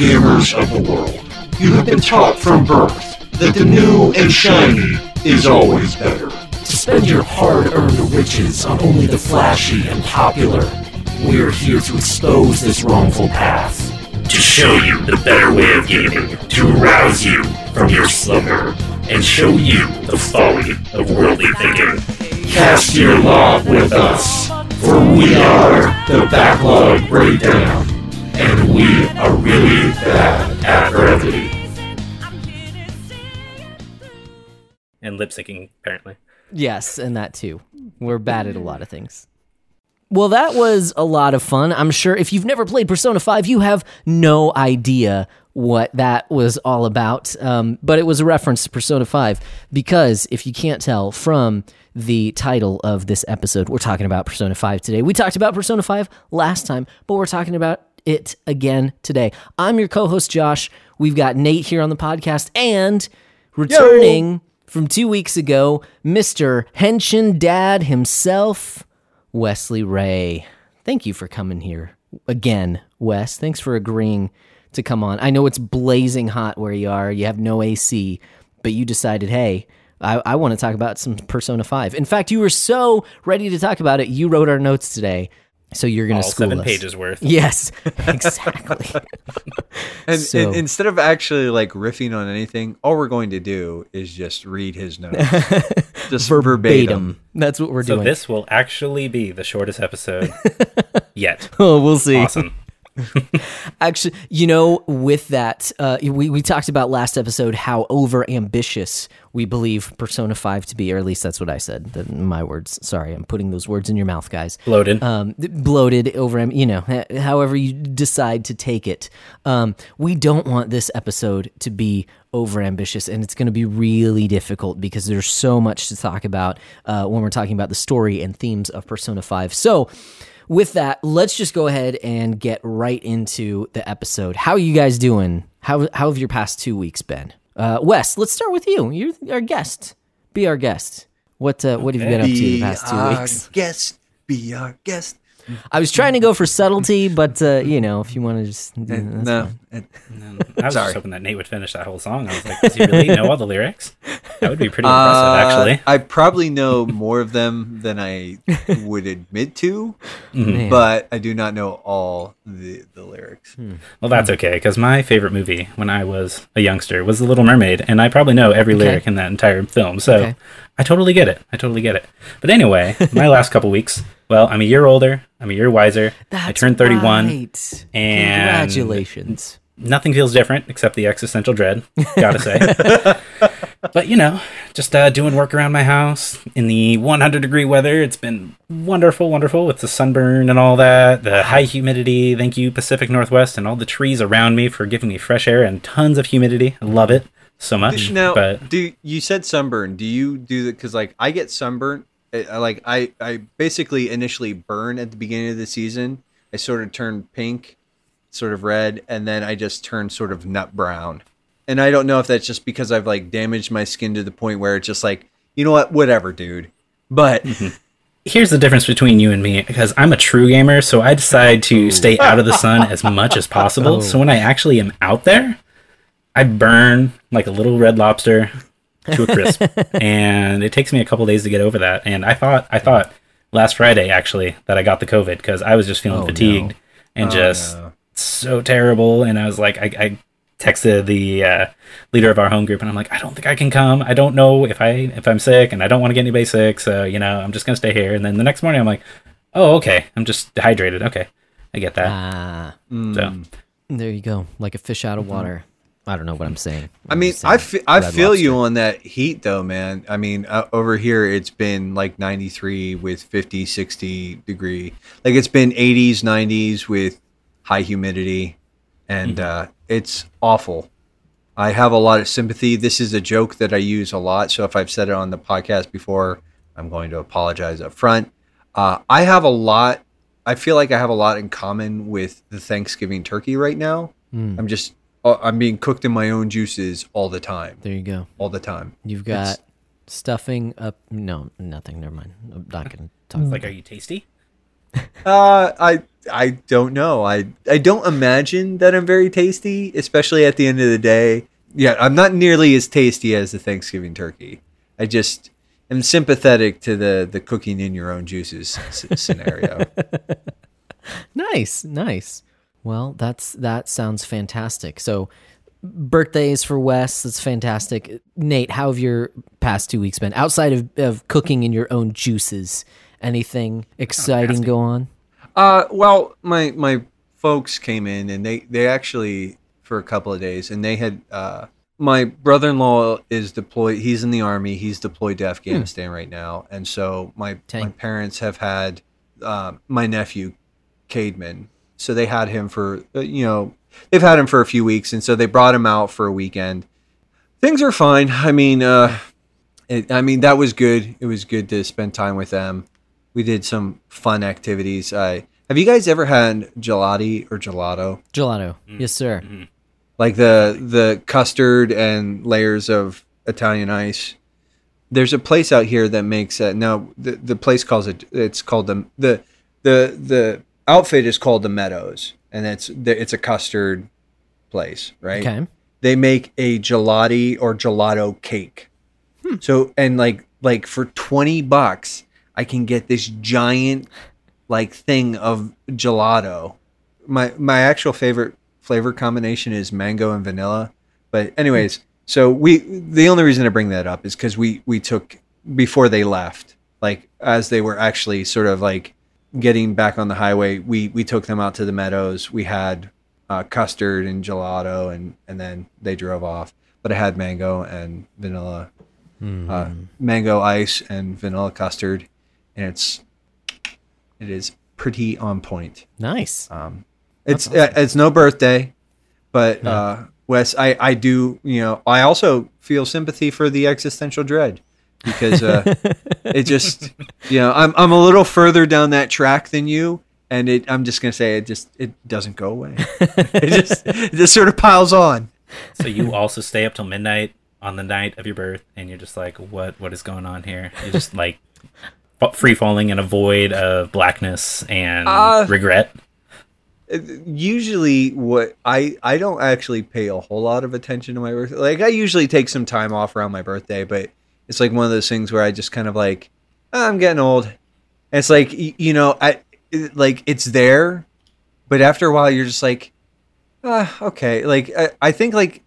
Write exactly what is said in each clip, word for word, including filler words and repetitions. gamers of the world, you have been taught from birth that the new and shiny is always better. To spend your hard-earned riches on only the flashy and popular, we're here to expose this wrongful path. To show you the better way of gaming, to arouse you from your slumber, and show you the folly of worldly thinking. Cast your lot with us, for we are the Backlog Breakdown, and we are really bad at brevity. And lip-syncing, apparently. Yes, and that too. We're bad at a lot of things. Well, that was a lot of fun. I'm sure if you've never played Persona five, you have no idea what that was all about. Um, but it was a reference to Persona five, because if you can't tell from the title of this episode, we're talking about Persona five today. We talked about Persona five last time, but we're talking about it again today. I'm your co-host, Josh. We've got Nate here on the podcast, and returning Yo. from two weeks ago, Mister Henshin Dad himself, Wesley Ray. Thank you for coming here again, Wes. Thanks for agreeing to come on. I know it's blazing hot where you are. You have no A C, but you decided, hey, I, I want to talk about some Persona five. In fact, you were so ready to talk about it, you wrote our notes today. So you're going to school seven us. pages worth. Yes, exactly. and, so. and instead of actually like riffing on anything, all we're going to do is just read his notes. Just verbatim. That's what we're so doing. So this will actually be the shortest episode yet. Oh, we'll see. Awesome. Actually, you know, with that, uh, we, we talked about last episode how overambitious we believe Persona five to be, or at least that's what I said. That, my words. Sorry, I'm putting those words in your mouth, guys. Bloated. Um, bloated, over, you know, however you decide to take it. Um, we don't want this episode to be overambitious, and it's going to be really difficult because there's so much to talk about uh, when we're talking about the story and themes of Persona five. So, with that, let's just go ahead and get right into the episode. How are you guys doing? How how have your past two weeks been? Uh, Wes, let's start with you. You're our guest. Be our guest. What uh, what have you been up to the past two weeks? Be our guest. Be our guest. I was trying to go for subtlety, but, uh, you know, if you want to just... Uh, no. Uh, no. I was Sorry. just hoping that Nate would finish that whole song. I was like, does he really know all the lyrics? That would be pretty impressive, uh, actually. I probably know more of them than I would admit to, mm-hmm. but I do not know all the, the lyrics. Hmm. Well, that's okay, because my favorite movie when I was a youngster was The Little Mermaid, and I probably know every okay. lyric in that entire film, so... Okay. I totally get it. I totally get it. But anyway, my last couple weeks, well, I'm a year older. I'm a year wiser. That's I turned thirty-one. Right. And congratulations. Nothing feels different except the existential dread, gotta say. But, you know, just uh, doing work around my house in the one hundred degree weather. It's been wonderful, wonderful with the sunburn and all that, the high humidity. Thank you, Pacific Northwest, and all the trees around me for giving me fresh air and tons of humidity. I love it. So much now, but do you said sunburn? Do you do that? Because like I get sunburn, like I, I basically initially burn at the beginning of the season. I sort of turn pink, sort of red, and then I just turn sort of nut brown. And I don't know if that's just because I've like damaged my skin to the point where it's just like, you know what, whatever, dude. But mm-hmm. here's the difference between you and me, because I'm a true gamer, so I decide to Ooh. stay out of the sun as much as possible. Oh. So when I actually am out there, I burn like a little red lobster to a crisp, and it takes me a couple days to get over that. And I thought, I thought last Friday actually that I got the COVID because I was just feeling oh, fatigued no. and oh, just no. so terrible. And I was like, I, I texted the uh, leader of our home group, and I'm like, I don't think I can come. I don't know if I if I'm sick, and I don't want to get anybody sick. So you know, I'm just gonna stay here. And then the next morning, I'm like, oh okay, I'm just dehydrated. Okay, I get that. Ah, mm. So there you go, like a fish out of mm-hmm. water. I don't know what I'm saying. What I mean, saying I, fe- I feel lobster. you on that heat, though, man. I mean, uh, over here, it's been like ninety-three with fifty, sixty degree. Like, it's been eighties, nineties with high humidity, and mm-hmm. uh, it's awful. I have a lot of sympathy. This is a joke that I use a lot, so if I've said it on the podcast before, I'm going to apologize up front. Uh, I have a lot. I feel like I have a lot in common with the Thanksgiving turkey right now. Mm. I'm just... I'm being cooked in my own juices all the time. There you go. All the time. You've got it's... stuffing up. No, nothing. Never mind. I'm not going to talk. It's like, are you tasty? uh, I I don't know. I I don't imagine that I'm very tasty, especially at the end of the day. Yeah, I'm not nearly as tasty as the Thanksgiving turkey. I just am sympathetic to the the cooking in your own juices scenario. Nice, nice. Well, that's that sounds fantastic. So, birthdays for Wes, that's fantastic. Nate, how have your past two weeks been outside of, of cooking in your own juices? Anything exciting go on? Uh, well, my my folks came in and they they actually for a couple of days, and they had uh, my brother-in-law is deployed. He's in the army. He's deployed to Afghanistan hmm. right now, and so my Dang. my parents have had uh, my nephew, Cademan. So they had him for, you know, they've had him for a few weeks. And so they brought him out for a weekend. Things are fine. I mean, uh, it, I mean, that was good. It was good to spend time with them. We did some fun activities. I, have you guys ever had gelati or gelato? Gelato. Mm. Yes, sir. Mm-hmm. Like the, the custard and layers of Italian ice. There's a place out here that makes it. No, the, the place calls it, it's called the, the, the, the, outfit is called the Meadows, and it's it's a custard place, right? Okay. They make a gelati or gelato cake. Hmm. So and like like for twenty bucks, I can get this giant like thing of gelato. My my actual favorite flavor combination is mango and vanilla. But anyways, hmm. so we the only reason I bring that up is because we we took before they left, like as they were actually sort of like getting back on the highway, we we took them out to the Meadows. We had uh, custard and gelato, and, and then they drove off. But I had mango and vanilla, mm. uh, mango ice and vanilla custard, and it's it is pretty on point. Nice. Um, it's awesome. It's no birthday, but no. uh, Wes, I I do you know I also feel sympathy for the existential dread. Because uh, it just, you know, I'm I'm a little further down that track than you, and it I'm just gonna say it just it doesn't go away. It just it just sort of piles on. So you also stay up till midnight on the night of your birth, and you're just like, what what is going on here? You're just like free falling in a void of blackness and uh, regret. Usually, what I I don't actually pay a whole lot of attention to my birthday. Like I usually take some time off around my birthday, but. It's like one of those things where I just kind of like, oh, I'm getting old. And it's like, you know, I like it's there, but after a while you're just like, ah, okay. Like I, I think like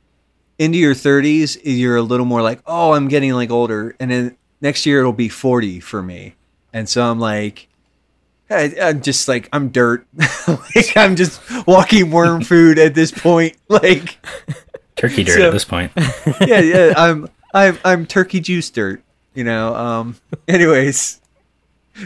into your thirties, you're a little more like, oh, I'm getting like older. And then next year it'll be forty for me. And so I'm like, I, I'm just like, I'm dirt. Like I'm just walking worm food at this point. Like turkey dirt so, at this point. Yeah. Yeah. I'm, I'm I'm turkey juice dirt, you know. Um, anyways,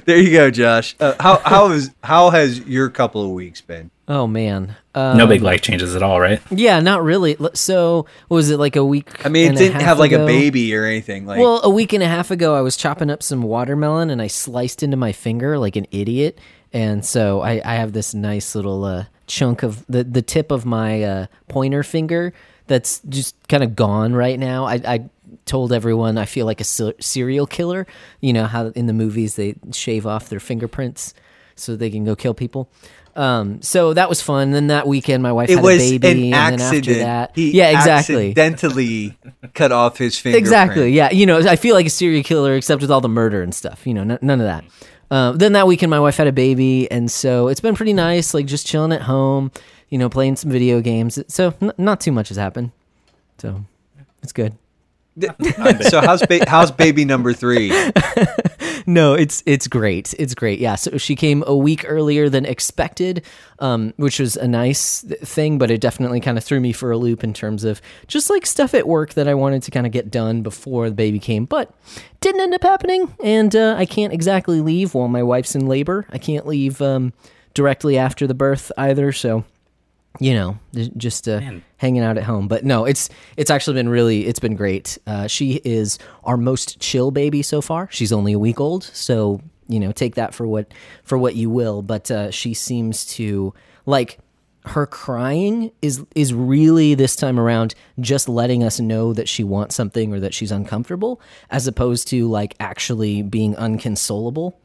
there you go, Josh. Uh, how how is how has your couple of weeks been? Oh man, um, no big life changes at all, right? Yeah, not really. So what was it like a week? I mean, it didn't have ago? like a baby or anything. Like, well, a week and a half ago, I was chopping up some watermelon and I sliced into my finger like an idiot, and so I, I have this nice little uh, chunk of the the tip of my uh, pointer finger that's just kind of gone right now. I. I told everyone I feel like a serial killer. You know how in the movies they shave off their fingerprints so they can go kill people. Um, so that was fun. Then that weekend, my wife it had was a baby, an and accident. Then after that, he yeah, exactly, accidentally cut off his finger. Exactly, yeah. You know, I feel like a serial killer except with all the murder and stuff. You know, n- none of that. Uh, then that weekend, my wife had a baby, and so it's been pretty nice, like just chilling at home. You know, playing some video games. So n- not too much has happened. So it's good. So how's ba- how's baby number three? No, it's it's great. It's great. Yeah. So she came a week earlier than expected, um, which was a nice thing, but it definitely kind of threw me for a loop in terms of just like stuff at work that I wanted to kind of get done before the baby came, but didn't end up happening. And uh, I can't exactly leave while my wife's in labor. I can't leave um, directly after the birth either. So. You know, just uh, hanging out at home. But no, it's it's actually been really, it's been great. Uh, she is our most chill baby so far. She's only a week old, so, you know, take that for what for what you will. But uh, she seems to, like, her crying is, is really this time around just letting us know that she wants something or that she's uncomfortable, as opposed to, like, actually being inconsolable.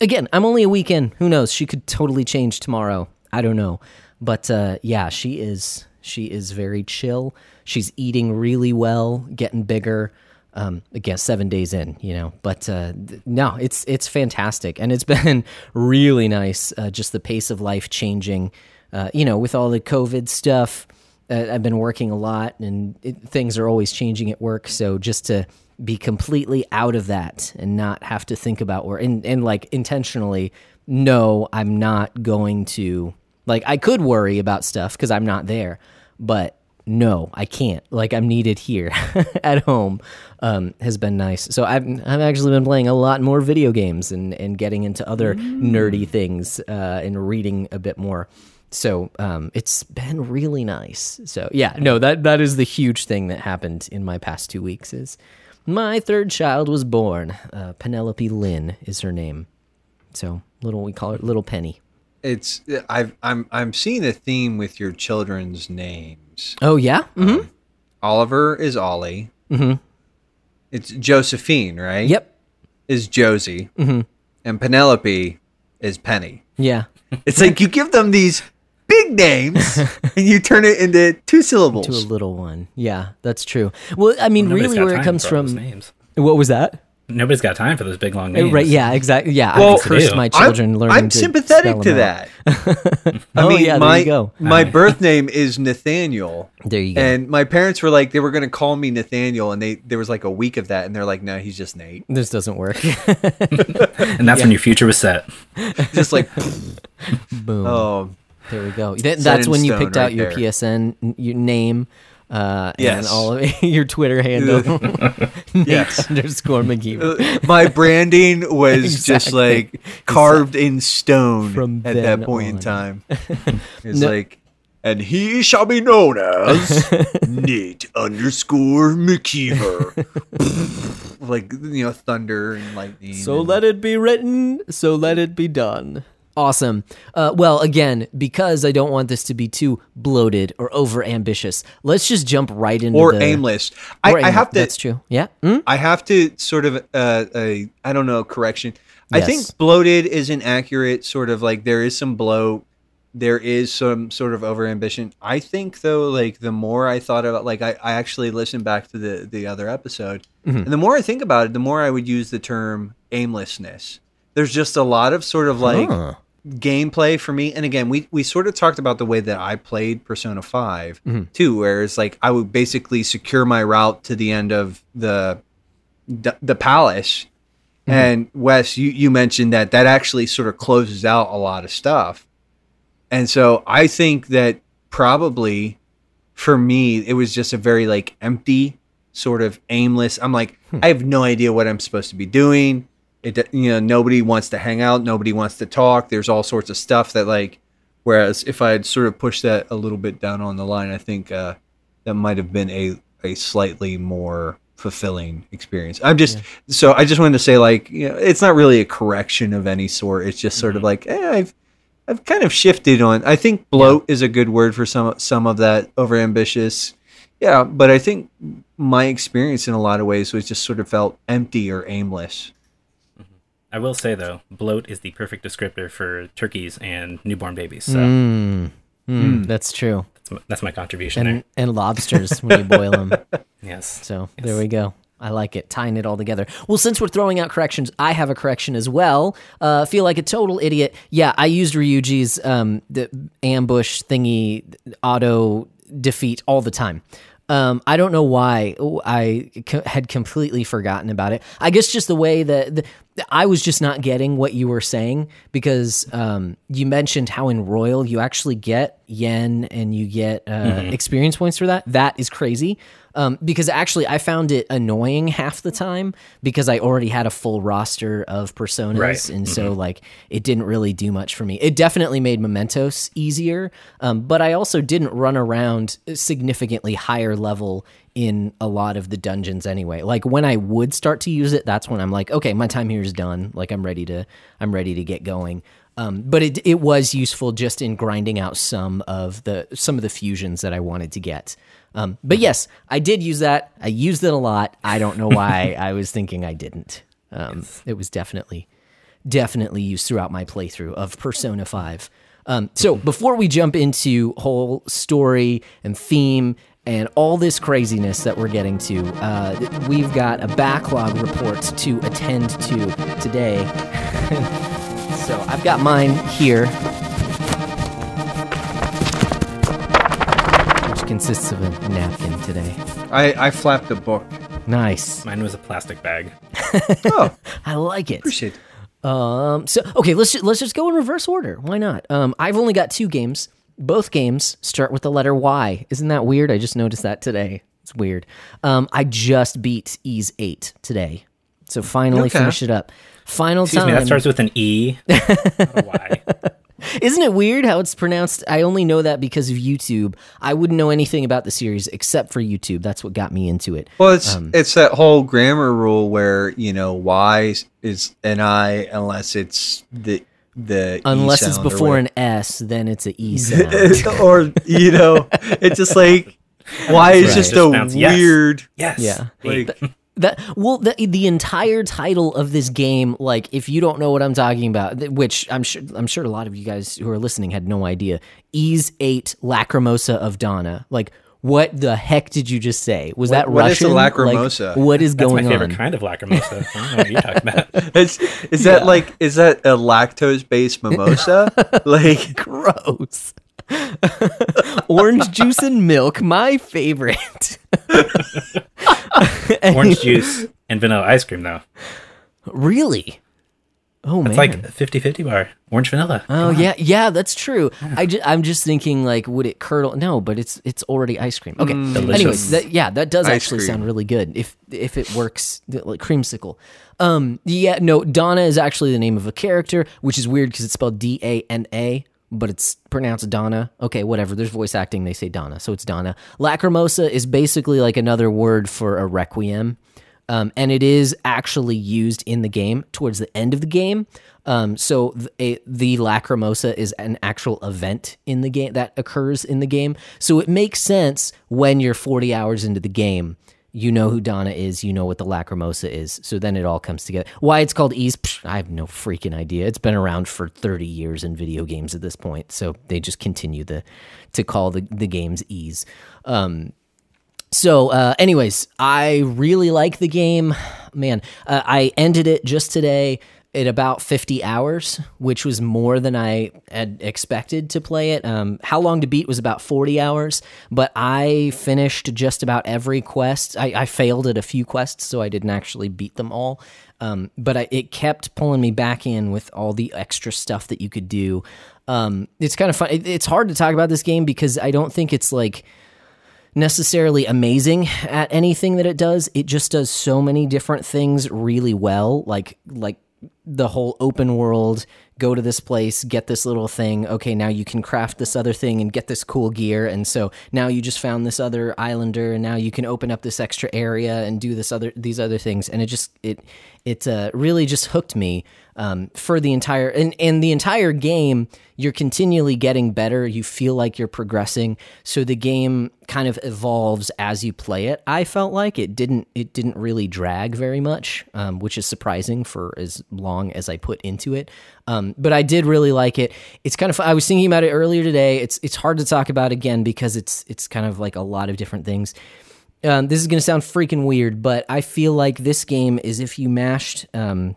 again, I'm only a week in. Who knows? She could totally change tomorrow. I don't know. But uh, yeah, she is she is very chill. She's eating really well, getting bigger. Um, again, seven days in, you know, but uh, th- no, it's it's fantastic, and it's been really nice. Uh, just the pace of life changing, uh, you know, with all the COVID stuff. Uh, I've been working a lot, and it, things are always changing at work. So just to be completely out of that and not have to think about work, and and like intentionally, no, I'm not going to. Like, I could worry about stuff because I'm not there, but no, I can't. Like, I'm needed here at home, um, has been nice. So I've I've actually been playing a lot more video games and, and getting into other mm. nerdy things uh, and reading a bit more. So um, it's been really nice. So yeah, no, that that is the huge thing that happened in my past two weeks is my third child was born. Uh, Penelope Lynn is her name. So little, we call her Little Penny. It's I've I'm I'm seeing a theme with your children's names. Oh yeah, mm-hmm. um, Oliver is Ollie. Mm-hmm. It's Josephine, right? Yep, is Josie, mm-hmm. and Penelope is Penny. Yeah, it's like you give them these big names and you turn it into two syllables. To a little one. Yeah, that's true. Well, I mean, well, really, where it comes from. Names. What was that? Nobody's got time for those big, long names. Right, yeah, exactly. Yeah, well, I cursed my children I'm, learning I'm to sympathetic to that. I oh, mean, yeah, my, there you go. My birth name is Nathaniel. There you go. And my parents were like, they were going to call me Nathaniel, and they there was like a week of that, and they're like, no, he's just Nate. This doesn't work. And that's yeah. when your future was set. Just like, boom. Oh, there we go. That, that's when you picked right out your there. P S N your name. Uh, yes. And all of your Twitter handle, yes. underscore McGeever. My branding was exactly. just like carved exactly. in stone from at that point on. In time. It's no. like, and he shall be known as Nate underscore McKeever. Like, you know, thunder and lightning. So and... let it be written. So let it be done. Awesome. Uh, well, again, because I don't want this to be too bloated or over ambitious, let's just jump right into or the... aimless. I, or aimless. I have to... That's true. Yeah? Mm? I have to sort of, uh, a, I don't know, correction. Yes. I think bloated is an accurate sort of like there is some bloat. There is some sort of over ambition. I think, though, like the more I thought about, like I, I actually listened back to the, the other episode. Mm-hmm. And the more I think about it, the more I would use the term aimlessness. There's just a lot of sort of like... Huh. gameplay for me, and again we we sort of talked about the way that I played Persona five mm-hmm. too, where it's like I would basically secure my route to the end of the the, the palace mm-hmm. and Wes you you mentioned that that actually sort of closes out a lot of stuff, and so I think that probably for me it was just a very like empty sort of aimless. I'm like hmm. I have no idea what I'm supposed to be doing. It, you know, nobody wants to hang out. Nobody wants to talk. There's all sorts of stuff that like, whereas if I had sort of pushed that a little bit down on the line, I think uh, that might have been a, a slightly more fulfilling experience. I'm just, yeah. so I just wanted to say like, you know, it's not really a correction of any sort. It's just sort mm-hmm. of like, eh, I've, I've kind of shifted on. I think bloat yeah. is a good word for some, some of that overambitious. Yeah. But I think my experience in a lot of ways was just sort of felt empty or aimless. I will say, though, bloat is the perfect descriptor for turkeys and newborn babies. So. Mm, mm, mm. That's true. That's my, that's my contribution and, there. And lobsters when you boil them. Yes. So yes. There we go. I like it. Tying it all together. Well, since we're throwing out corrections, I have a correction as well. Uh, feel like a total idiot. Yeah, I used Ryuji's um, the ambush thingy auto defeat all the time. Um, I don't know why I co- had completely forgotten about it. I guess just the way that the, I was just not getting what you were saying, because um, you mentioned how in Royal you actually get yen and you get uh, mm-hmm. experience points for that. That is crazy um, because actually I found it annoying half the time because I already had a full roster of personas. Right. And mm-hmm. so like it didn't really do much for me. It definitely made Mementos easier, um, but I also didn't run around significantly higher level in a lot of the dungeons anyway. Like when I would start to use it, that's when I'm like, okay, my time here is done. Like I'm ready to, I'm ready to get going. Um, but it it was useful just in grinding out some of the some of the fusions that I wanted to get. Um, but yes, I did use that. I used it a lot. I don't know why I was thinking I didn't. Um, yes. It was definitely definitely used throughout my playthrough of Persona five. Um, so before we jump into whole story and theme and all this craziness that we're getting to, uh, we've got a backlog report to attend to today. So I've got mine here, which consists of a napkin today. I, I flapped a book. Nice. Mine was a plastic bag. Oh, I like it. Appreciate it. Um, so, okay, let's, let's just go in reverse order. Why not? Um, I've only got two games. Both games start with the letter Y. Isn't that weird? I just noticed that today. It's weird. Um, I just beat Ys eight today. So finally okay. finish it up. Final Excuse time. Me, that starts with an E. Not a Y. Isn't it weird how it's pronounced? I only know that because of YouTube. I wouldn't know anything about the series except for YouTube. That's what got me into it. Well, it's um, it's that whole grammar rule where, you know, Y is an I unless it's the the unless e it's before an S, then it's an E sound. Or, you know, it's just like Y is right. just, just a weird yes. yes. Yeah. Like, but, That well, the, the entire title of this game, like, if you don't know what I'm talking about, which I'm sure I'm sure a lot of you guys who are listening had no idea, Ys eight Lacrimosa of Dana. Like, what the heck did you just say? Was what, that Russian? What is a lacrimosa? Like, what is That's going on? That's my favorite on? kind of lacrimosa. I don't know what you're talking about. Is, is yeah. that like is that a lactose-based mimosa? Like, gross. Orange juice and milk, my favorite. Orange juice and vanilla ice cream, though. Really? Oh, that's man. It's like fifty-fifty bar. Orange vanilla. Oh, Come yeah. On. Yeah, that's true. Yeah. I ju- I'm just thinking, like, would it curdle? No, but it's it's already ice cream. Okay. Mm. Anyways, that, yeah, that does ice actually cream. sound really good if if it works, like creamsicle. Um, yeah, no, Dana is actually the name of a character, which is weird because it's spelled D A N A. But it's pronounced Dana. Okay, whatever. There's voice acting. They say Dana, so it's Dana. Lacrimosa is basically like another word for a requiem, um, and it is actually used in the game towards the end of the game. Um, so the, a, the Lacrimosa is an actual event in the game that occurs in the game. So it makes sense when you're forty hours into the game. You know who Dana is. You know what the Lacrimosa is. So then it all comes together. Why it's called Ys, psh, I have no freaking idea. It's been around for thirty years in video games at this point. So they just continue the, to call the, the games Ys. Um, so uh, anyways, I really like the game. Man, uh, I ended it just today at about fifty hours, which was more than I had expected to play it. Um, how long to beat was about forty hours, but I finished just about every quest. I, I failed at a few quests, so I didn't actually beat them all. Um, but I, it kept pulling me back in with all the extra stuff that you could do. Um, it's kind of fun. It, it's hard to talk about this game because I don't think it's like necessarily amazing at anything that it does. It just does so many different things really well. Like, like, the whole open world, go to this place, get this little thing. Okay, now you can craft this other thing and get this cool gear. And so now you just found this other islander, and now you can open up this extra area and do this other these other things. And it just it it uh, really just hooked me um, for the entire and and the entire game. You're continually getting better. You feel like you're progressing. So the game kind of evolves as you play it. I felt like it didn't it didn't really drag very much, um, which is surprising for as long as I put into it. Um, but I did really like it. It's kind of I was thinking about it earlier today. It's it's hard to talk about again because it's it's kind of like a lot of different things. Um, this is going to sound freaking weird, but I feel like this game is if you mashed um,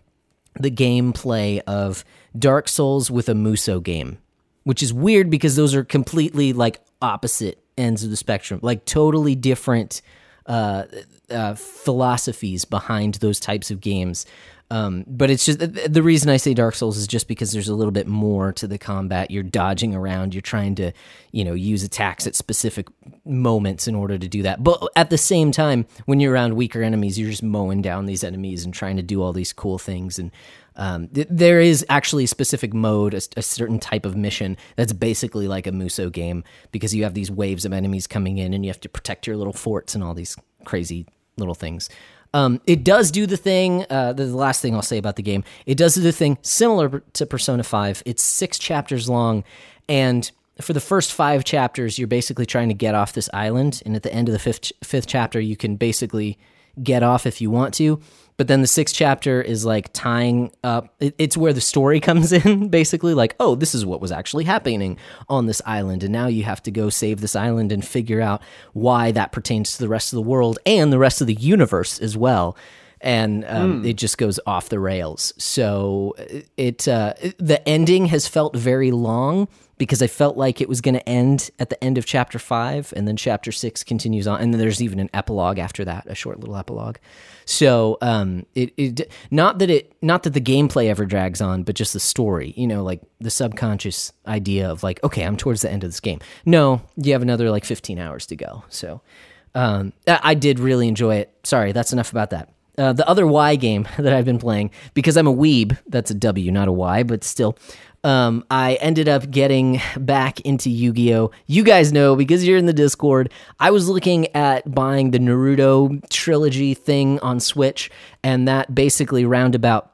the gameplay of Dark Souls with a Musou game, which is weird because those are completely like opposite ends of the spectrum, like totally different uh, uh, philosophies behind those types of games. Um, but it's just the reason I say Dark Souls is just because there's a little bit more to the combat. You're dodging around. You're trying to, you know, use attacks at specific moments in order to do that. But at the same time, when you're around weaker enemies, you're just mowing down these enemies and trying to do all these cool things. And um, th- there is actually a specific mode, a, a certain type of mission that's basically like a Musou game because you have these waves of enemies coming in and you have to protect your little forts and all these crazy little things. Um, it does do the thing, uh, the last thing I'll say about the game, it does do the thing similar to Persona five. It's six chapters long, and for the first five chapters, you're basically trying to get off this island, and at the end of the fifth, fifth chapter, you can basically get off if you want to. But then the sixth chapter is like tying up. It's where the story comes in, basically. Like, oh, this is what was actually happening on this island. And now you have to go save this island and figure out why that pertains to the rest of the world and the rest of the universe as well. And um, mm. it just goes off the rails. So it uh, the ending has felt very long because I felt like it was going to end at the end of chapter five. And then chapter six continues on. And then there's even an epilogue after that, a short little epilogue. So um, it, it not that it not that the gameplay ever drags on, but just the story, you know, like the subconscious idea of like, okay, I'm towards the end of this game. No, you have another like fifteen hours to go. So um, I did really enjoy it. Sorry, that's enough about that. Uh, the other Y game that I've been playing, because I'm a weeb, that's a W, not a Y, but still, um, I ended up getting back into Yu-Gi-Oh! You guys know, because you're in the Discord, I was looking at buying the Naruto trilogy thing on Switch, and that basically roundabout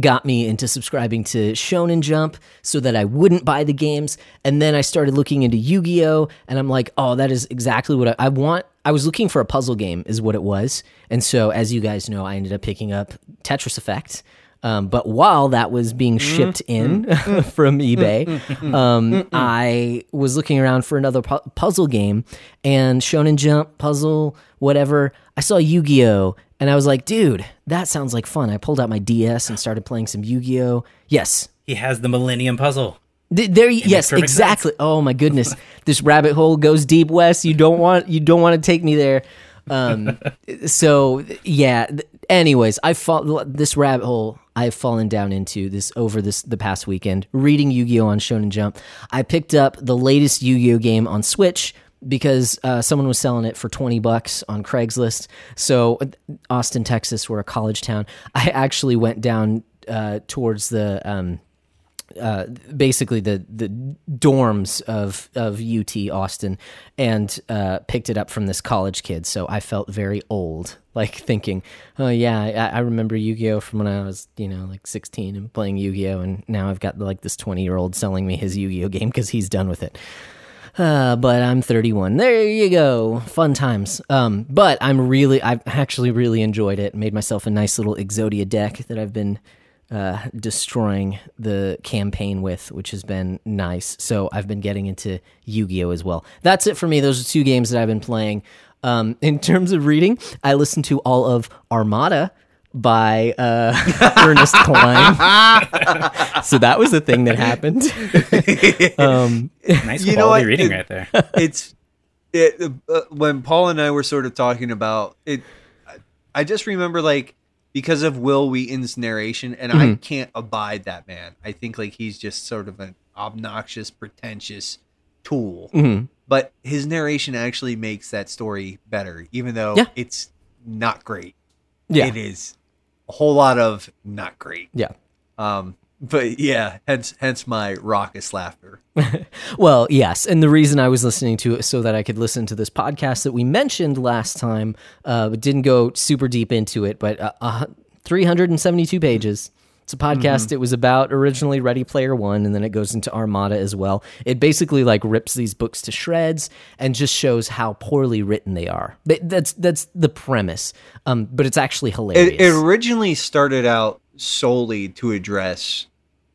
got me into subscribing to Shonen Jump so that I wouldn't buy the games. And then I started looking into Yu-Gi-Oh! And I'm like, oh, that is exactly what I, I want. I was looking for a puzzle game is what it was. And so, as you guys know, I ended up picking up Tetris Effect. Um, but while that was being shipped in from eBay, um, I was looking around for another pu- puzzle game. And Shonen Jump, puzzle, whatever, I saw Yu-Gi-Oh! And I was like, dude, that sounds like fun. I pulled out my D S and started playing some Yu-Gi-Oh! Yes. He has the Millennium Puzzle. Th- there, it yes, exactly. Sense. Oh my goodness, this rabbit hole goes deep, Wes. You don't want, you don't want to take me there. Um, so yeah. Th- anyways, I fall this rabbit hole. I've fallen down into this over this the past weekend reading Yu-Gi-Oh! On Shonen Jump. I picked up the latest Yu-Gi-Oh! Game on Switch, because uh, someone was selling it for twenty bucks on Craigslist. So Austin, Texas, we're a college town. I actually went down uh, towards the um, uh, basically the the dorms of of U T Austin and uh, picked it up from this college kid. So I felt very old, like thinking, oh yeah, I, I remember Yu-Gi-Oh! From when I was, you know, like sixteen and playing Yu-Gi-Oh! And now I've got like this twenty year old selling me his Yu-Gi-Oh! Game because he's done with it. Uh, but I'm thirty-one. There you go. Fun times. Um, but I'm really, I've actually really enjoyed it. Made myself a nice little Exodia deck that I've been uh, destroying the campaign with, which has been nice. So I've been getting into Yu-Gi-Oh! As well. That's it for me. Those are two games that I've been playing. Um, in terms of reading, I listened to all of Armada by uh, Ernest Cline. So that was the thing that happened. um, nice you quality know reading it, right there. It's it, uh, when Paul and I were sort of talking about it, I just remember like because of Will Wheaton's narration, and mm-hmm. I can't abide that man. I think like he's just sort of an obnoxious, pretentious tool. Mm-hmm. But his narration actually makes that story better, even though yeah. it's not great. Yeah. It is a whole lot of not great. Yeah. Um, but yeah, hence hence my raucous laughter. Well, yes. And the reason I was listening to it so that I could listen to this podcast that we mentioned last time, uh, but didn't go super deep into it, but uh, uh, three hundred seventy-two pages. It's a podcast. Mm-hmm. It was about originally Ready Player One, and then it goes into Armada as well. It basically like rips these books to shreds and just shows how poorly written they are. But that's that's the premise. Um, but it's actually hilarious. It, it originally started out solely to address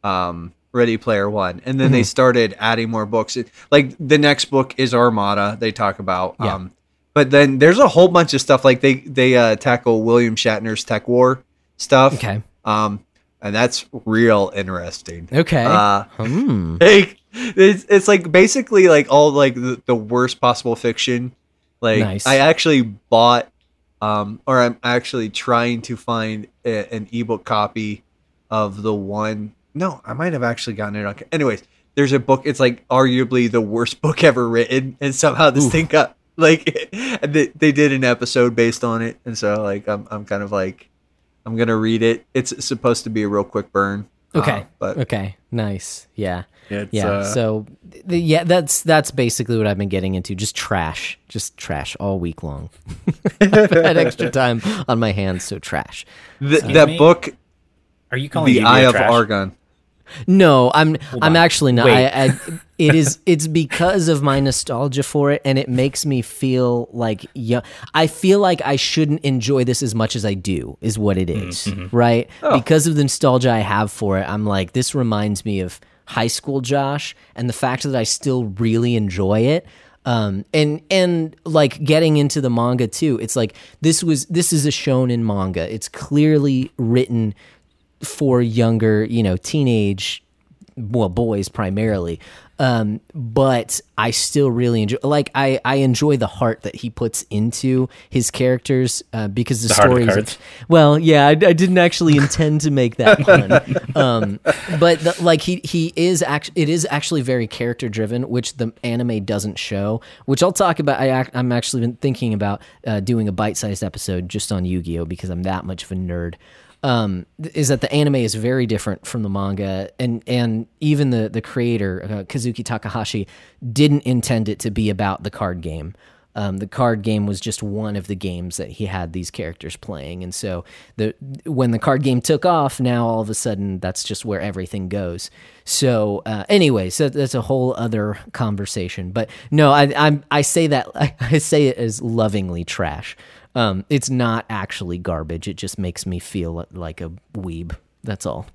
um, Ready Player One, and then mm-hmm. they started adding more books. It, like the next book is Armada. They talk about. Yeah. Um, but then there's a whole bunch of stuff like they they uh, tackle William Shatner's Tech War stuff. Okay. Um, And that's real interesting. Okay. Uh, hmm. like, it's, it's like basically like all like the, the worst possible fiction. Like nice. I actually bought um, or I'm actually trying to find a, an ebook copy of the one. No, I might have actually gotten it. Okay. Anyways, there's a book. It's like arguably the worst book ever written. And somehow this Ooh. thing got like they, they did an episode based on it. And so like I'm I'm kind of like. I'm going to read it. It's supposed to be a real quick burn. Okay. Uh, but okay. Nice. Yeah. Yeah. Uh, so the, yeah, that's, that's basically what I've been getting into. Just trash, just trash all week long. I've had extra time on my hands. So trash. The, so, that me? book. Are you calling the Eye of Argon? No, I'm, Hold I'm on. actually not. I, I, it is it's because of my nostalgia for it, and it makes me feel like young. I feel like I shouldn't enjoy this as much as I do, is what it is, mm-hmm. right? Oh. Because of the nostalgia I have for it, I'm like, this reminds me of high school Josh, and the fact that I still really enjoy it. Um, and, and like getting into the manga too, it's like, this was, this is a shonen manga. It's clearly written for younger, you know, teenage, well, boys primarily. Um, but I still really enjoy, like, I, I enjoy the heart that he puts into his characters, uh, because the, the story is, well, yeah, I, I didn't actually intend to make that pun. Um, but the, like he, he is actually, it is actually very character driven, which the anime doesn't show, which I'll talk about. I, I'm actually been thinking about, uh, doing a bite-sized episode just on Yu-Gi-Oh! Because I'm that much of a nerd. Um, is that the anime is very different from the manga, and, and even the, the creator, uh, Kazuki Takahashi, didn't intend it to be about the card game. Um, the card game was just one of the games that he had these characters playing, and so the when the card game took off, now all of a sudden that's just where everything goes. So uh, anyway, so that's a whole other conversation. But no, I I, I say that I, I say it as lovingly trash. Um, it's not actually garbage. It just makes me feel like a weeb. That's all.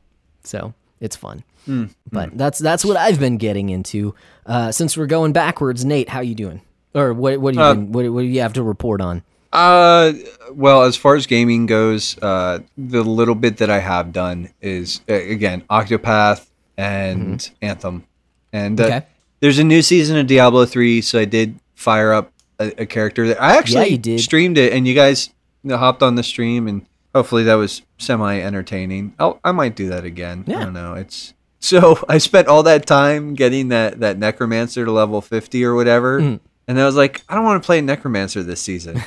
So it's fun. Mm, but mm. that's that's what I've been getting into. Uh, since we're going backwards, Nate, how you doing? Or what what do you uh, what, what do you have to report on? Uh, well, as far as gaming goes, uh, the little bit that I have done is uh, again Octopath and mm-hmm. Anthem, and uh, okay. there's a new season of Diablo Three, so I did fire up a character that I actually yeah, streamed it, and you guys hopped on the stream, and hopefully that was semi entertaining. Oh, I might do that again. Yeah. I don't know. It's so I spent all that time getting that, that necromancer to level fifty or whatever. Mm. And I was like, I don't want to play a necromancer this season.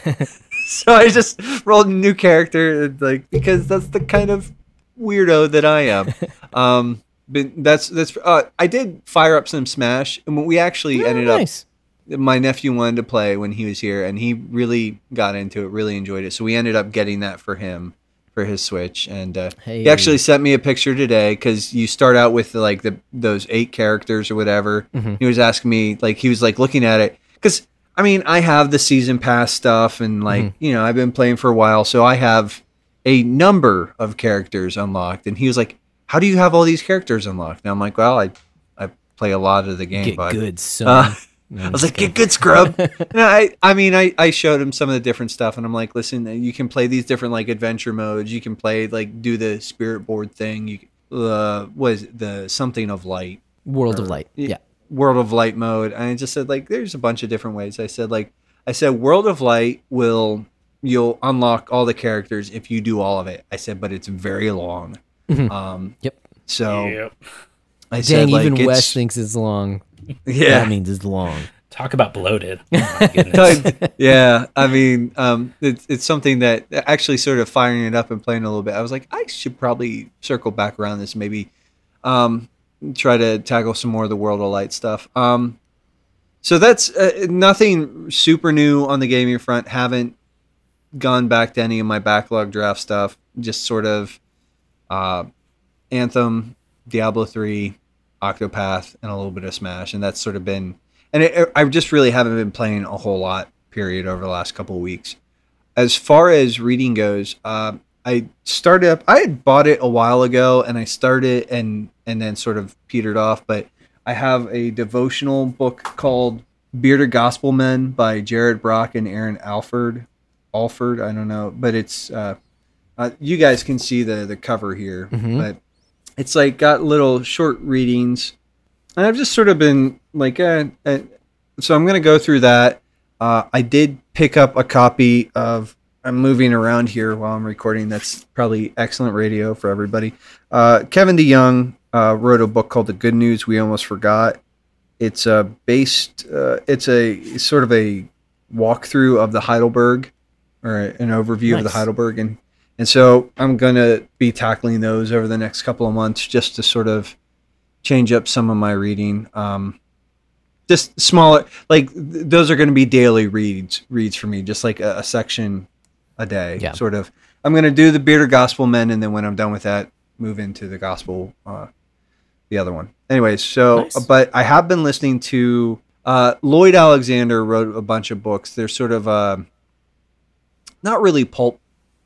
So I just rolled a new character, and like, because that's the kind of weirdo that I am. Um, but that's, that's, uh, I did fire up some Smash, and we actually yeah, ended nice. up, my nephew wanted to play when he was here, and he really got into it, really enjoyed it. So we ended up getting that for him, for his Switch. And uh, hey. he actually sent me a picture today, because you start out with like the those eight characters or whatever. Mm-hmm. He was asking me, like, he was like looking at it. Because, I mean, I have the season pass stuff, and like, mm-hmm. you know, I've been playing for a while. So I have a number of characters unlocked. And he was like, how do you have all these characters unlocked? And I'm like, well, I, I play a lot of the game. Get but, good, son. Uh, No, I was like, get good, scrub. no, I, I mean, I, I showed him some of the different stuff, and I'm like, listen, you can play these different like adventure modes. You can play like do the spirit board thing. You uh, what is it? the something of light, world or, of light, yeah, world of light mode. And I just said like, there's a bunch of different ways. I said like, I said world of light will you'll unlock all the characters if you do all of it. I said, but it's very long. Mm-hmm. Um, yep. So, yep. I Dang, said like, even Wes thinks it's long. Yeah, that means it's long. Talk about bloated. Oh my goodness. Yeah, I mean, um, it's it's something that actually sort of firing it up and playing a little bit. I was like, I should probably circle back around this, maybe um, try to tackle some more of the World of Light stuff. Um, so that's uh, nothing super new on the gaming front. Haven't gone back to any of my backlog draft stuff. Just sort of uh, Anthem, Diablo Three, Octopath, and a little bit of Smash, and that's sort of been, and it, I just really haven't been playing a whole lot period over the last couple of weeks. As far as reading goes, uh, I started up, I had bought it a while ago, and I started and and then sort of petered off, but I have a devotional book called Bearded Gospel Men by Jared Brock and Aaron Alford. Alford, I don't know, but it's, uh, uh, you guys can see the, the cover here, mm-hmm. but it's like got little short readings, and I've just sort of been like, eh, eh. So I'm going to go through that. Uh, I did pick up a copy of, I'm moving around here while I'm recording. That's probably excellent radio for everybody. Uh, Kevin DeYoung uh, wrote a book called The Good News We Almost Forgot. It's a uh, based, uh, it's a it's sort of a walkthrough of the Heidelberg, or an overview nice. of the Heidelberg. And And so I'm going to be tackling those over the next couple of months, just to sort of change up some of my reading. Um, just smaller, like th- those are going to be daily reads reads for me, just like a, a section a day, yeah. sort of. I'm going to do the Bearded Gospel Men, and then when I'm done with that, move into the Gospel uh, the other one. Anyways, so nice. But I have been listening to uh, Lloyd Alexander wrote a bunch of books. They're sort of uh, not really pulp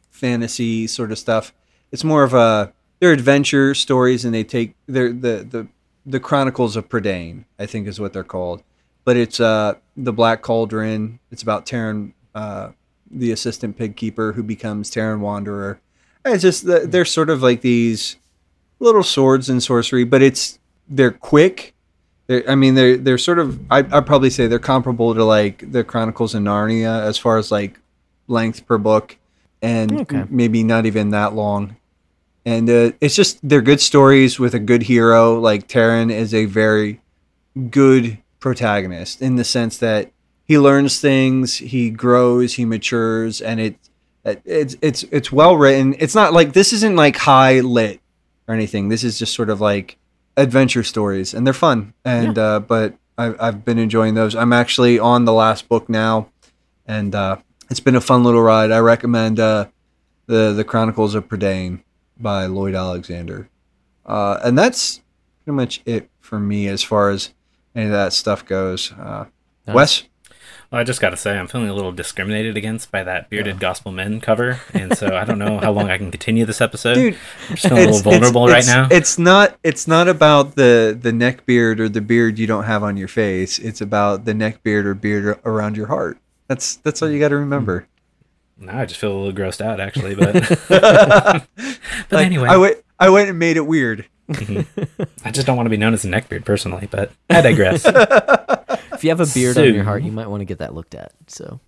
fantasy sort of stuff. It's more of a they're adventure stories, and they take they're the the the Chronicles of Prydain, I think is what they're called. But it's uh, the Black Cauldron. It's about Terran, uh, the assistant pig keeper who becomes Terran Wanderer. It's just they're sort of like these little swords and sorcery, but it's they're quick. They're, I mean, they're they're sort of I I'd probably say they're comparable to like the Chronicles of Narnia as far as like length per book, and okay. maybe not even that long. And uh, it's just they're good stories with a good hero. Like Terran is a very good protagonist in the sense that he learns things, he grows, he matures, and it it's it's it's well written. It's not like this isn't like high lit or anything. This is just sort of like adventure stories, and they're fun. And yeah. uh, but I've I've been enjoying those. I'm actually on the last book now, and uh, it's been a fun little ride. I recommend uh, the the Chronicles of Prydain by Lloyd Alexander, uh, and that's pretty much it for me as far as any of that stuff goes. Uh, nice. Wes? Well, I just got to say, I'm feeling a little discriminated against by that Bearded yeah. Gospel Men cover. And so I don't know how long I can continue this episode. Dude, I'm just feeling a little vulnerable it's, right it's, now. It's not It's not about the, the neck beard or the beard you don't have on your face. It's about the neck beard or beard around your heart. That's, that's all you got to remember. Mm-hmm. No, I just feel a little grossed out, actually. But, but like, anyway. I, w- I went and made it weird. Mm-hmm. I just don't want to be known as a neckbeard personally, but I digress. If you have a beard so, on your heart, you might want to get that looked at. So,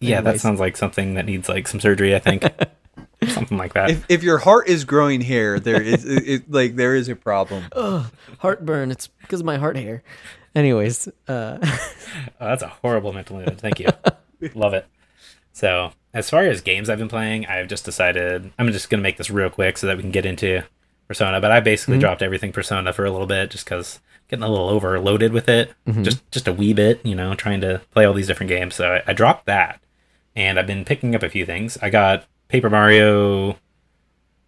yeah, anyways. That sounds like something that needs like some surgery, I think. Something like that. If, if your heart is growing hair, there is it, it, like there is a problem. Oh, heartburn. It's because of my heart hair. Anyways, uh... oh, that's a horrible mental image. Thank you. Love it. So, as far as games I've been playing, I've just decided I'm just going to make this real quick so that we can get into Persona, but I basically mm-hmm. dropped everything Persona for a little bit just because getting a little overloaded with it, mm-hmm. just just a wee bit, you know, trying to play all these different games. So I, I dropped that, and I've been picking up a few things. I got Paper Mario,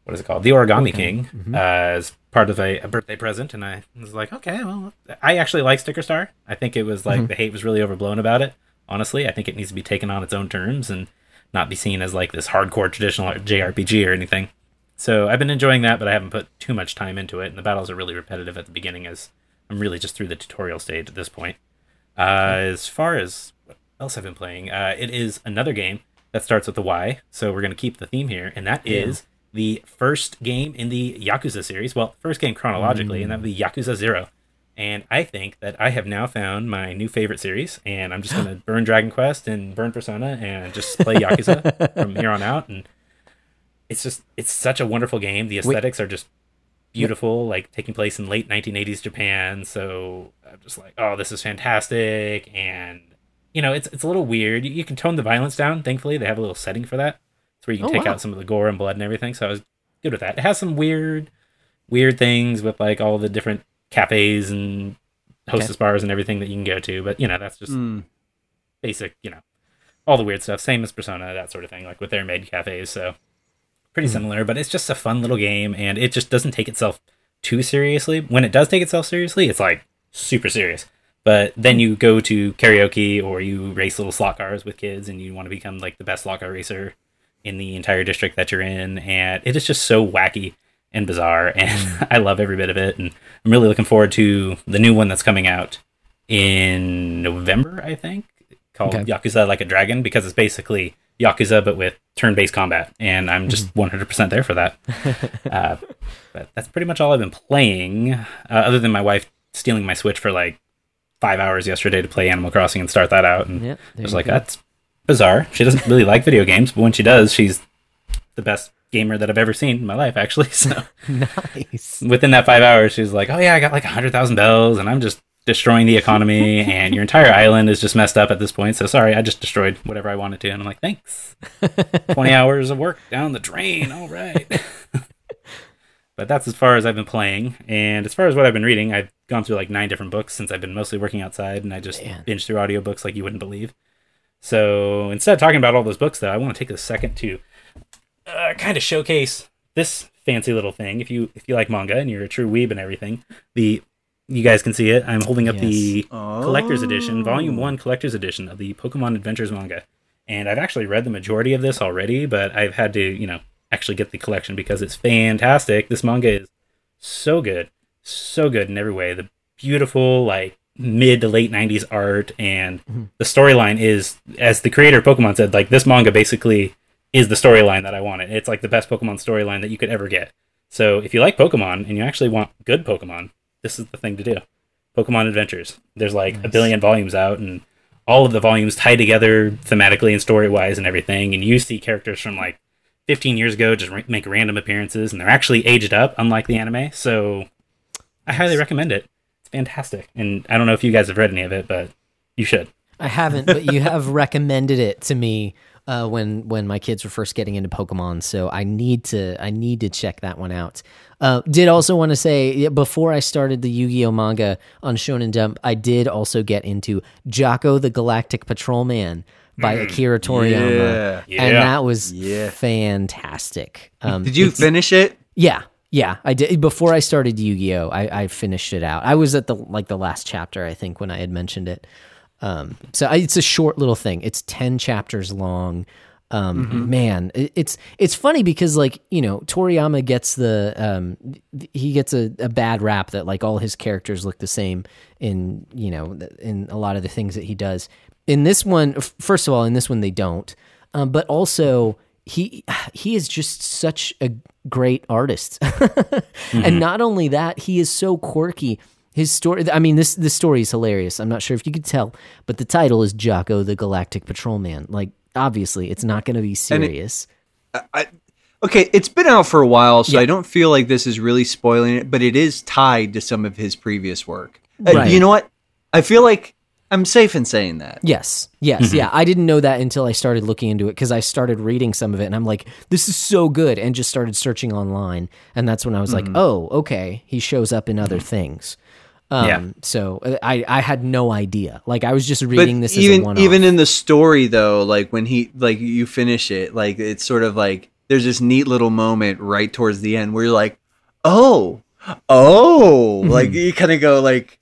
what is it called? The Origami okay. King mm-hmm. uh, as part of a, a birthday present, and I was like, okay, well, I actually like Sticker Star. I think it was like mm-hmm. the hate was really overblown about it. Honestly, I think it needs to be taken on its own terms and not be seen as like this hardcore traditional J R P G or anything. So I've been enjoying that, but I haven't put too much time into it. And the battles are really repetitive at the beginning as I'm really just through the tutorial stage at this point. Uh, mm-hmm. As far as what else I've been playing, uh, it is another game that starts with a Y. So we're going to keep the theme here. And that yeah. is the first game in the Yakuza series. Well, first game chronologically, mm-hmm. and that would be Yakuza Zero. And I think that I have now found my new favorite series. And I'm just going to burn Dragon Quest and burn Persona and just play Yakuza from here on out. And it's just, it's such a wonderful game. The aesthetics Wait. are just beautiful, like taking place in late nineteen eighties Japan. So I'm just like, oh, this is fantastic. And, you know, it's it's a little weird. You can tone the violence down. Thankfully, they have a little setting for that. It's where you can oh, take wow. out some of the gore and blood and everything. So I was good with that. It has some weird, weird things with like all the different cafes and hostess okay. bars and everything that you can go to. But, you know, that's just mm. basic, you know, all the weird stuff. Same as Persona, that sort of thing, like with their maid cafes. So. Pretty similar, but it's just a fun little game, and it just doesn't take itself too seriously. When it does take itself seriously, it's like super serious. But then you go to karaoke or you race little slot cars with kids, and you want to become like the best slot car racer in the entire district that you're in. And it is just so wacky and bizarre, and I love every bit of it. And I'm really looking forward to the new one that's coming out in November, I think, called okay. Yakuza Like a Dragon, because it's basically Yakuza, but with turn-based combat, and I'm just one hundred percent there for that. Uh, but that's pretty much all I've been playing, uh, other than my wife stealing my Switch for like five hours yesterday to play Animal Crossing and start that out, and yeah, I was like, go. That's bizarre. She doesn't really like video games, but when she does, she's the best gamer that I've ever seen in my life, actually. So nice. Within that five hours, she's like, oh yeah, I got like one hundred thousand bells, and I'm just destroying the economy and your entire island is just messed up at this point. So sorry, I just destroyed whatever I wanted to. And I'm like, thanks. twenty hours of work down the drain. All right. But that's as far as I've been playing. And as far as what I've been reading, I've gone through like nine different books since I've been mostly working outside, and I just Man. binge through audiobooks like you wouldn't believe. So instead of talking about all those books, though, I want to take a second to uh, kind of showcase this fancy little thing. If you if you like manga and you're a true weeb and everything, the you guys can see it. I'm holding up yes. the oh. collector's edition, volume one collector's edition of the Pokemon Adventures manga. And I've actually read the majority of this already, but I've had to, you know, actually get the collection because it's fantastic. This manga is so good. So good in every way. The beautiful, like, mid to late nineties art, and mm-hmm. the storyline is, as the creator of Pokemon said, like, this manga basically is the storyline that I wanted. It's like the best Pokemon storyline that you could ever get. So if you like Pokemon and you actually want good Pokemon, this is the thing to do. Pokemon Adventures. There's like nice. a billion volumes out, and all of the volumes tie together thematically and story-wise and everything, and you see characters from like fifteen years ago just ra- make random appearances, and they're actually aged up, unlike the anime, so I highly recommend it. It's fantastic. And I don't know if you guys have read any of it, but you should. I haven't, but you have recommended it to me uh, when when my kids were first getting into Pokemon, so I need to I need to check that one out. Uh, did also want to say, before I started the Yu-Gi-Oh! Manga on Shonen Jump, I did also get into Jocko the Galactic Patrolman by mm, Akira Toriyama, yeah, yeah. and that was yeah. fantastic. Um, did you finish it? Yeah. Yeah, I did. Before I started Yu-Gi-Oh, I, I finished it out. I was at the like the last chapter, I think, when I had mentioned it. Um, so I, it's a short little thing. It's ten chapters long. Um, mm-hmm. Man, it, it's it's funny because, like, you know, Toriyama gets the um, he gets a, a bad rap that, like, all his characters look the same in, you know, in a lot of the things that he does. In this one, first of all, in this one they don't, um, but also. He he is just such a great artist. mm-hmm. And not only that, he is so quirky. His story, I mean, this, this story is hilarious. I'm not sure if you could tell, but the title is Jocko the Galactic Patrolman. Like, obviously, it's not going to be serious. It, I, okay, it's been out for a while, so yeah. I don't feel like this is really spoiling it, but it is tied to some of his previous work. Right. Uh, you know what? I feel like... I'm safe in saying that. Yes. Yes. Mm-hmm. Yeah. I didn't know that until I started looking into it, because I started reading some of it and I'm like, this is so good, and just started searching online. And that's when I was mm-hmm. like, oh, okay. He shows up in other things. Um, yeah. So I, I had no idea. Like, I was just reading but this even, as a one-off. Even in the story though, like when he, like you finish it, like it's sort of like, there's this neat little moment right towards the end where you're like, oh, oh, mm-hmm. like you kind of go like,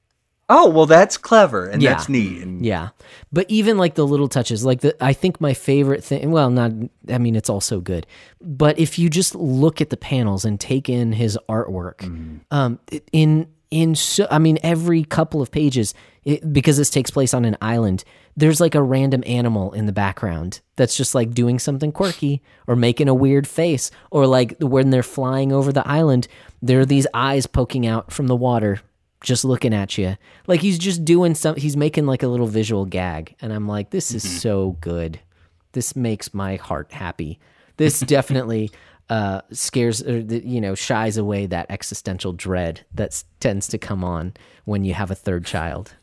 oh, well, that's clever, and yeah. that's neat. And- yeah. But even, like, the little touches, like, the, I think my favorite thing, well, not, I mean, it's all so good, but if you just look at the panels and take in his artwork, mm-hmm. um, in, in so, I mean, every couple of pages, it, because this takes place on an island, there's, like, a random animal in the background that's just, like, doing something quirky or making a weird face, or, like, when they're flying over the island, there are these eyes poking out from the water, just looking at you. Like, he's just doing some, he's making like a little visual gag, and I'm like, this is mm-hmm. so good. This makes my heart happy. This definitely uh scares or you know shies away that existential dread that tends to come on when you have a third child.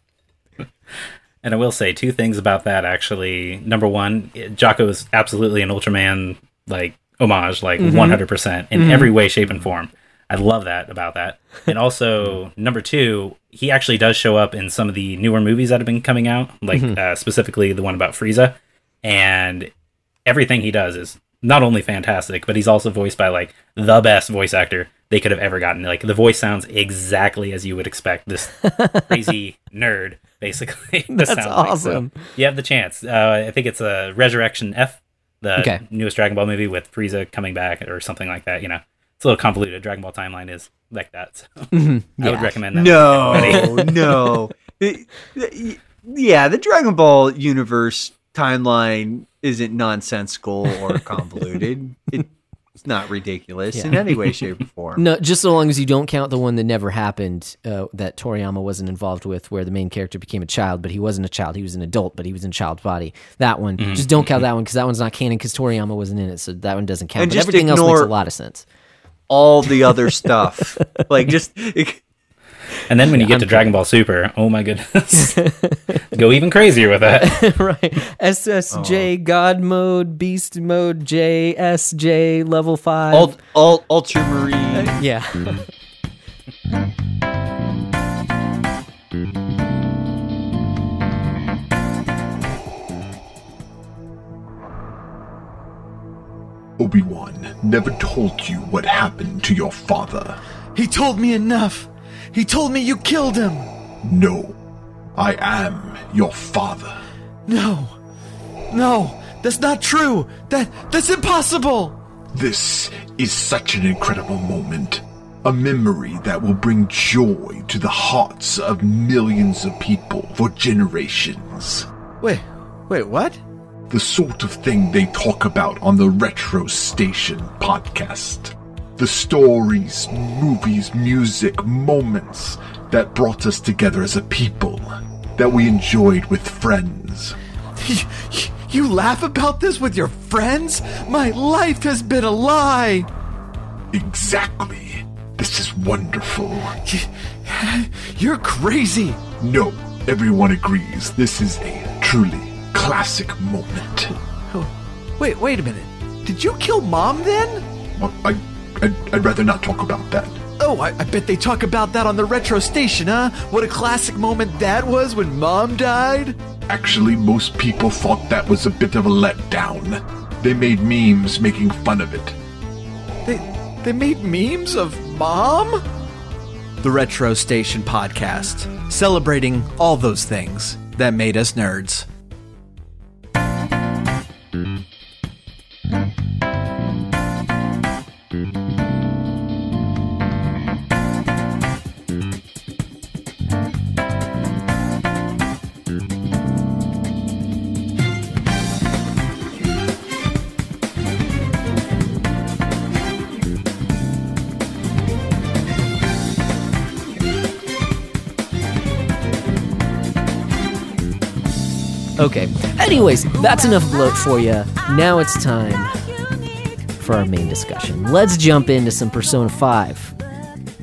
And I will say two things about that, actually. Number one, Jocko is absolutely an Ultraman like homage, like mm-hmm. one hundred percent in mm-hmm. every way, shape, and form. I love that about that. And also, number two, he actually does show up in some of the newer movies that have been coming out, like mm-hmm. uh, specifically the one about Frieza. And everything he does is not only fantastic, but he's also voiced by like the best voice actor they could have ever gotten. Like, the voice sounds exactly as you would expect this crazy nerd, basically. That's awesome. Like. So you have the chance. Uh, I think it's a uh, Resurrection F, the okay. newest Dragon Ball movie with Frieza coming back or something like that, you know. It's a little convoluted. Dragon Ball timeline is like that. So mm-hmm. yeah. I would recommend that. No, no. It, it, yeah, the Dragon Ball universe timeline isn't nonsensical or convoluted. It, it's not ridiculous yeah. in any way, shape, or form. No, just so long as you don't count the one that never happened uh, that Toriyama wasn't involved with, where the main character became a child, but he wasn't a child. He was an adult, but he was in child's body. That one, mm-hmm. just don't count that one, because that one's not canon because Toriyama wasn't in it, so that one doesn't count. And but everything ignore- else makes a lot of sense. All the other stuff, like just, it, and then when you get I'm to Dragon Ball Super, oh my goodness, go even crazier with that, right? S S J oh. God mode, Beast mode, J S J level five, all, all, Ultramarine, uh, yeah. Obi-Wan never told you what happened to your father. He told me enough. He told me you killed him. No. I am your father. No. No. That's not true. That that's impossible. This is such an incredible moment. A memory that will bring joy to the hearts of millions of people for generations. Wait, wait, what? The sort of thing they talk about on the Retro Station podcast. The stories, movies, music, moments that brought us together as a people, that we enjoyed with friends. You, you laugh about this with your friends? My life has been a lie! Exactly. This is wonderful. You're crazy. No, everyone agrees. This is a truly classic moment. Oh, wait, wait a minute. Did you kill Mom then? Well, I, I'd, I'd rather not talk about that. Oh, I, I bet they talk about that on the Retro Station, huh? What a classic moment that was when Mom died. Actually, most people thought that was a bit of a letdown. They made memes making fun of it. They, they made memes of Mom? The Retro Station podcast, celebrating all those things that made us nerds. Okay. Anyways, that's enough bloat for you. Now it's time for our main discussion. Let's jump into some Persona five.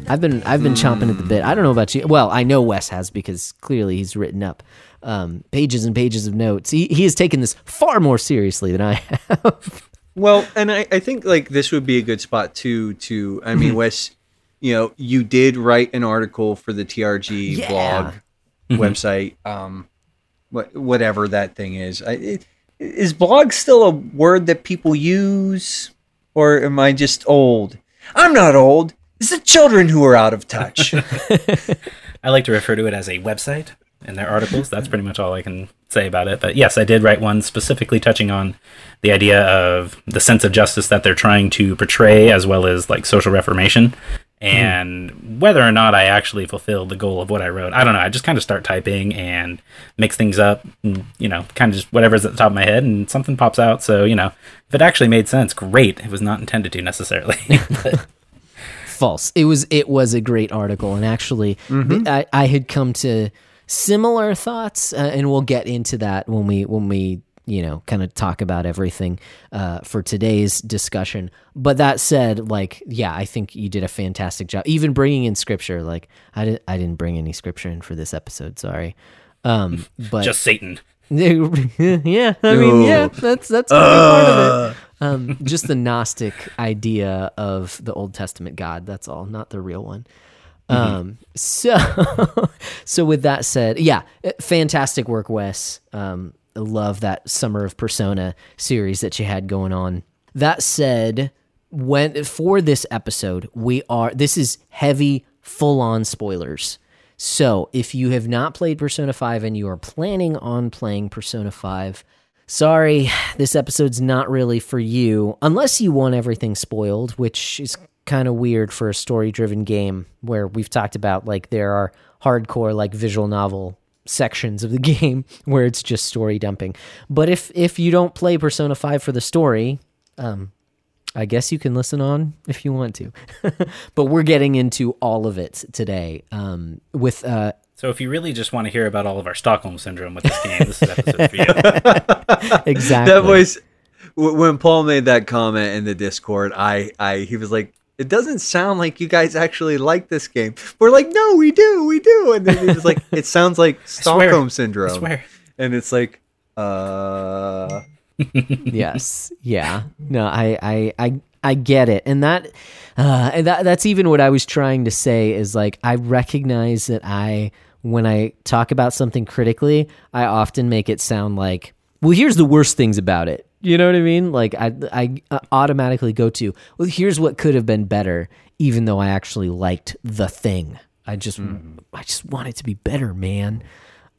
I've been I've been mm. chomping at the bit. I don't know about you. Well, I know Wes has, because clearly he's written up um, pages and pages of notes. He he has taken this far more seriously than I have. Well, and I, I think like this would be a good spot too. To I mean, Wes, you know, you did write an article for the T R G yeah. blog mm-hmm. website. Um, whatever that thing is. I, it, is blog still a word that people use? Or am I just old? I'm not old. It's the children who are out of touch. I like to refer to it as a website and their articles. That's pretty much all I can say about it. But yes, I did write one specifically touching on the idea of the sense of justice that they're trying to portray, as well as like social reformation. And whether or not I actually fulfilled the goal of what I wrote, I don't know. I just kind of start typing and mix things up, and, you know, kind of just whatever's at the top of my head, and something pops out. So, you know, if it actually made sense, great. It was not intended to necessarily. False. It was it was a great article. And actually, mm-hmm. I, I had come to similar thoughts, uh, and we'll get into that when we when we, you know, kind of talk about everything uh, for today's discussion. But that said, like, yeah, I think you did a fantastic job, even bringing in scripture. Like, I, di- I didn't bring any scripture in for this episode, sorry. Um, but just Satan. Yeah, I mean, yeah, that's that's uh. part of it. Um, just the Gnostic idea of the Old Testament God, that's all, not the real one. Um, so, so with that said, yeah, fantastic work, Wes. Um, love that Summer of Persona series that you had going on. That said, when for this episode, we are this is heavy, full-on spoilers. So if you have not played Persona five and you are planning on playing Persona five, sorry, this episode's not really for you, unless you want everything spoiled, which is kind of weird for a story-driven game where we've talked about, like, there are hardcore, like, visual novel sections of the game where it's just story dumping. But if if you don't play Persona five for the story, um I guess you can listen on if you want to. But we're getting into all of it today. Um with uh so if you really just want to hear about all of our Stockholm syndrome with this game, this is episode for you. Exactly. That was when Paul made that comment in the Discord. I I he was like, it doesn't sound like you guys actually like this game. We're like, no, we do, we do. And then it's like, it sounds like Stockholm I Syndrome. I swear. And it's like, uh. Yes. Yeah. No, I, I, I, I get it. And that, uh, and that, that's even what I was trying to say is, like, I recognize that I, when I talk about something critically, I often make it sound like, well, here's the worst things about it. You know what I mean? Like I, I automatically go to, well, here's what could have been better, even though I actually liked the thing. I just, mm-hmm. I just want it to be better, man.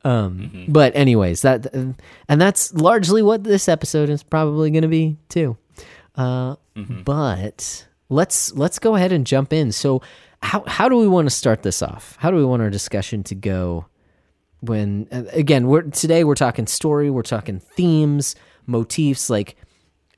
Um, mm-hmm. But anyways, that, and that's largely what this episode is probably going to be too. Uh, mm-hmm. But let's, let's go ahead and jump in. So how, how do we want to start this off? How do we want our discussion to go? When, again, we're today we're talking story, we're talking themes, motifs, like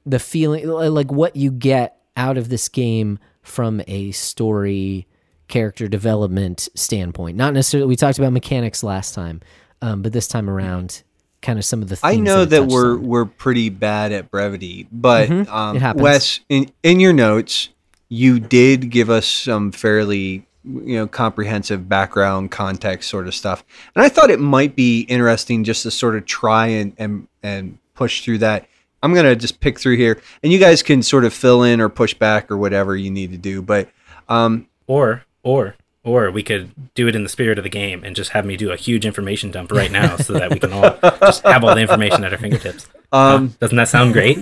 the feeling, like what you get out of this game from a story character development standpoint. Not necessarily, we talked about mechanics last time, um, but this time around, kind of some of the things. I know that, that we're on. we're pretty bad at brevity, but mm-hmm. um, it happens. Wes, in, in your notes, you did give us some fairly, you know, comprehensive background context sort of stuff. And I thought it might be interesting just to sort of try and, and, and push through that. I'm going to just pick through here and you guys can sort of fill in or push back or whatever you need to do. But, um, or, or, or we could do it in the spirit of the game and just have me do a huge information dump right now so that we can all just have all the information at our fingertips. Um, huh? Doesn't that sound great?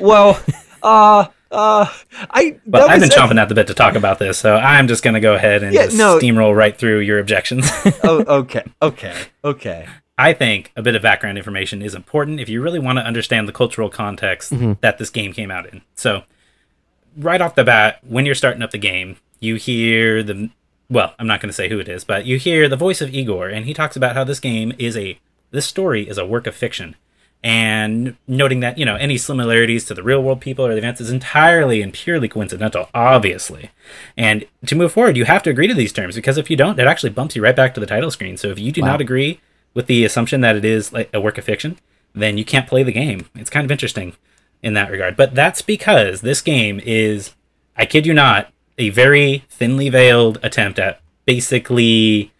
Well, uh, Uh, I, well, I've been a, chomping at the bit to talk about this, so I'm just going to go ahead and yeah, just no. steamroll right through your objections. oh, okay, okay, okay. I think a bit of background information is important if you really want to understand the cultural context mm-hmm. that this game came out in. So, right off the bat, when you're starting up the game, you hear the, well, I'm not going to say who it is, but you hear the voice of Igor, and he talks about how this game is a, this story is a work of fiction. And noting that, you know, any similarities to the real world people or the events is entirely and purely coincidental, obviously. And to move forward, you have to agree to these terms, because if you don't, it actually bumps you right back to the title screen. So if you do wow. not agree with the assumption that it is like a work of fiction, then you can't play the game. It's kind of interesting in that regard. But that's because this game is, I kid you not, a very thinly veiled attempt at basically...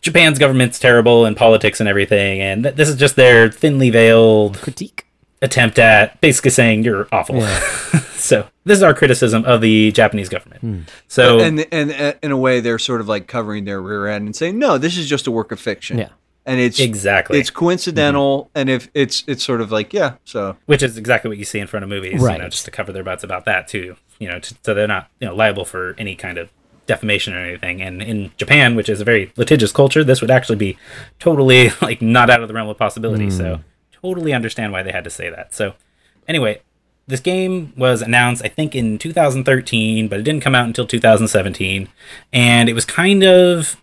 Japan's government's terrible in politics and everything, and th- this is just their thinly veiled critique attempt at basically saying you're awful. Yeah. So this is our criticism of the Japanese government. Mm. So and, and and in a way, they're sort of like covering their rear end and saying, no, this is just a work of fiction. Yeah. And it's exactly it's coincidental, mm-hmm. and if it's it's sort of like yeah, so which is exactly what you see in front of movies, right? You know, just to cover their butts about that too, you know, t- so they're not you know liable for any kind of defamation or anything. And in Japan, which is a very litigious culture, this would actually be totally like not out of the realm of possibility. Mm. So totally understand why they had to say that. So anyway, this game was announced, I think, in two thousand thirteen, but it didn't come out until two thousand seventeen. And it was kind of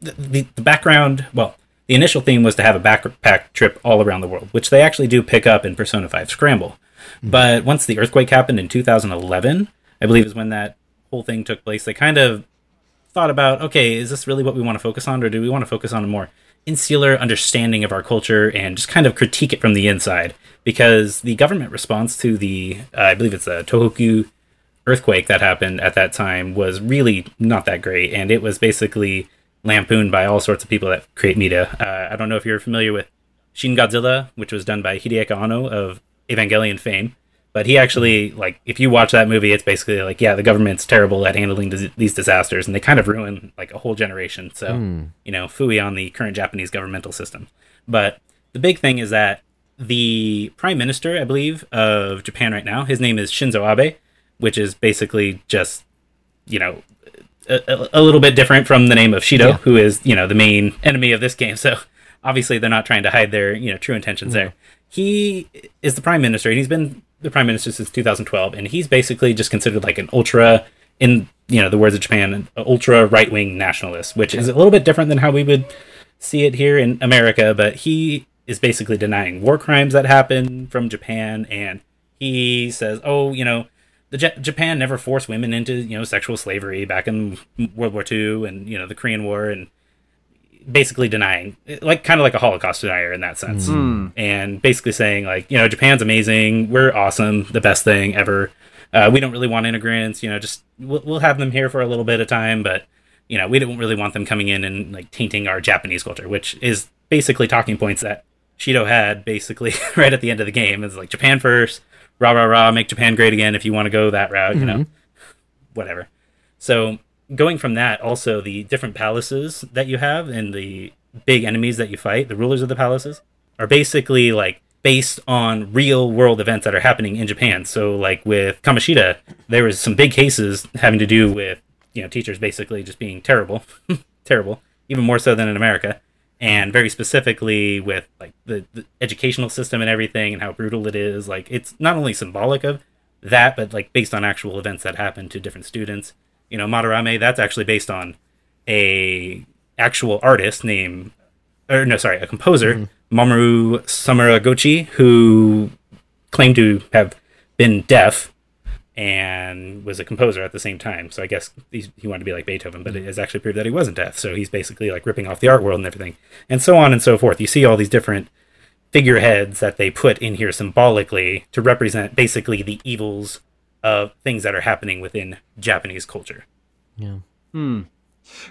the, the, the background. Well, the initial theme was to have a backpack trip all around the world, which they actually do pick up in Persona five Scramble. Mm. But once the earthquake happened in two thousand eleven, I believe is when that whole thing took place, they kind of thought about, okay, is this really what we want to focus on, or do we want to focus on a more insular understanding of our culture and just kind of critique it from the inside? Because the government response to the, uh, I believe it's the Tohoku earthquake that happened at that time was really not that great, and it was basically lampooned by all sorts of people that create media. Uh, I don't know if you're familiar with Shin Godzilla, which was done by Hideaki Anno of Evangelion fame. But he actually, like, if you watch that movie, it's basically like, yeah, the government's terrible at handling dis- these disasters, and they kind of ruin, like, a whole generation. So, mm. you know, phooey on the current Japanese governmental system. But the big thing is that the prime minister, I believe, of Japan right now, his name is Shinzo Abe, which is basically just, you know, a, a little bit different from the name of Shido, yeah. who is, you know, the main enemy of this game. So, obviously, they're not trying to hide their, you know, true intentions yeah. there. He is the prime minister, and he's been... the prime minister since two thousand twelve, and he's basically just considered like an ultra, in you know the words of Japan, an ultra right-wing nationalist, which is a little bit different than how we would see it here in America. But he is basically denying war crimes that happen from Japan, and he says, oh, you know, the J- Japan never forced women into you know sexual slavery back in World War Two and you know the Korean War, and basically denying, like, kind of like a Holocaust denier in that sense. Mm. And basically saying, like, you know, Japan's amazing. We're awesome. The best thing ever. Uh, we don't really want immigrants, you know, just we'll, we'll have them here for a little bit of time. But, you know, we don't really want them coming in and like tainting our Japanese culture, which is basically talking points that Shido had basically right at the end of the game. It's like Japan first, rah, rah, rah, make Japan great again. If you want to go that route, mm-hmm. you know, whatever. So, going from that, also the different palaces that you have and the big enemies that you fight, the rulers of the palaces, are basically like based on real world events that are happening in Japan. So like with Kamoshida, there was some big cases having to do with, you know, teachers basically just being terrible, terrible, even more so than in America. And very specifically with like the, the educational system and everything and how brutal it is. Like it's not only symbolic of that, but like based on actual events that happen to different students. You know, Madarame, that's actually based on a actual artist named, or no, sorry, a composer, mm-hmm. Mamoru Samuragochi, who claimed to have been deaf and was a composer at the same time. So I guess he's, he wanted to be like Beethoven, but it has actually proved that he wasn't deaf. So he's basically like ripping off the art world and everything, and so on and so forth. You see all these different figureheads that they put in here symbolically to represent basically the evils of things that are happening within Japanese culture. Yeah. Hmm.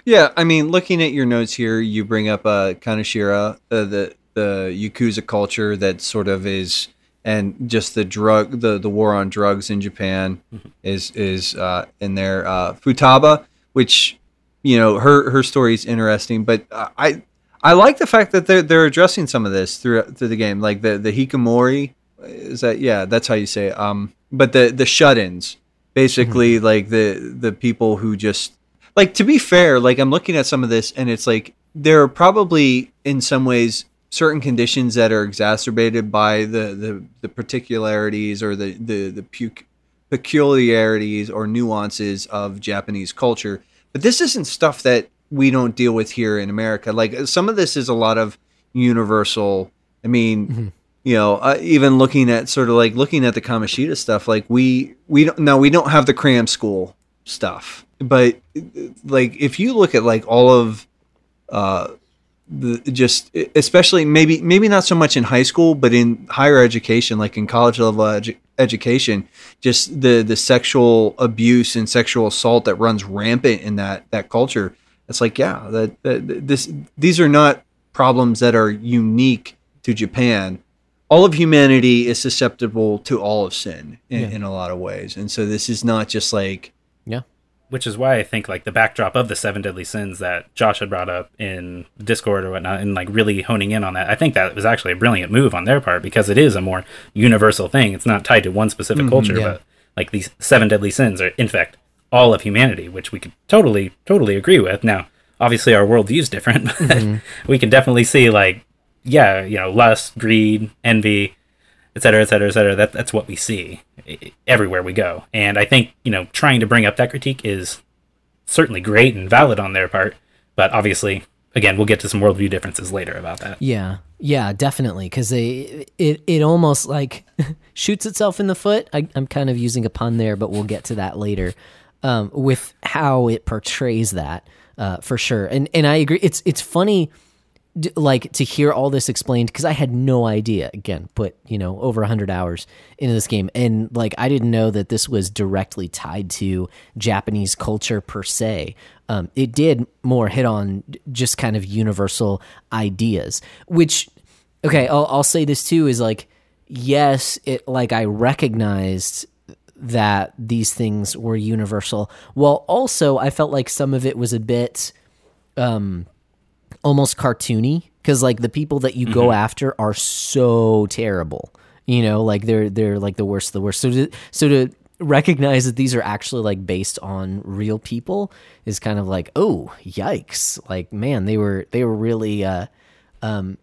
Yeah, I mean, looking at your notes here, you bring up uh, Kaneshira, uh, the the Yakuza culture that sort of is, and just the drug, the, the war on drugs in Japan mm-hmm. is is uh, in there. Uh, Futaba, which, you know, her her story is interesting, but I I like the fact that they're they're addressing some of this through through the game, like the the hikikomori, is that yeah, that's how you say it. Um, but the the shut-ins, basically, mm-hmm. like the the people who just. Like, to be fair, like, I'm looking at some of this, and it's like, there are probably, in some ways, certain conditions that are exacerbated by the, the, the particularities or the, the, the pu- peculiarities or nuances of Japanese culture. But this isn't stuff that we don't deal with here in America. Like, some of this is a lot of universal, I mean... Mm-hmm. You know, uh, even looking at sort of like, looking at the Kamoshida stuff, like, we, we don't, no, we don't have the cram school stuff. But like if you look at like all of uh, the just especially maybe maybe not so much in high school, but in higher education, like in college level edu- education, just the, the sexual abuse and sexual assault that runs rampant in that that culture. It's like, yeah, that, that this these are not problems that are unique to Japan. All of humanity is susceptible to all of sin in, yeah. in a lot of ways. And so this is not just like, yeah. Which is why I think like the backdrop of the seven deadly sins that Josh had brought up in Discord or whatnot, and like really honing in on that, I think that was actually a brilliant move on their part because it is a more universal thing. It's not tied to one specific mm-hmm, culture, yeah. but like these seven deadly sins are in fact all of humanity, which we could totally, totally agree with. Now, obviously our worldview is different, but mm-hmm. we can definitely see like, yeah, you know, lust, greed, envy, et cetera, et cetera, et cetera. That, that's what we see everywhere we go. And I think, you know, trying to bring up that critique is certainly great and valid on their part. But obviously, again, we'll get to some worldview differences later about that. Yeah, yeah, definitely. Because they it, it almost like shoots itself in the foot. I, I'm kind of using a pun there, but we'll get to that later um, with how it portrays that uh, for sure. And and I agree. It's it's funny. Like to hear all this explained because I had no idea. Again, put you know over one hundred hours into this game, and like I didn't know that this was directly tied to Japanese culture per se. Um, it did more hit on just kind of universal ideas. Which, okay, I'll, I'll say this too is like yes, it like I recognized that these things were universal. While also I felt like some of it was a bit. Um, almost cartoony because like the people that you mm-hmm. go after are so terrible, you know, like they're, they're like the worst, of the worst. So to, so to recognize that these are actually like based on real people is kind of like, oh, yikes. Like, man, they were, they were really, uh, um,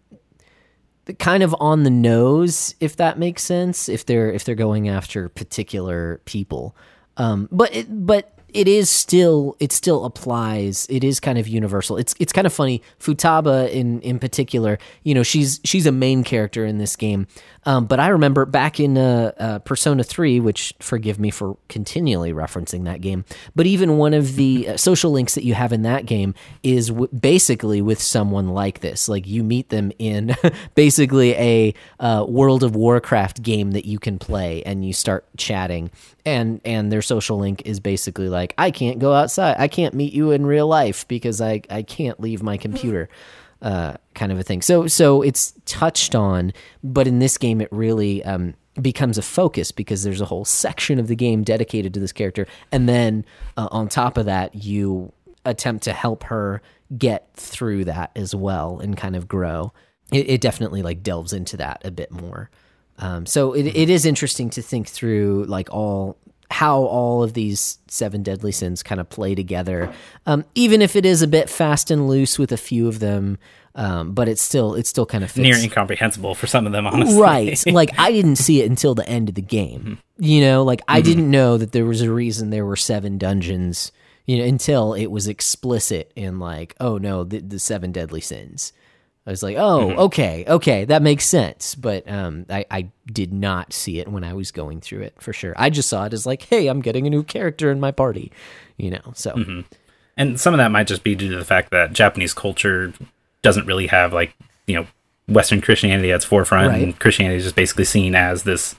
kind of on the nose, if that makes sense, if they're, if they're going after particular people. Um, but, it, but, It is still, it still applies. It is kind of universal. It's it's kind of funny. Futaba in, in particular, you know, she's she's a main character in this game. Um, but I remember back in uh, uh, Persona three, which forgive me for continually referencing that game. But even one of the uh, social links that you have in that game is w- basically with someone like this. Like you meet them in basically a uh, World of Warcraft game that you can play and you start chatting. And and their social link is basically like, I can't go outside. I can't meet you in real life because I, I can't leave my computer uh, kind of a thing. So so it's touched on, but in this game it really um, becomes a focus because there's a whole section of the game dedicated to this character. And then uh, on top of that, you attempt to help her get through that as well and kind of grow. it, it definitely like delves into that a bit more. Um, so it, it is interesting to think through like all how all of these seven deadly sins kind of play together. Um, even if it is a bit fast and loose with a few of them, um, but it's still, it's still kind of fits. Near incomprehensible for some of them, honestly. Right. Like I didn't see it until the end of the game, mm-hmm. you know, like I mm-hmm. didn't know that there was a reason there were seven dungeons, you know, until it was explicit in like, oh no, the, the seven deadly sins. I was like, oh, mm-hmm. okay, okay, that makes sense. But um, I, I did not see it when I was going through it, for sure. I just saw it as like, hey, I'm getting a new character in my party, you know, so. Mm-hmm. And some of that might just be due to the fact that Japanese culture doesn't really have, like, you know, Western Christianity at its forefront, right. and Christianity is just basically seen as this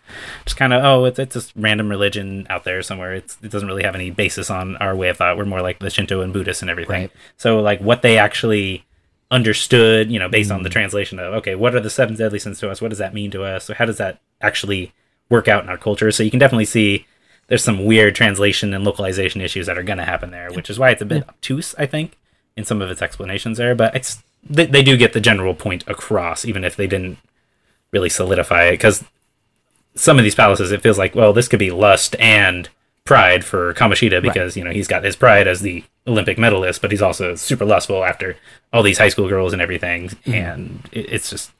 just kind of, oh, it's, it's this random religion out there somewhere. It's, it doesn't really have any basis on our way of thought. We're more like the Shinto and Buddhist and everything. Right. So, like, what they actually understood, you know, based on the translation of, okay, what are the seven deadly sins to us? What does that mean to us? So how does that actually work out in our culture? So you can definitely see there's some weird translation and localization issues that are going to happen there, which is why it's a bit yeah. obtuse, I think, in some of its explanations there. But it's they, they do get the general point across, even if they didn't really solidify it. Because some of these palaces, it feels like, well, this could be lust and pride for Kamoshida, because, right. you know, he's got his pride as the Olympic medalist, but he's also super lustful after all these high school girls and everything. Mm-hmm. And it, it's just,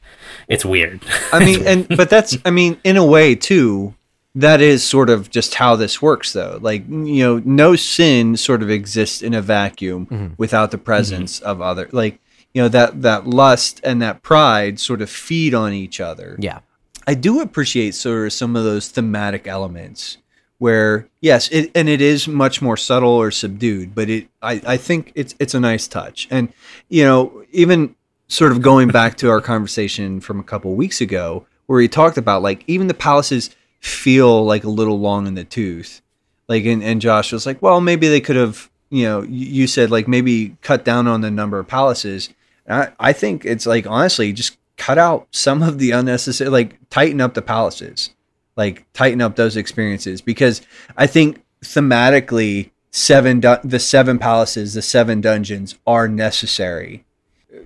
it's weird. I mean, weird. and, but that's, I mean, in a way too, that is sort of just how this works though. Like, you know, no sin sort of exists in a vacuum mm-hmm. without the presence mm-hmm. of other, like, you know, that, that lust and that pride sort of feed on each other. Yeah. I do appreciate sort of some of those thematic elements where, yes, it, and it is much more subtle or subdued, but it, I, I think it's it's a nice touch. And, you know, even sort of going back to our conversation from a couple weeks ago, where he talked about, like, even the palaces feel, like, a little long in the tooth. Like, and, and Josh was like, well, maybe they could have, you know, you said, like, maybe cut down on the number of palaces. And I, I think it's, like, honestly, just cut out some of the unnecessary, like, tighten up the palaces. Like tighten up those experiences, because I think thematically seven du- the seven palaces, the seven dungeons are necessary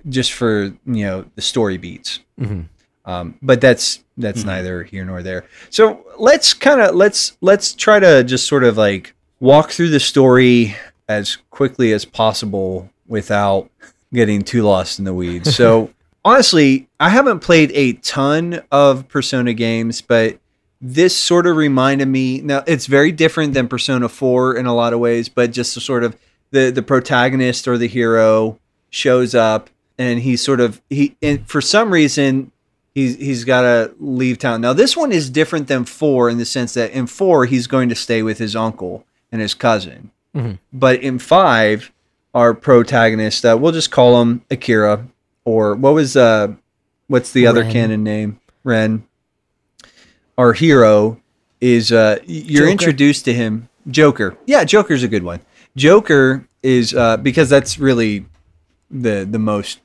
just for, you know, the story beats. Mm-hmm. Um, but that's, that's mm-hmm. neither here nor there. So let's kind of, let's, let's try to just sort of like walk through the story as quickly as possible without getting too lost in the weeds. So honestly, I haven't played a ton of Persona games, but this sort of reminded me, now it's very different than Persona four in a lot of ways, but just the sort of the, the protagonist or the hero shows up and he sort of, he, and for some reason he's, he's got to leave town. Now this one is different than four in the sense that in four, he's going to stay with his uncle and his cousin, mm-hmm. but in five, our protagonist, uh, we'll just call him Akira, or what was, uh, what's the Ren. other canon name? Ren. Our hero is, uh, you're Joker. introduced to him. Joker. Yeah, Joker's a good one. Joker is, uh, because that's really the the most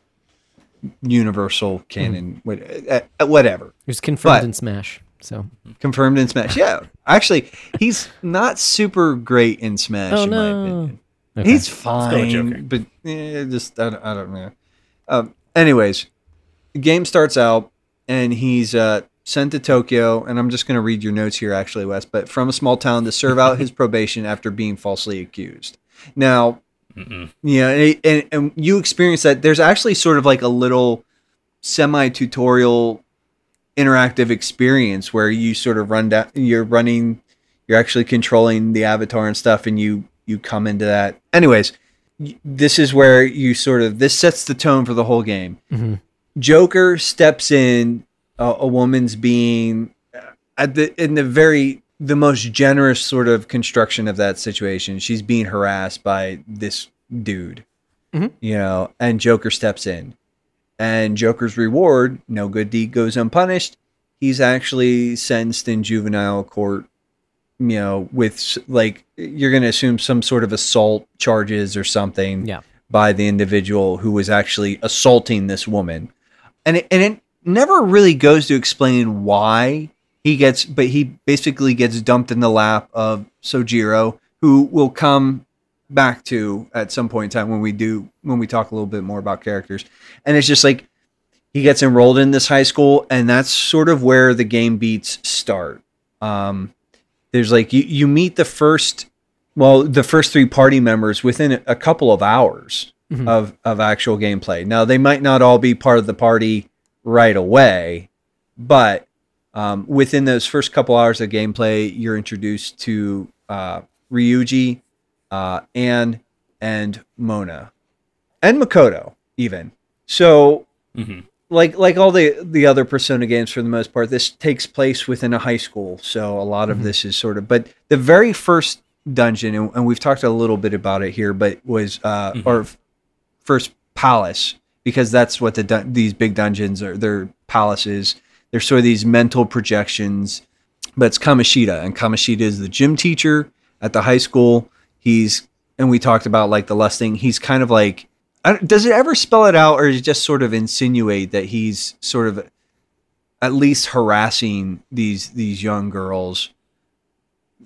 universal canon, mm-hmm. whatever. It was confirmed but, in Smash. So Confirmed in Smash. Yeah. Actually, he's not super great in Smash, oh, in no. my opinion. Okay. He's fine, but eh, just, I don't, I don't know. Um, anyways, the game starts out and he's, uh, sent to Tokyo, and I'm just going to read your notes here, actually, Wes, but from a small town to serve out his probation after being falsely accused. Now, Mm-mm. yeah, and, and, and you experience that. There's actually sort of like a little semi-tutorial interactive experience where you sort of run down, you're running, you're actually controlling the avatar and stuff, and you, you come into that. Anyways, this is where you sort of, this sets the tone for the whole game. Mm-hmm. Joker steps in, a woman's being at the in the very the most generous sort of construction of that situation. She's being harassed by this dude, mm-hmm. you know, and Joker steps in, and Joker's reward, no good deed goes unpunished. He's actually sentenced in juvenile court, you know, with like, you're going to assume some sort of assault charges or something yeah. by the individual who was actually assaulting this woman. And it, and it, never really goes to explain why he gets, but he basically gets dumped in the lap of Sojiro, who will come back to at some point in time when we do, when we talk a little bit more about characters. And it's just like, he gets enrolled in this high school, and that's sort of where the game beats start. Um, there's like, you, you meet the first, well, the first three party members within a couple of hours mm-hmm. of, of actual gameplay. Now, they might not all be part of the party right away, but um, within those first couple hours of gameplay, you're introduced to uh, Ryuji, uh, Anne, and Mona, and Makoto even. So mm-hmm. like, like all the, the other Persona games, for the most part, this takes place within a high school. So a lot of mm-hmm. this is sort of, but the very first dungeon, and, and we've talked a little bit about it here, but was, uh, mm-hmm. our first palace, because that's what the, dun- these big dungeons are. They're palaces. They're sort of these mental projections, but it's Kamoshida, and Kamoshida is the gym teacher at the high school. He's, and we talked about like the lusting. He's kind of like, I don't, does it ever spell it out, or is it just sort of insinuate that he's sort of at least harassing these these young girls?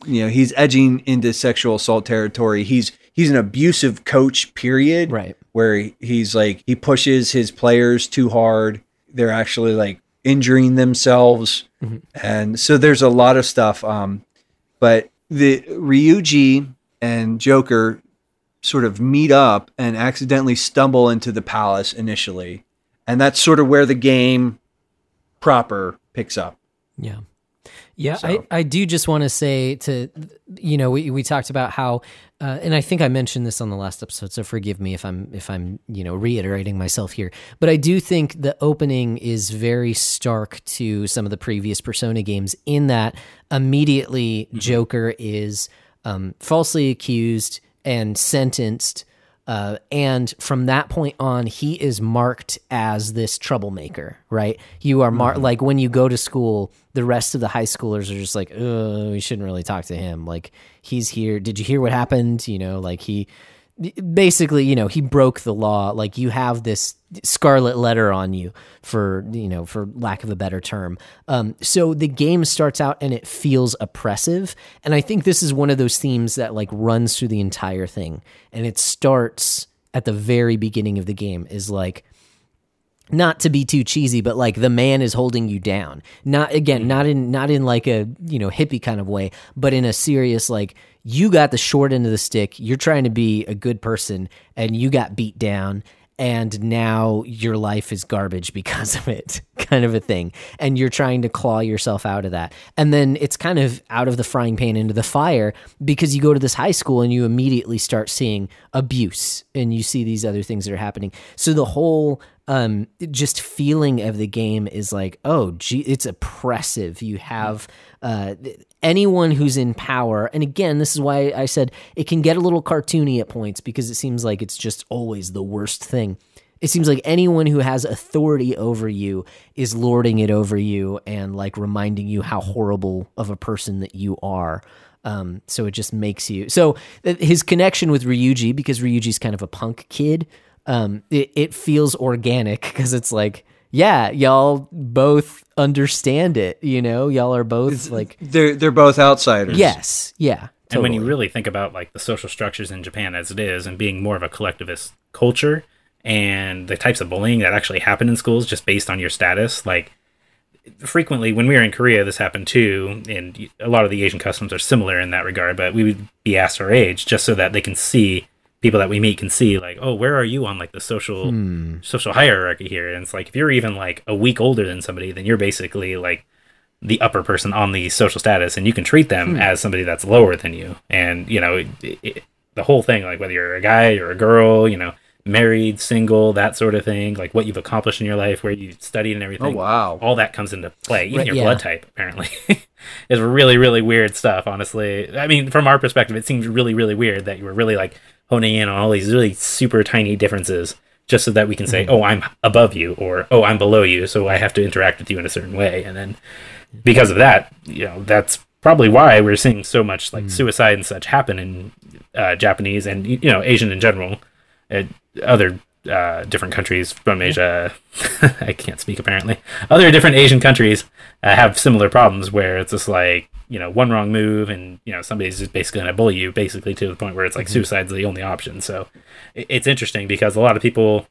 You know, he's edging into sexual assault territory. He's he's an abusive coach, period. Right. Where he, he's like, he pushes his players too hard. They're actually like injuring themselves, mm-hmm. and so there's a lot of stuff. Um, but the Ryuji and Joker sort of meet up and accidentally stumble into the palace initially. And that's sort of where the game proper picks up. Yeah. Yeah. So. I, I do just want to say to, you know, we, we talked about how, uh, and I think I mentioned this on the last episode, so forgive me if I'm, if I'm, you know, reiterating myself here, but I do think the opening is very stark to some of the previous Persona games, in that immediately mm-hmm. Joker is, Um, falsely accused and sentenced, uh, and from that point on, he is marked as this troublemaker, right? You are marked, like when you go to school, the rest of the high schoolers are just like, oh, we shouldn't really talk to him. Like, he's here. Did you hear what happened? You know, like he basically, you know, he broke the law. Like, you have this scarlet letter on you for, you know, for lack of a better term. Um, so the game starts out and it feels oppressive. And I think this is one of those themes that like runs through the entire thing. And it starts at the very beginning of the game, is like, not to be too cheesy, but like the man is holding you down. Not again, not in, not in like a, you know, hippie kind of way, but in a serious, like, you got the short end of the stick. You're trying to be a good person and you got beat down, and now your life is garbage because of it, kind of a thing. And you're trying to claw yourself out of that. And then it's kind of out of the frying pan into the fire, because you go to this high school and you immediately start seeing abuse, and you see these other things that are happening. So the whole um, just feeling of the game is like, oh, gee, it's oppressive. You have uh, anyone who's in power. And again, this is why I said it can get a little cartoony at points, because it seems like it's just always the worst thing. It seems like anyone who has authority over you is lording it over you and like reminding you how horrible of a person that you are. Um, so it just makes you, so his connection with Ryuji, because Ryuji's kind of a punk kid, um, it, it feels organic, because it's like, yeah, y'all both understand it, you know? Y'all are both it's, like... They're they're both outsiders. Yes, yeah. Totally. And when you really think about like the social structures in Japan as it is, and being more of a collectivist culture, and the types of bullying that actually happen in schools just based on your status, like frequently when we were in Korea, this happened too, and a lot of the Asian customs are similar in that regard, but we would be asked our age just so that they can see... people that we meet can see like, oh, where are you on like the social hmm. social hierarchy here? And it's like, if you're even like a week older than somebody, then you're basically like the upper person on the social status, and you can treat them hmm. as somebody that's lower than you. And, you know, it, it, the whole thing, like whether you're a guy or a girl, you know, married, single, that sort of thing, like what you've accomplished in your life, where you studied and everything. Oh, wow. All that comes into play. Even right, your yeah. blood type, apparently. It's really, really weird stuff, honestly. I mean, from our perspective, it seems really, really weird that you were really like honing in on all these really super tiny differences just so that we can say, mm-hmm. oh, I'm above you, or, oh, I'm below you, so I have to interact with you in a certain way. And then because of that, you know, that's probably why we're seeing so much like mm-hmm. suicide and such happen in uh, Japanese and, you know, Asian in general. It, other uh, different countries from Asia, I can't speak apparently, other different Asian countries uh, have similar problems where it's just like, you know, one wrong move and, you know, somebody's just basically going to bully you basically to the point where it's like mm-hmm. suicide's the only option. So it's interesting because a lot of people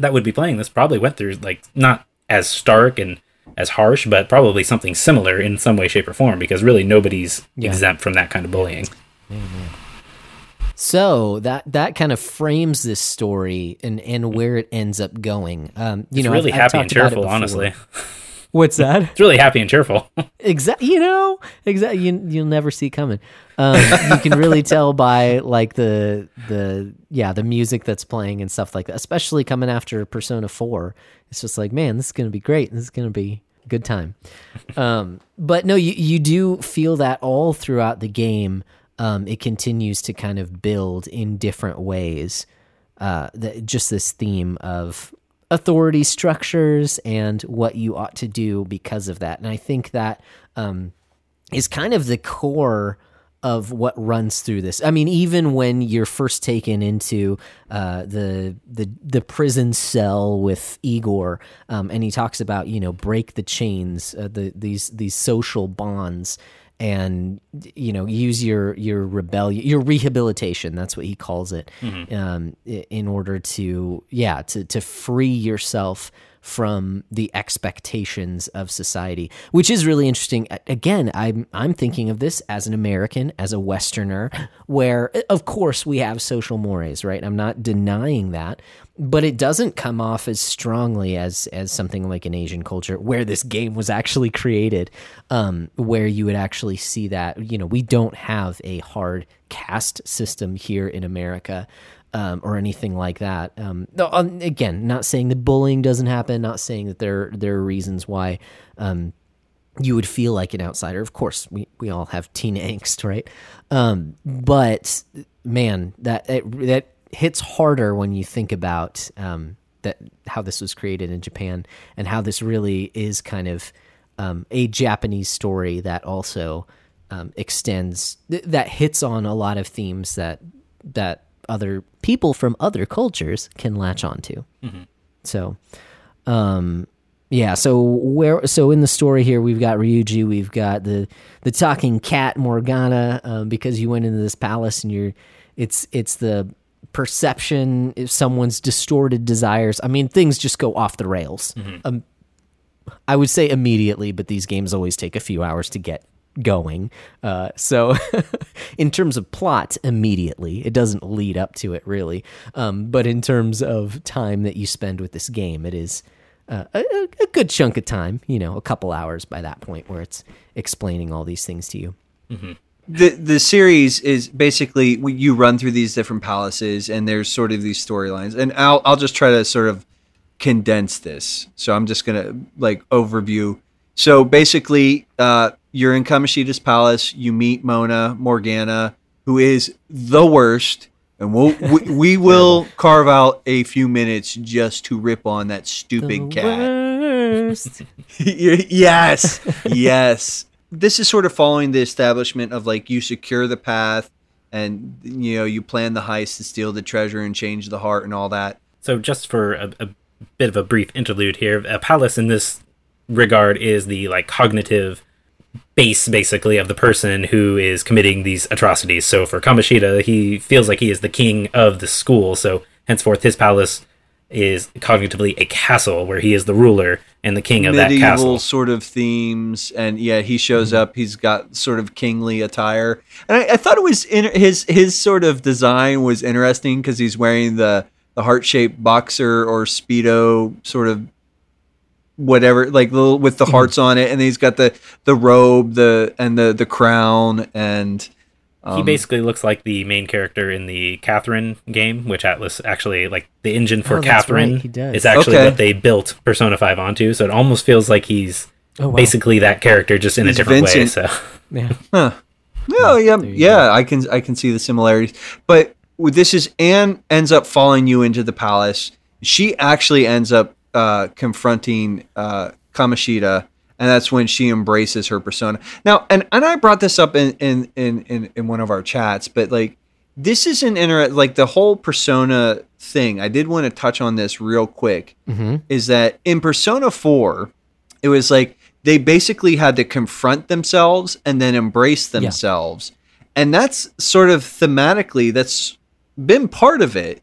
that would be playing this probably went through, like, not as stark and as harsh, but probably something similar in some way, shape, or form, because really nobody's yeah. exempt from that kind of bullying. Yeah, yeah. So that that kind of frames this story and, and where it ends up going. Um, you it's know, really I've, happy I've and cheerful, honestly. What's that? It's really happy and cheerful. Exactly. You know, exactly. You, you'll never see coming. Um, you can really tell by like the, the, yeah, the music that's playing and stuff like that, especially coming after Persona four. It's just like, man, this is going to be great. This is going to be a good time. Um, but no, you, you do feel that all throughout the game. Um, it continues to kind of build in different ways. Uh, the, just this theme of authority structures and what you ought to do because of that. And I think that um, is kind of the core of what runs through this. I mean, even when you're first taken into uh, the, the the prison cell with Igor, um, and he talks about, you know, break the chains, uh, the these these social bonds, and, you know, use your your rebellion, your rehabilitation, that's what he calls it, mm-hmm. um, in order to, yeah, to, to free yourself from the expectations of society, which is really interesting. Again, I'm, I'm thinking of this as an American, as a Westerner, where, of course, we have social mores, right? I'm not denying that, but it doesn't come off as strongly as, as something like an Asian culture where this game was actually created, um, where you would actually see that, you know, we don't have a hard caste system here in America. Um, or anything like that. Um, again, not saying that bullying doesn't happen, not saying that there, there are reasons why um, you would feel like an outsider. Of course, we, we all have teen angst, right? Um, but, man, that it, that hits harder when you think about um, that how this was created in Japan and how this really is kind of um, a Japanese story that also um, extends, th- that hits on a lot of themes that that other people from other cultures can latch onto. Mm-hmm. So, um, yeah. So where? So in the story here, we've got Ryuji, we've got the the talking cat Morgana, um, because you went into this palace and you're, it's it's the perception if someone's distorted desires. I mean, things just go off the rails. Mm-hmm. Um, I would say immediately, but these games always take a few hours to get going. Uh, so in terms of plot, immediately, it doesn't lead up to it really. Um, but in terms of time that you spend with this game, it is uh, a, a good chunk of time, you know, a couple hours by that point where it's explaining all these things to you. Mm-hmm. The, the series is basically you run through these different palaces and there's sort of these storylines, and I'll, I'll just try to sort of condense this. So I'm just going to like overview. So basically, uh, you're in Kamoshida's palace. You meet Mona Morgana, who is the worst, and we'll, we we will carve out a few minutes just to rip on that stupid the cat. Worst. Yes, yes. This is sort of following the establishment of like you secure the path, and you know you plan the heist to steal the treasure and change the heart and all that. So just for a, a bit of a brief interlude here, a palace in this regard is the like cognitive base basically of the person who is committing these atrocities. So for Kamoshida, he feels like he is the king of the school, so henceforth his palace is cognitively a castle where he is the ruler and the king of medieval that castle sort of themes. And yeah, he shows mm-hmm. up, he's got sort of kingly attire, and I, I thought it was in his his sort of design was interesting because he's wearing the the heart-shaped boxer or speedo sort of whatever, like little with the hearts on it, and he's got the the robe, the and the the crown, and um, he basically looks like the main character in the Catherine game, which Atlas actually like the engine for oh, Catherine right, is actually okay. what they built Persona five onto. So it almost feels like he's oh, wow. basically that character just in he's a different Vincent. way. So yeah, huh. no, yeah, yeah, go. I can I can see the similarities, but this is Anne ends up following you into the palace. She actually ends up Uh, confronting uh, Kamoshida, and that's when she embraces her persona. Now, and, and I brought this up in in, in in one of our chats, but like this is an inter like the whole persona thing. I did want to touch on this real quick. Mm-hmm. Is that in Persona four, it was like they basically had to confront themselves and then embrace themselves, yeah. and that's sort of thematically that's been part of it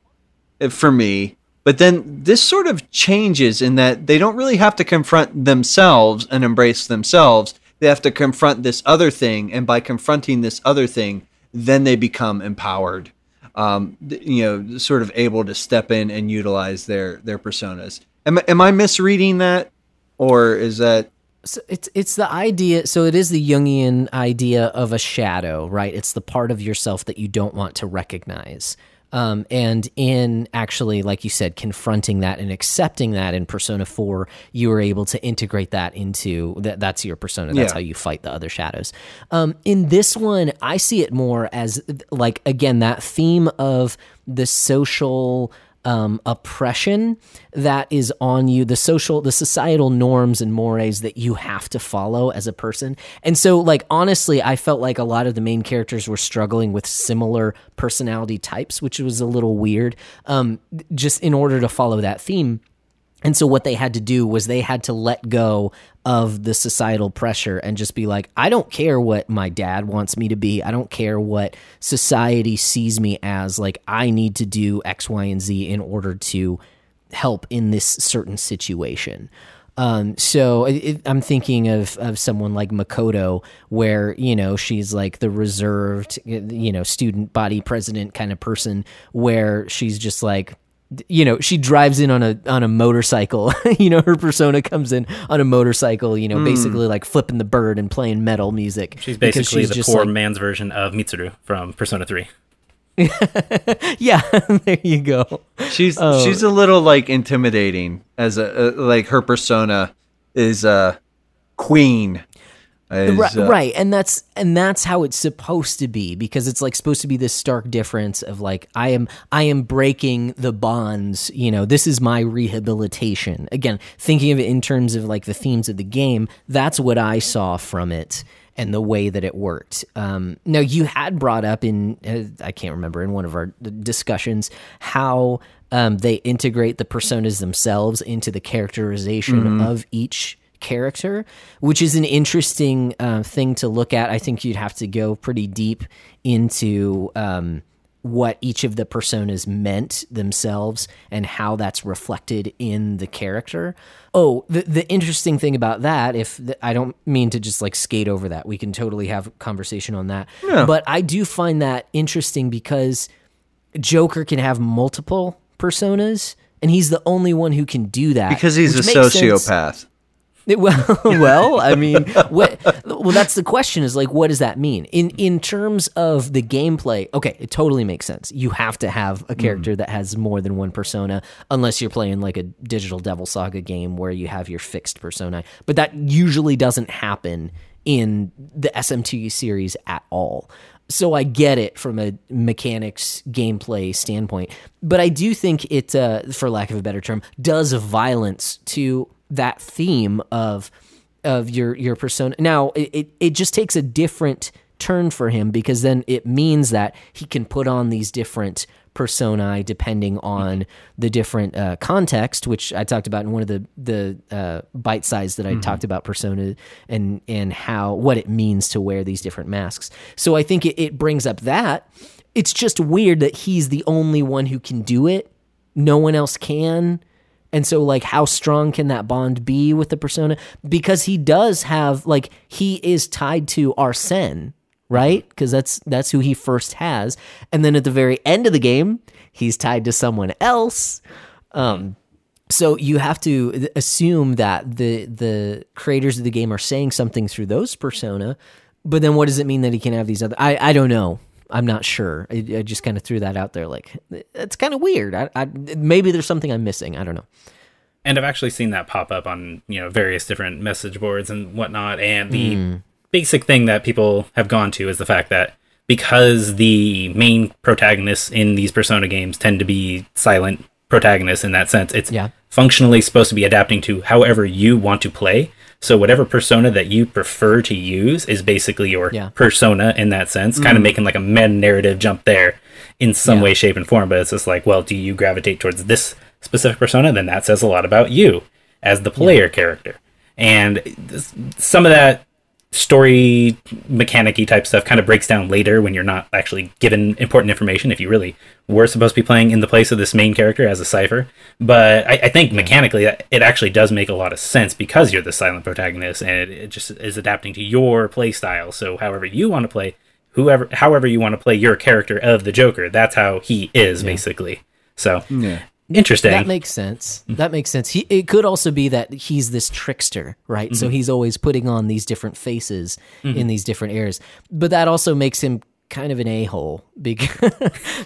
for me. But then this sort of changes in that they don't really have to confront themselves and embrace themselves. They have to confront this other thing, and by confronting this other thing, then they become empowered. Um, you know, sort of able to step in and utilize their their personas. Am, am I misreading that, or is that? So it's it's the idea. So it is the Jungian idea of a shadow, right? It's the part of yourself that you don't want to recognize. Um, and in actually, like you said, confronting that and accepting that in Persona four, you were able to integrate that into that. That's your persona. That's yeah. how you fight the other shadows. Um, in this one, I see it more as like, again, that theme of the social um, oppression that is on you, the social, the societal norms and mores that you have to follow as a person. And so, like, honestly, I felt like a lot of the main characters were struggling with similar personality types, which was a little weird, um, just in order to follow that theme. And so what they had to do was they had to let go of the societal pressure and just be like, I don't care what my dad wants me to be. I don't care what society sees me as. Like, I need to do X, Y, and Z in order to help in this certain situation. Um, so it, I'm thinking of, of someone like Makoto, where, you know, she's like the reserved, you know, student body president kind of person, where she's just like, you know, she drives in on a on a motorcycle. You know, her persona comes in on a motorcycle, you know, mm. basically like flipping the bird and playing metal music. She's basically she's the poor like, man's version of Mitsuru from Persona three. Yeah, there you go. She's oh. she's a little like intimidating as a, a like her persona is a queen. Is, right, uh, right, and that's and that's how it's supposed to be, because it's like supposed to be this stark difference of like I am I am breaking the bonds, you know, this is my rehabilitation. Again, thinking of it in terms of like the themes of the game, that's what I saw from it and the way that it worked. Um, now, you had brought up in uh, I can't remember in one of our discussions how um, they integrate the personas themselves into the characterization mm-hmm. of each character, which is an interesting uh, thing to look at. I think you'd have to go pretty deep into um, what each of the personas meant themselves and how that's reflected in the character. Oh, the, the interesting thing about that, if the, I don't mean to just like skate over that, we can totally have a conversation on that. Yeah. But I do find that interesting because Joker can have multiple personas, and he's the only one who can do that. Because he's a sociopath. Sense. It, well, well, I mean, what, well, that's the question is like, what does that mean in, in terms of the gameplay? Okay. It totally makes sense. You have to have a character mm. that has more than one persona, unless you're playing like a Digital Devil Saga game where you have your fixed persona, but that usually doesn't happen in the S M two series at all. So I get it from a mechanics gameplay standpoint, but I do think it, uh, for lack of a better term, does violence to that theme of of your your persona. Now it, it it just takes a different turn for him, because then it means that he can put on these different personae depending on the different uh context, which I talked about in one of the the uh bite size that I mm-hmm. talked about persona and and how what it means to wear these different masks. So I think it, it brings up that it's just weird that he's the only one who can do it. No one else can. And so, like, how strong can that bond be with the persona? Because he does have, like, he is tied to Arsene, right? Because that's that's who he first has. And then at the very end of the game, he's tied to someone else. Um, so you have to assume that the the creators of the game are saying something through those persona. But then what does it mean that he can have these other? I, I don't know. I'm not sure. I, I just kind of threw that out there. Like, it's kind of weird. I, I, maybe there's something I'm missing. I don't know. And I've actually seen that pop up on, you know, various different message boards and whatnot. And the mm. basic thing that people have gone to is the fact that because the main protagonists in these Persona games tend to be silent protagonists in that sense, it's yeah. functionally supposed to be adapting to however you want to play. So whatever persona that you prefer to use is basically your yeah. persona in that sense, mm. kind of making like a meta-narrative jump there in some yeah. way, shape, and form. But it's just like, well, do you gravitate towards this specific persona? Then that says a lot about you as the player yeah. character. And this, some of that story mechanic-y type stuff kind of breaks down later when you're not actually given important information, if you really were supposed to be playing in the place of this main character as a cipher. But I, I think mechanically it actually does make a lot of sense because you're the silent protagonist, and it, it just is adapting to your play style. So however you want to play, whoever, however you want to play your character of the Joker, that's how he is, yeah. basically. So yeah. Interesting. That makes sense. That makes sense. He, it could also be that he's this trickster, right? Mm-hmm. So he's always putting on these different faces mm-hmm. in these different eras. But that also makes him kind of an a-hole because,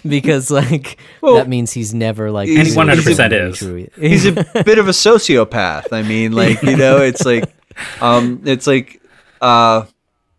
because like, well, that means he's never like... He's one hundred percent is. He's a bit of a sociopath. I mean, like, you know, it's like... um, It's like... Uh,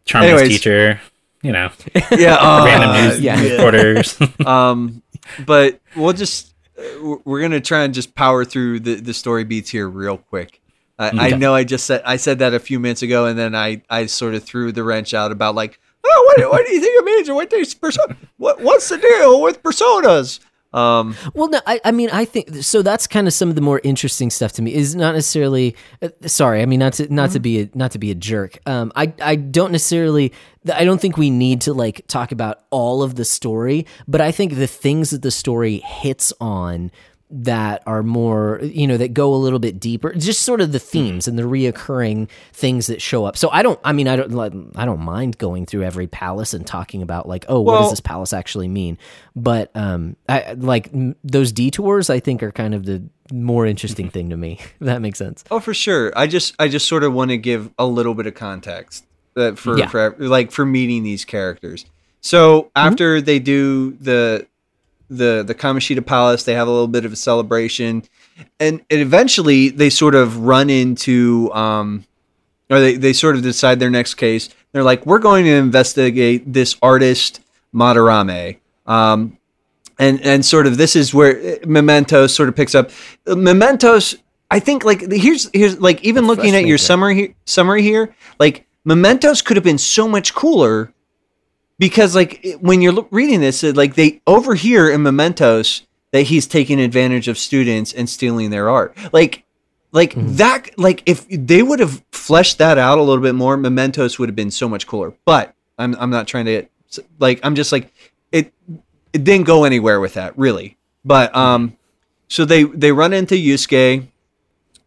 Charming's teacher, you know. Yeah. Uh, random news yeah. reporters. um, But we'll just... We're going to try and just power through the, the story beats here real quick. Uh, okay. I know I just said I said that a few minutes ago, and then I, I sort of threw the wrench out about like, oh, what, what do you think of Major? What do you, Persona? What, what's the deal with Personas? Um, well, no, I, I mean, I think, so that's kind of some of the more interesting stuff to me is not necessarily, uh, sorry, I mean, not to, not mm-hmm. to be, a, not to be a jerk. Um, I, I don't necessarily, I don't think we need to like talk about all of the story, but I think the things that the story hits on that are more, you know, that go a little bit deeper, just sort of the themes and the reoccurring things that show up. So I don't, I mean, I don't, I don't mind going through every palace and talking about like, oh, well, what does this palace actually mean? But um, I like those detours, I think, are kind of the more interesting thing to me. If that makes sense. Oh, for sure. I just, I just sort of want to give a little bit of context that for, yeah. for like for meeting these characters. So after mm-hmm. they do the. the the Kamishita Palace, they have a little bit of a celebration, and, and eventually they sort of run into um or they, they sort of decide their next case. They're like, we're going to investigate this artist Madarame, um and and sort of this is where Mementos sort of picks up. Mementos, I think, like here's here's like even That's looking at your summary here, summary here like Mementos could have been so much cooler. Because, like, when you're reading this, like, they overhear in Mementos that he's taking advantage of students and stealing their art. Like, like mm-hmm. that, like, if they would have fleshed that out a little bit more, Mementos would have been so much cooler. But I'm I'm not trying to, like, I'm just, like, it it didn't go anywhere with that, really. But, um, so they, they run into Yusuke,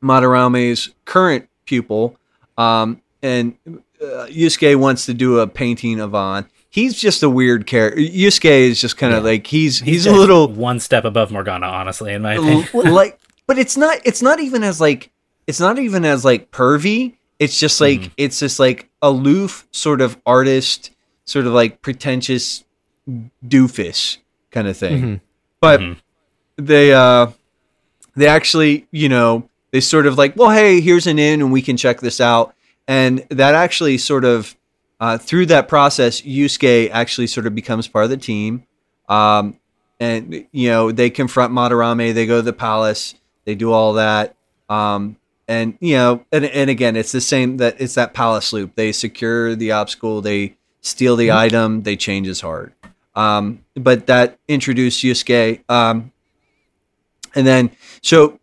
Madarame's current pupil, um, and uh, Yusuke wants to do a painting of An. He's just a weird character. Yusuke is just kind of yeah. like he's he's, he's a little one step above Morgana, honestly, in my opinion. Like, but it's not it's not even as like it's not even as like pervy. It's just like mm-hmm. it's just like aloof sort of artist, sort of like pretentious doofus kind of thing. Mm-hmm. But mm-hmm. they uh, they actually, you know, they sort of like, well, hey, here's an in, and we can check this out, and that actually sort of. Uh, through that process, Yusuke actually sort of becomes part of the team. Um, and, you know, they confront Madarame, they go to the palace, they do all that. Um, and, you know, and, and again, it's the same, that it's that palace loop. They secure the obstacle, they steal the item, they change his heart. Um, but that introduced Yusuke. Um, and then, so,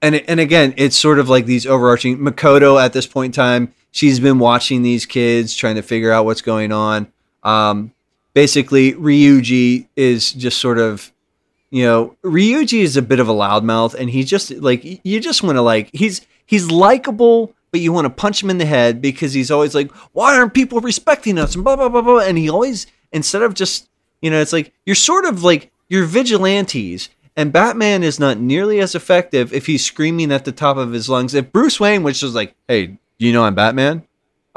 and, and again, it's sort of like these overarching, Makoto at this point in time, she's been watching these kids, trying to figure out what's going on. Um, basically, Ryuji is just sort of, you know, Ryuji is a bit of a loudmouth, and he just like you just want to like he's he's likable, but you want to punch him in the head because he's always like, why aren't people respecting us? And blah blah blah blah. And he always, instead of just, you know, it's like you're sort of like you're vigilantes. And Batman is not nearly as effective if he's screaming at the top of his lungs. If Bruce Wayne, which is like, hey. You know, I'm Batman.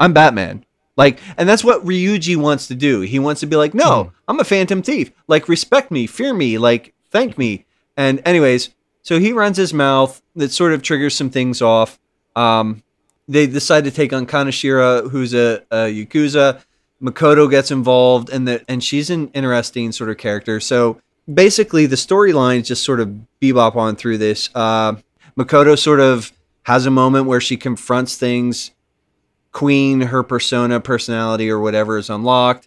I'm Batman. Like, and that's what Ryuji wants to do. He wants to be like, no, I'm a phantom thief. Like, respect me, fear me, like, thank me. And anyways, so he runs his mouth. That sort of triggers some things off. Um, they decide to take on Kaneshiro, who's a, a Yakuza. Makoto gets involved, and the, and she's an interesting sort of character. So basically, the storylines just sort of bebop on through this. Uh, Makoto sort of has a moment where she confronts things. Queen, her persona, personality, or whatever is unlocked.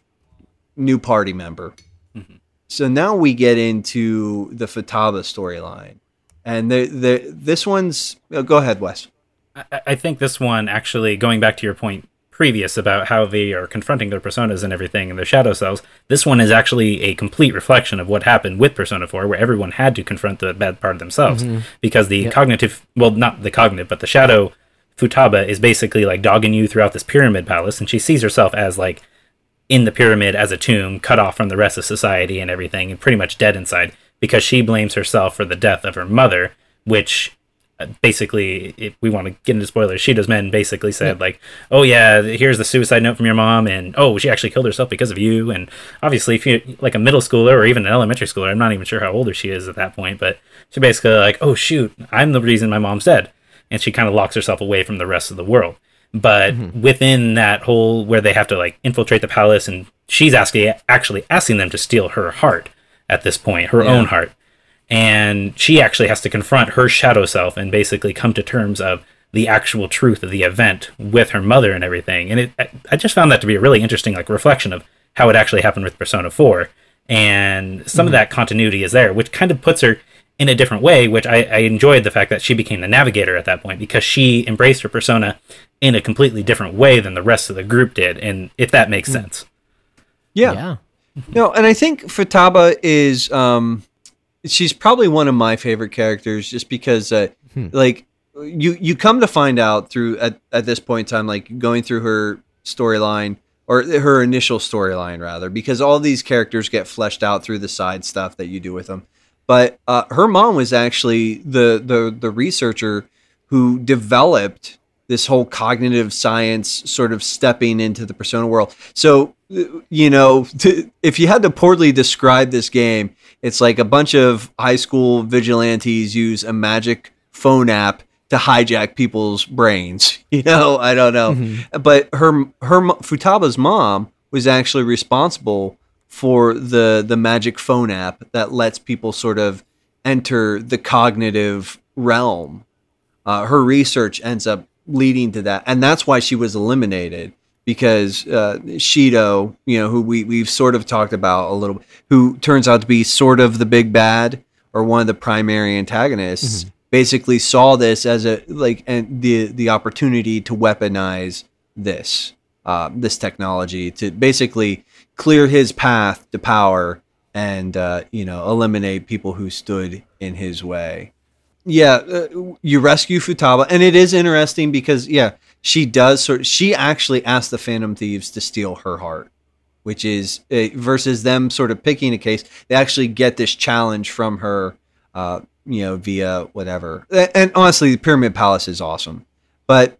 New party member. Mm-hmm. So now we get into the Futaba storyline. And the, the this one's... Oh, go ahead, Wes. I, I think this one, actually, going back to your point previous about how they are confronting their personas and everything and their shadow selves. This one is actually a complete reflection of what happened with Persona four, where everyone had to confront the bad part of themselves. Mm-hmm. Because the yep. cognitive, well, not the cognitive, but the shadow Futaba is basically like dogging you throughout this pyramid palace, and she sees herself as like in the pyramid as a tomb, cut off from the rest of society and everything, and pretty much dead inside, because she blames herself for the death of her mother, which basically, if we want to get into spoilers, Shido's men basically said, yeah. like, oh yeah, here's the suicide note from your mom, and oh, she actually killed herself because of you. And obviously, if you're like a middle schooler or even an elementary schooler, I'm not even sure how older she is at that point, but she basically like, oh shoot, I'm the reason my mom's dead. And she kind of locks herself away from the rest of the world. But mm-hmm. within that whole, where they have to like infiltrate the palace, and she's asking, actually asking them to steal her heart at this point, her yeah. own heart. And she actually has to confront her shadow self and basically come to terms of the actual truth of the event with her mother and everything. And it, I just found that to be a really interesting like reflection of how it actually happened with Persona four. And some mm-hmm. of that continuity is there, which kind of puts her in a different way, which I, I enjoyed the fact that she became the navigator at that point, because she embraced her persona in a completely different way than the rest of the group did. And if that makes sense. Yeah. yeah. No, and I think Futaba is, um, she's probably one of my favorite characters, just because uh, hmm. like you, you come to find out through at, at this point in time, like going through her storyline, or her initial storyline rather, because all these characters get fleshed out through the side stuff that you do with them. But uh, her mom was actually the, the the researcher who developed this whole cognitive science sort of stepping into the Persona world. So, you know, to, if you had to poorly describe this game, it's like a bunch of high school vigilantes use a magic phone app to hijack people's brains. You know, I don't know. Mm-hmm. But her, her Futaba's mom was actually responsible for the the magic phone app that lets people sort of enter the cognitive realm. Uh, her research ends up leading to that, and that's why she was eliminated, because uh, Shido, you know, who we we've sort of talked about a little bit, who turns out to be sort of the big bad or one of the primary antagonists, mm-hmm. basically saw this as a like and the the opportunity to weaponize this uh, this technology to basically clear his path to power and, uh, you know, eliminate people who stood in his way. Yeah. Uh, you rescue Futaba. And it is interesting because, yeah, she does sort of, she actually asked the Phantom Thieves to steal her heart, which is uh, versus them sort of picking a case. They actually get this challenge from her, uh, you know, via whatever. And honestly, the Pyramid Palace is awesome, but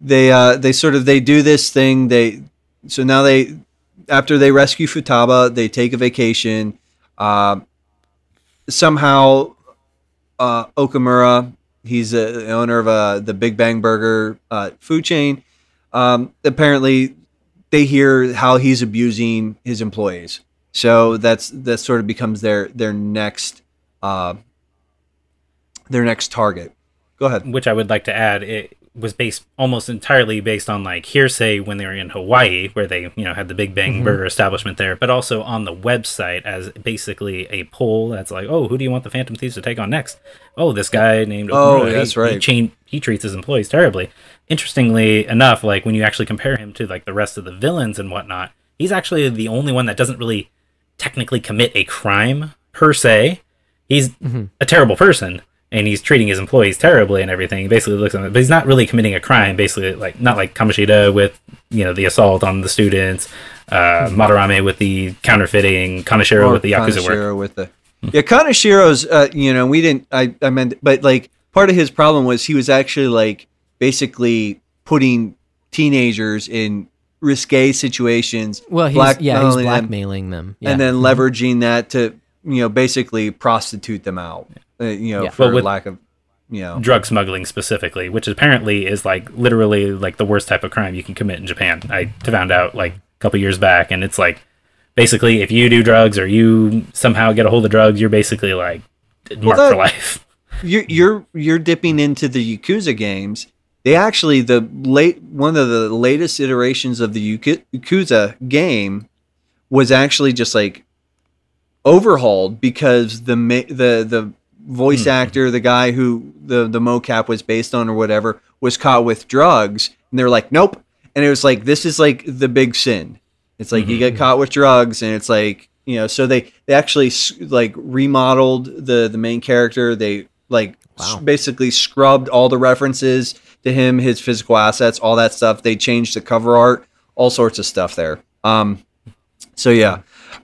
they, uh, they sort of, they do this thing. They, so now they, after they rescue Futaba, they take a vacation. Uh, somehow, uh, Okamura, he's a, the owner of a, the Big Bang Burger uh, food chain. Um, apparently, they hear how he's abusing his employees. So that's that sort of becomes their their next uh, their next target. Go ahead. Which I would like to add. It- was based almost entirely based on like hearsay when they were in Hawaii, where they, you know, had the Big Bang mm-hmm. Burger establishment there, but also on the website as basically a poll that's like, oh, who do you want the Phantom Thieves to take on next? Oh, this guy named oh, Okamura, that's he, right. He, chain, he treats his employees terribly. Interestingly enough, like when you actually compare him to like the rest of the villains and whatnot, he's actually the only one that doesn't really technically commit a crime per se. He's mm-hmm. a terrible person, and he's treating his employees terribly and everything. He basically looks at them, but he's not really committing a crime, basically, like not like Kamoshida with, you know, the assault on the students, uh, Madarame with the counterfeiting, Kaneshiro or with the Yakuza Kaneshiro work. With the, yeah, Kaneshiro's, uh, you know, we didn't, I, I meant, but like part of his problem was he was actually like basically putting teenagers in risque situations. Well, he's, black- yeah, he's blackmailing them. them. Yeah. And then mm-hmm. leveraging that to, you know, basically prostitute them out. Yeah. Uh, you know, yeah. for lack of, you know, drug smuggling specifically, which apparently is like literally like the worst type of crime you can commit in Japan. I found out like a couple years back, and it's like basically if you do drugs or you somehow get a hold of drugs, you're basically like marked well, that, for life. You're you're you're dipping into the Yakuza games. They actually the late one of the latest iterations of the Yakuza game was actually just like overhauled because the the the voice mm-hmm. actor, the guy who the, the mocap was based on or whatever, was caught with drugs, and they're like, nope. And it was like, this is like the big sin. It's like, mm-hmm. you get caught with drugs, and it's like, you know, so they, they actually like remodeled the, the main character. They like wow. s- basically scrubbed all the references to him, his physical assets, all that stuff. They changed the cover art, all sorts of stuff there. Um, so yeah.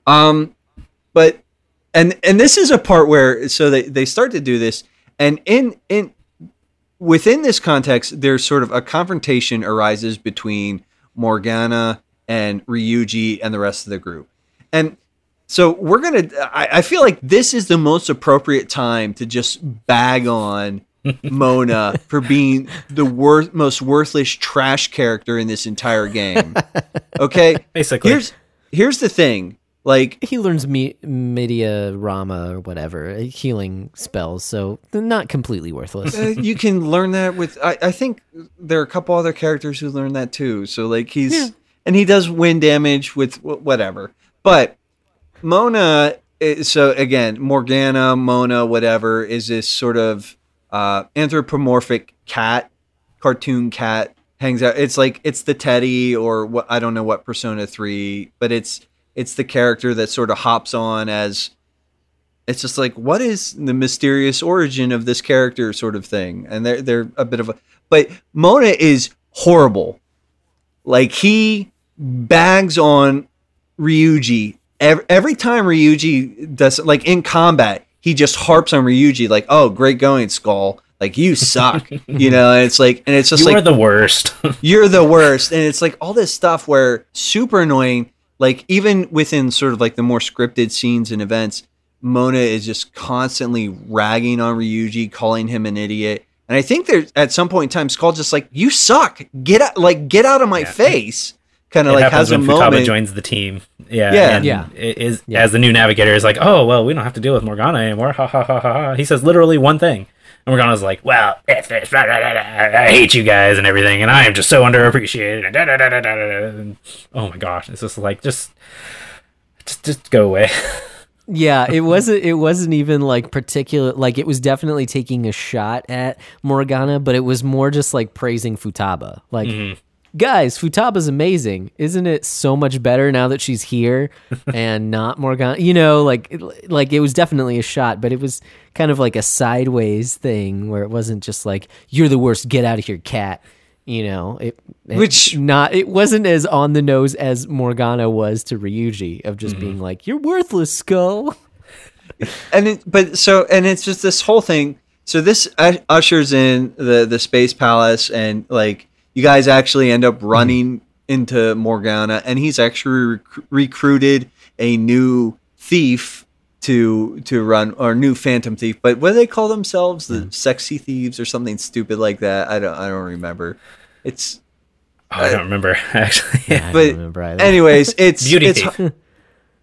Um, but, and, and this is a part where, so they, they start to do this, and in, in, within this context, there's sort of a confrontation arises between Morgana and Ryuji and the rest of the group. And so we're going to, I feel like this is the most appropriate time to just bag on Mona for being the worth, most worthless trash character in this entire game. Okay. Basically. Here's, here's the thing. Like, he learns me- Media Rama or whatever, healing spells, so not completely worthless. Uh, you can learn that with, I, I think there are a couple other characters who learn that too. So like he's, yeah. and he does wind damage with whatever. But Mona, is, so again, Morgana, Mona, whatever, is this sort of uh, anthropomorphic cat, cartoon cat, hangs out. It's like, it's the Teddy or what, I don't know what Persona three, but it's, it's the character that sort of hops on as, it's just like, what is the mysterious origin of this character sort of thing? And they're, they're a bit of a, but Mona is horrible. Like he bags on Ryuji every, every time Ryuji does, like in combat, he just harps on Ryuji like, oh, great going, Skull. Like you suck, you know, and it's like, and it's just you like, you're the worst, you're the worst. And it's like all this stuff where super annoying. Like, even within sort of like the more scripted scenes and events, Mona is just constantly ragging on Ryuji, calling him an idiot. And I think there's at some point in time, Skull's just like, you suck. Get out, like, get out of my yeah. face. Kind of like has a moment. It happens when Futaba joins the team. Yeah. Yeah. And yeah. Is, yeah. As the new navigator is like, oh, well, we don't have to deal with Morgana anymore. Ha, ha, ha, ha, ha. He says literally one thing. And Morgana's like, well, it's this, blah, blah, blah, blah. I hate you guys and everything, and I am just so underappreciated. And, da, da, da, da, da, da. And, oh my gosh, it's just like, just, just, just go away. Yeah, it wasn't. It wasn't even like particular. Like it was definitely taking a shot at Morgana, but it was more just like praising Futaba. Like, mm-hmm. guys, Futaba's amazing, isn't it? So much better now that she's here and not Morgana. You know, like, it, like it was definitely a shot, but it was kind of like a sideways thing where it wasn't just like you're the worst, get out of here, cat. You know, it, it which not it wasn't as on the nose as Morgana was to Ryuji of just mm-hmm. being like you're worthless, Skull. And it, but so and it's just this whole thing. So this ushers in the the Space Palace and like. You guys actually end up running into Morgana, and he's actually rec- recruited a new thief to to run, or new phantom thief. But what do they call themselves? The sexy thieves or something stupid like that? I don't I don't remember. It's oh, I, I don't remember actually. Yeah, but I don't remember either. Anyways, it's beauty it's, thief.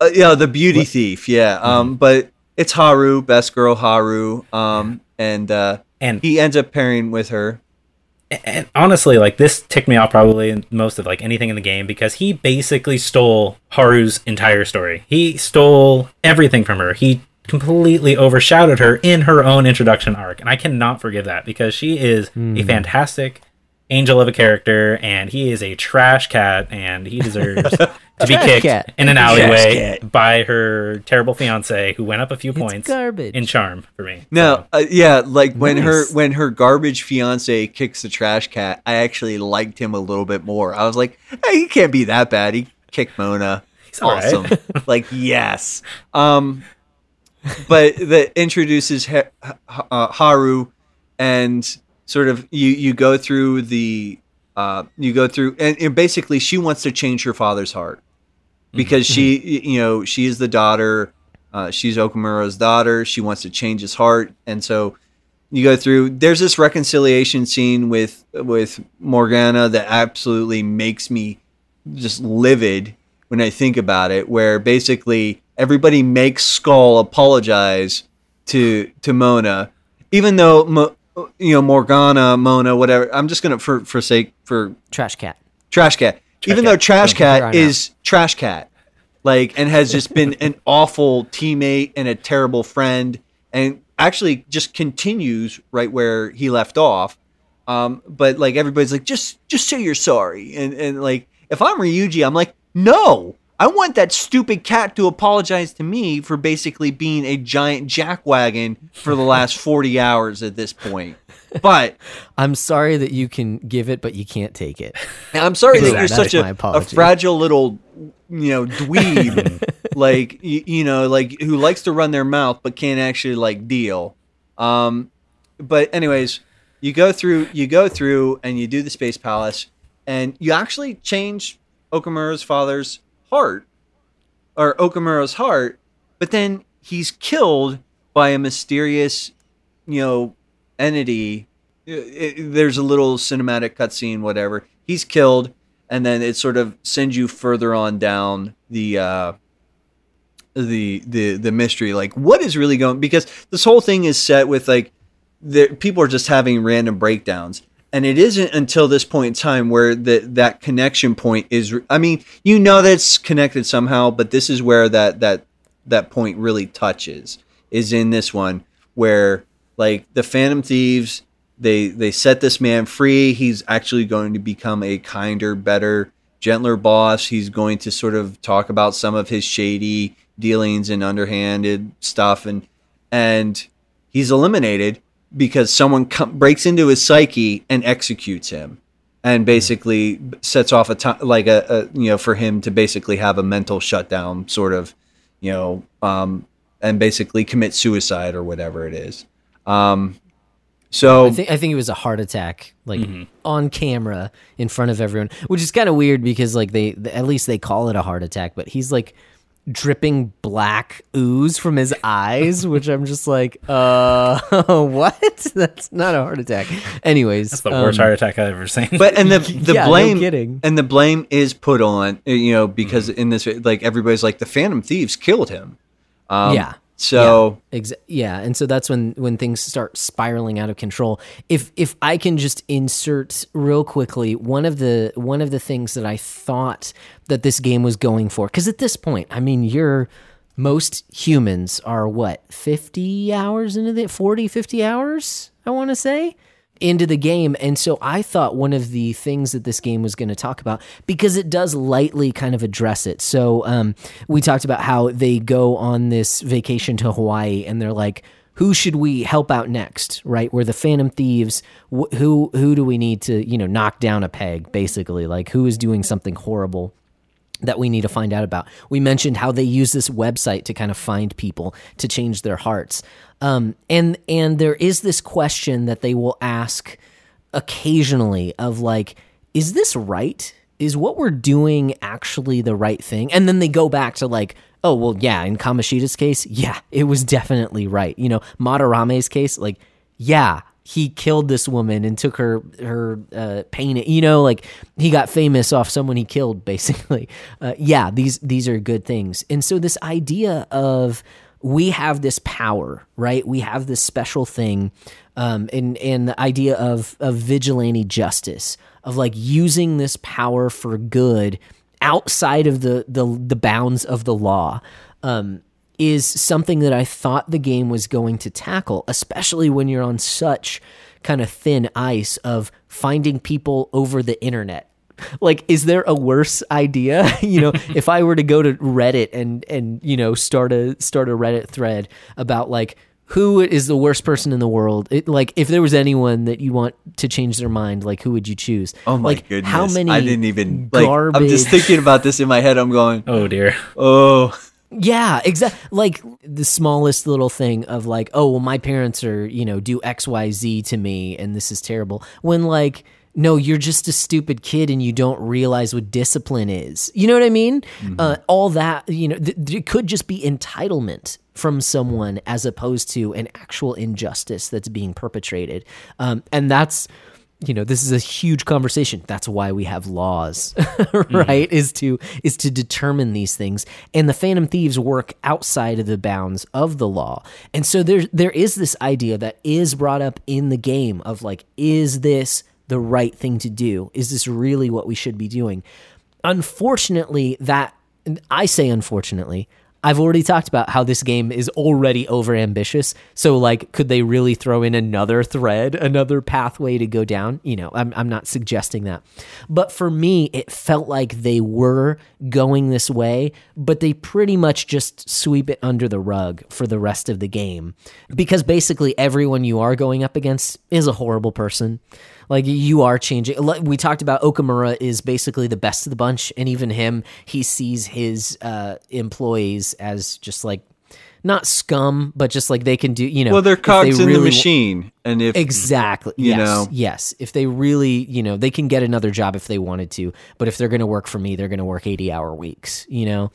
Uh, yeah, the beauty what? thief. Yeah. Um, mm-hmm. But it's Haru, best girl Haru. Um, and uh, and he ends up pairing with her. And honestly, like this ticked me off probably most of like anything in the game because he basically stole Haru's entire story. He stole everything from her. He completely overshadowed her in her own introduction arc. And I cannot forgive that because she is mm. a fantastic angel of a character and he is a trash cat and he deserves to be kicked cat. in an alleyway by her terrible fiance who went up a few it's points garbage. in charm for me. No, so. uh, yeah, like when nice. her when her garbage fiance kicks the trash cat, I actually liked him a little bit more. I was like, hey, he can't be that bad. He kicked Mona. He's awesome. Right. Like, yes. Um, but that introduces he- uh, Haru and sort of you, you go through the uh, you go through and, and basically she wants to change her father's heart because mm-hmm. she you know she is the daughter uh, she's Okamura's daughter. She wants to change his heart, and so you go through. There's this reconciliation scene with with Morgana that absolutely makes me just livid when I think about it. Where basically everybody makes Skull apologize to to Mona, even though. Mo- You know, Morgana, Mona, whatever. I'm just gonna for for sake for trash cat, trash cat. Trash Even cat. though trash cat right is now. trash cat, like, and has just been an awful teammate and a terrible friend, and actually just continues right where he left off. Um, but like everybody's like, just just say you're sorry. And and like if I'm Ryuji, I'm like, no, I want that stupid cat to apologize to me for basically being a giant jackwagon for the last forty hours at this point. But I'm sorry that you can give it, but you can't take it. I'm sorry that, that you're such a, a fragile little, you know, dweeb, like, you, you know, like who likes to run their mouth, but can't actually like deal. Um, but anyways, you go through, you go through and you do the Space Palace and you actually change Okamura's father's heart or Okamura's heart. But then he's killed by a mysterious, you know, entity. It, it, there's a little cinematic cutscene, whatever. He's killed, and then it sort of sends you further on down the uh, the the the mystery. Like, what is really going? Because this whole thing is set with like the people are just having random breakdowns, and it isn't until this point in time where that that connection point is. I mean, you know that's connected somehow, but this is where that that that point really touches. Is in this one where. Like the Phantom Thieves, they they set this man free. He's actually going to become a kinder, better, gentler boss. He's going to sort of talk about some of his shady dealings and underhanded stuff, and and he's eliminated because someone com- breaks into his psyche and executes him, and basically sets off a time like a, a you know for him to basically have a mental shutdown, sort of, you know, um, and basically commit suicide or whatever it is. Um, so I think, I think it was a heart attack, like mm-hmm. on camera in front of everyone, which is kind of weird because like they, at least they call it a heart attack, but he's like dripping black ooze from his eyes, which I'm just like, uh, what? That's not a heart attack. Anyways, that's the um, worst heart attack I've ever seen. But and the the yeah, blame, no kidding. And the blame is put on, you know, because mm-hmm. in this, like everybody's like the Phantom Thieves killed him. Um, yeah. So yeah, exa- yeah, and so that's when, when things start spiraling out of control. If if I can just insert real quickly one of the one of the things that I thought that this game was going for, because at this point, I mean, you're most humans are what fifty hours into the forty, fifty hours, I want to say, into the game, and so I thought one of the things that this game was going to talk about, because it does lightly kind of address it. So um, we talked about how they go on this vacation to Hawaii, and they're like, who should we help out next, right? We're the Phantom Thieves. Wh- who who do we need to, you know, knock down a peg, basically? Like, who is doing something horrible that we need to find out about? We mentioned how they use this website to kind of find people to change their hearts. Um, and and there is this question that they will ask occasionally of like, is this right? Is what we're doing actually the right thing? And then they go back to like, oh, well, yeah, in Kamoshida's case, yeah, it was definitely right. You know, Madarame's case, like, yeah, he killed this woman and took her, her uh, pain, you know, like he got famous off someone he killed, basically. Uh, yeah, these these are good things. And so this idea of... we have this power, right? We have this special thing, um, and and the idea of of vigilante justice, of like using this power for good outside of the the, the bounds of the law, um, is something that I thought the game was going to tackle, especially when you're on such kind of thin ice of finding people over the internet. Like, is there a worse idea? You know, if I were to go to Reddit and, and, you know, start a, start a Reddit thread about like, who is the worst person in the world? It, like, if there was anyone that you want to change their mind, like, who would you choose? Oh my like, goodness. How many I didn't even, garbage... like, I'm just thinking about this in my head. I'm going, oh dear. Oh yeah, exactly. Like the smallest little thing of like, oh, well, my parents are, you know, do X, Y, Z to me. And this is terrible. When like, no, you're just a stupid kid and you don't realize what discipline is. You know what I mean? Mm-hmm. Uh, all that, you know, th- it could just be entitlement from someone as opposed to an actual injustice that's being perpetrated. Um, and that's, you know, this is a huge conversation. That's why we have laws, right? Mm-hmm. Is to is to determine these things. And the Phantom Thieves work outside of the bounds of the law. And so there there is this idea that is brought up in the game of like, is this the right thing to do? Is this really what we should be doing? Unfortunately, that I say unfortunately, I've already talked about how this game is already overambitious. So, like, could they really throw in another thread, another pathway to go down? You know, I'm I'm not suggesting that. But for me, it felt like they were going this way, but they pretty much just sweep it under the rug for the rest of the game. Because basically everyone you are going up against is a horrible person. Like, you are changing. We talked about Okamura is basically the best of the bunch, and even him, he sees his uh, employees as just, like, not scum, but just, like, they can do, you know. Well, they're cogs they in really the machine. W- and if Exactly. You yes, know. yes. If they really, you know, they can get another job if they wanted to, but if they're going to work for me, they're going to work eighty-hour weeks, you know.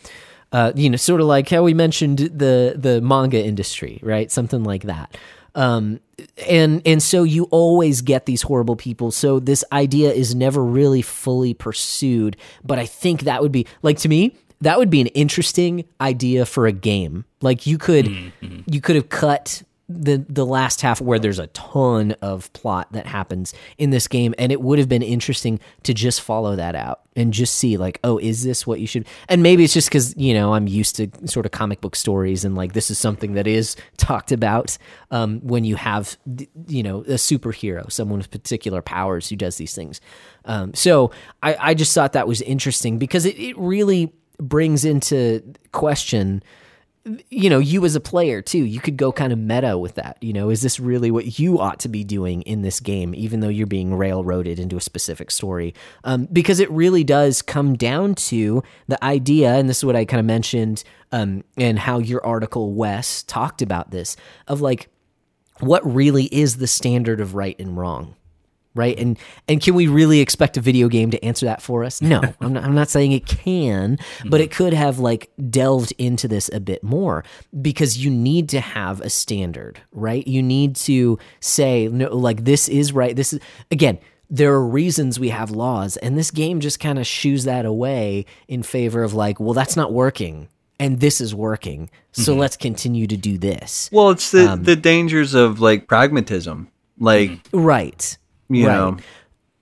Uh, you know, sort of like how we mentioned the the manga industry, right? Something like that. Um, and, and so you always get these horrible people. So this idea is never really fully pursued, but I think that would be like, to me, that would be an interesting idea for a game. Like you could, mm-hmm. you could have cut the, the last half where there's a ton of plot that happens in this game. And it would have been interesting to just follow that out and just see like, oh, is this what you should, and maybe it's just cause you know, I'm used to sort of comic book stories and like, this is something that is talked about um, when you have, you know, a superhero, someone with particular powers who does these things. Um, so I, I just thought that was interesting because it, it really brings into question, you know, you as a player too, you could go kind of meta with that. You know, is this really what you ought to be doing in this game, even though you're being railroaded into a specific story? Um, because it really does come down to the idea, and this is what I kind of mentioned, um, and how your article, Wes, talked about this, of like, what really is the standard of right and wrong? Right. And and can we really expect a video game to answer that for us? No, I'm not, I'm not saying it can, but it could have like delved into this a bit more because you need to have a standard, right? You need to say, no, like this is right. This is, again, there are reasons we have laws, and this game just kind of shoos that away in favor of like, well, that's not working. And this is working. So mm-hmm. let's continue to do this. Well, it's the, um, the dangers of like pragmatism. Like, right. You right. know.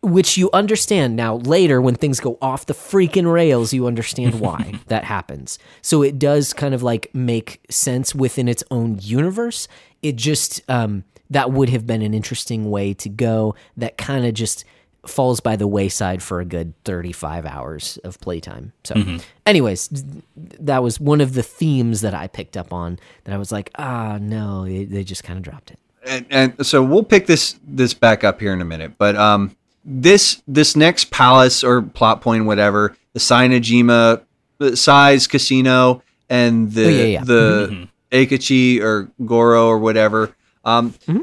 Which you understand now later when things go off the freaking rails, you understand why that happens. So it does kind of like make sense within its own universe. It just, um, that would have been an interesting way to go that kind of just falls by the wayside for a good thirty-five hours of playtime. So mm-hmm. anyways, that was one of the themes that I picked up on that I was like, ah, oh, no, they just kind of dropped it. And, and so we'll pick this this back up here in a minute, but um, this this next palace or plot point, whatever, the Sinajima, the Sai's casino, and the oh, yeah, yeah. the mm-hmm. Eikachi or Goro or whatever. Um, mm-hmm.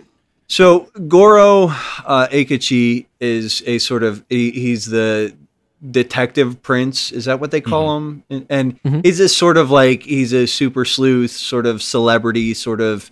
So Goro uh, Eikachi is a sort of he, he's the detective prince. Is that what they call mm-hmm. him? And, and mm-hmm. he's this sort of like he's a super sleuth, sort of celebrity, sort of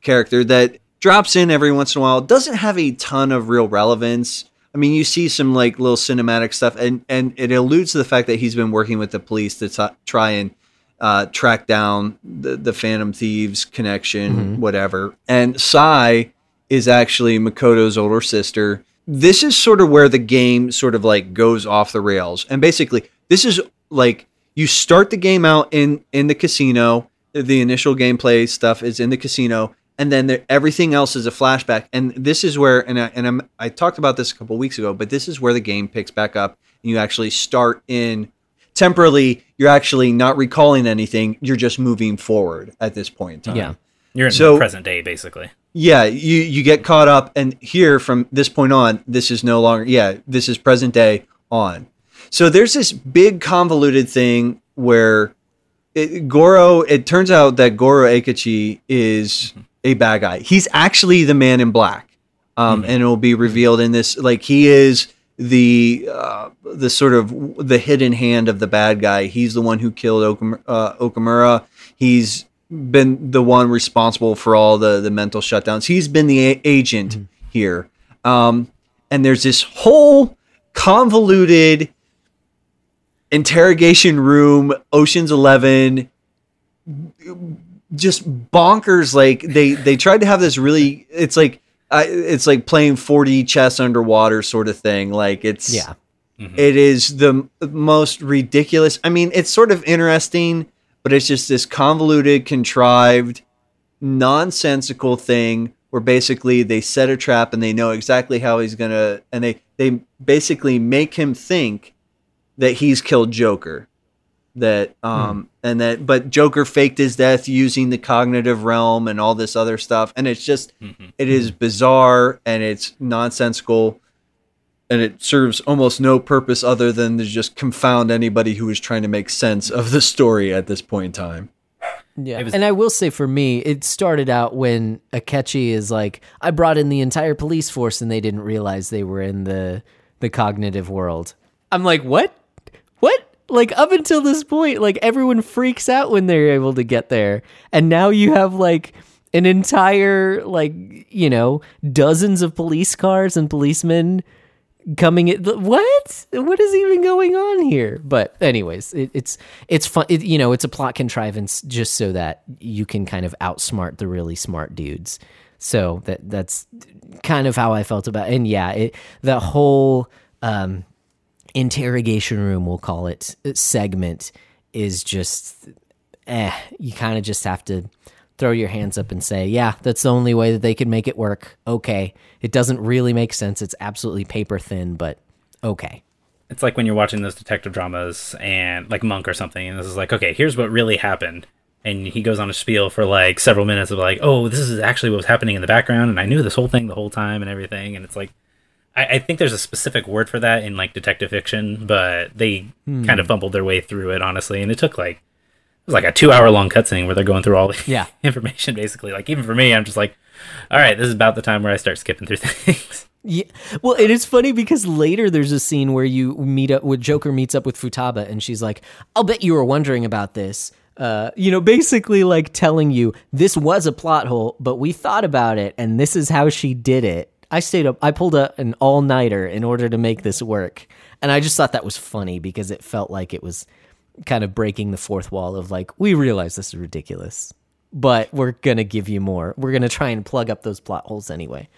character that drops in every once in a while, doesn't have a ton of real relevance. I mean, you see some like little cinematic stuff, and, and it alludes to the fact that he's been working with the police to t- try and uh, track down the, the Phantom Thieves connection, mm-hmm. whatever. And Sai is actually Makoto's older sister. This is sort of where the game sort of like goes off the rails. And basically, this is like you start the game out in, in the casino. The initial gameplay stuff is in the casino. And then there, everything else is a flashback. And this is where, and I, and I'm, I talked about this a couple weeks ago, but this is where the game picks back up and you actually start in temporarily. You're actually not recalling anything. You're just moving forward at this point in time. Yeah. You're in so, the present day, basically. Yeah. You, you get caught up, and here from this point on, this is no longer, yeah, this is present day on. So there's this big convoluted thing where it, Goro, it turns out that Goro Eikachi is... Mm-hmm. a bad guy. He's actually the Man in Black, um, mm-hmm. and it'll be revealed in this. Like he is the uh, the sort of the hidden hand of the bad guy. He's the one who killed Okum- uh, Okamura. He's been the one responsible for all the the mental shutdowns. He's been the a- agent mm-hmm. here, um, and there's this whole convoluted interrogation room, Ocean's Eleven. Just bonkers. Like they, they tried to have this really, it's like, uh, it's like playing four D chess underwater sort of thing. Like it's, yeah, mm-hmm. it is the most ridiculous. I mean, it's sort of interesting, but it's just this convoluted, contrived, nonsensical thing where basically they set a trap and they know exactly how he's going to, and they, they basically make him think that he's killed Joker. That, um, hmm. and that, but Joker faked his death using the cognitive realm and all this other stuff. And it's just, mm-hmm. it is bizarre and it's nonsensical and it serves almost no purpose other than to just confound anybody who is trying to make sense of the story at this point in time. Yeah. Was- and I will say for me, it started out when Akechi is like, I brought in the entire police force and they didn't realize they were in the, the cognitive world. I'm like, what? What? Like, up until this point, like, everyone freaks out when they're able to get there. And now you have, like, an entire, like, you know, dozens of police cars and policemen coming in. What? What is even going on here? But anyways, it, it's, it's fun. It, you know, it's a plot contrivance just so that you can kind of outsmart the really smart dudes. So that that's kind of how I felt about it. And, yeah, it, the whole... um interrogation room, we'll call it, segment is just eh you kind of just have to throw your hands up and say, yeah, that's the only way that they could make it work. Okay, it doesn't really make sense, it's absolutely paper thin, but okay. It's like when you're watching those detective dramas and like Monk or something, and this is like, okay, here's what really happened, and he goes on a spiel for like several minutes of like, oh, this is actually what was happening in the background, and I knew this whole thing the whole time and everything. And it's like, I think there's a specific word for that in like detective fiction, but they mm. kind of fumbled their way through it, honestly. And it took like, it was like a two hour long cutscene where they're going through all the yeah. information, basically. Like, even for me, I'm just like, all right, this is about the time where I start skipping through things. Yeah. Well, it is funny because later there's a scene where you meet up with Joker meets up with Futaba and she's like, I'll bet you were wondering about this. Uh, you know, basically like telling you this was a plot hole, but we thought about it and this is how she did it. I stayed up, I pulled a, an all-nighter in order to make this work. And I just thought that was funny because it felt like it was kind of breaking the fourth wall of like, we realize this is ridiculous, but we're going to give you more. We're going to try and plug up those plot holes anyway.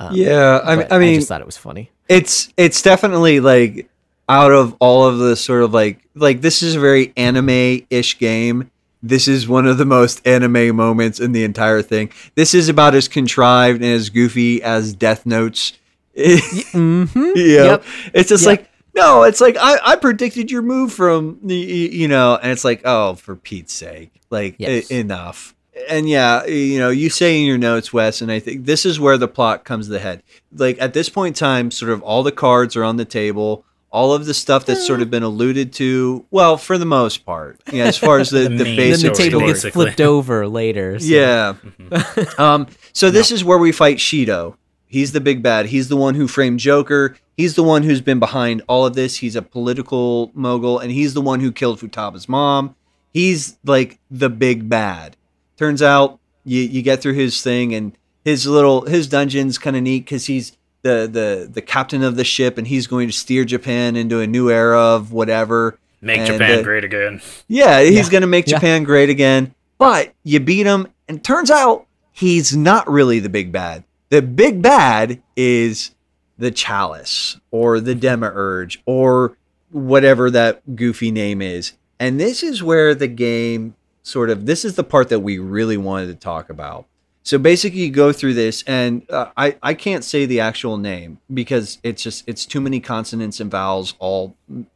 Um, yeah, I, I mean... I just thought it was funny. It's it's definitely like out of all of the sort of like, like this is a very anime-ish game. This is one of the most anime moments in the entire thing. This is about as contrived and as goofy as Death Notes. Mm-hmm. Yeah. Yep. It's just yep. like, no, it's like, I, I predicted your move from, the, you know, and it's like, oh, for Pete's sake, like yes. I- enough. And yeah, you know, you say in your notes, Wes, and I think this is where the plot comes to the head. Like at this point in time, sort of all the cards are on the table. All of the stuff that's sort of been alluded to, well, for the most part, yeah, as far as the, the, the basic then the table story. Gets flipped over later. So. Yeah. Mm-hmm. Um, so this no. is where we fight Shido. He's the big bad. He's the one who framed Joker. He's the one who's been behind all of this. He's a political mogul, and he's the one who killed Futaba's mom. He's like the big bad. Turns out you, you get through his thing, and his little his dungeon's kind of neat because he's The, the the captain of the ship, and he's going to steer Japan into a new era of whatever. Make and Japan uh, great again. Yeah, he's yeah. going to make yeah. Japan great again. But you beat him, and turns out he's not really the big bad. The big bad is the Chalice, or the Demiurge, or whatever that goofy name is. And this is where the game sort of, this is the part that we really wanted to talk about. So basically you go through this, and uh, I, I can't say the actual name because it's just, it's too many consonants and vowels all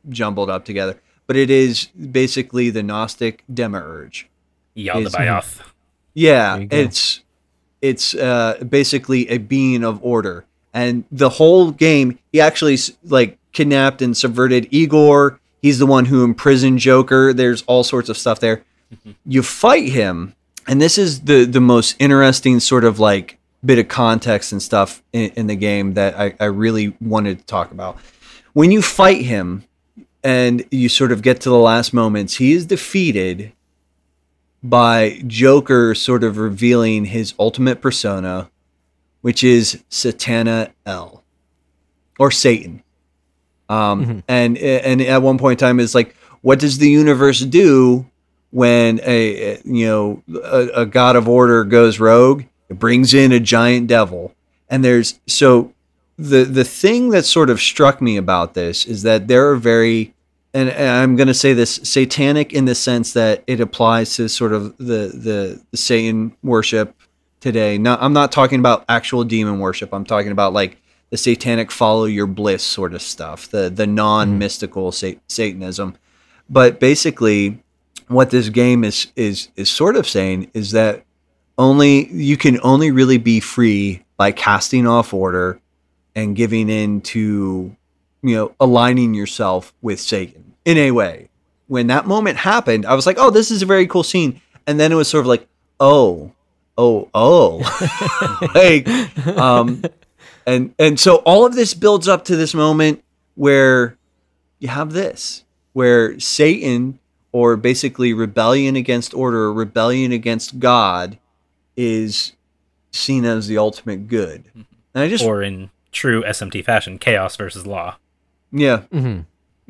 jumbled up together. But it is basically the Gnostic Demiurge. Yaldabaoth. Yeah, it's it's uh, basically a being of order. And the whole game, he actually like kidnapped and subverted Igor. He's the one who imprisoned Joker. There's all sorts of stuff there. Mm-hmm. You fight him. And this is the, the most interesting sort of like bit of context and stuff in, in the game that I, I really wanted to talk about. When you fight him and you sort of get to the last moments, he is defeated by Joker sort of revealing his ultimate persona, which is Satana L, or Satan. Um, mm-hmm. and, and at one point in time it's like, what does the universe do when a you know a, a god of order goes rogue? It brings in a giant devil. And there's so the the thing that sort of struck me about this is that there are very and I'm going to say this, satanic in the sense that it applies to sort of the, the, the Satan worship today. Now, I'm not talking about actual demon worship. I'm talking about like the satanic follow your bliss sort of stuff, the, the non-mystical mm. Satanism. But basically what this game is, is, is sort of saying is that only you can only really be free by casting off order and giving in to, you know, aligning yourself with Satan in a way. When that moment happened, I was like, oh, this is a very cool scene. And then it was sort of like, oh, oh, oh, like, um, and, and so all of this builds up to this moment where you have this, where Satan, or basically rebellion against order, rebellion against God, is seen as the ultimate good. And I just, or in true S M T fashion, chaos versus law. Yeah. Mm-hmm.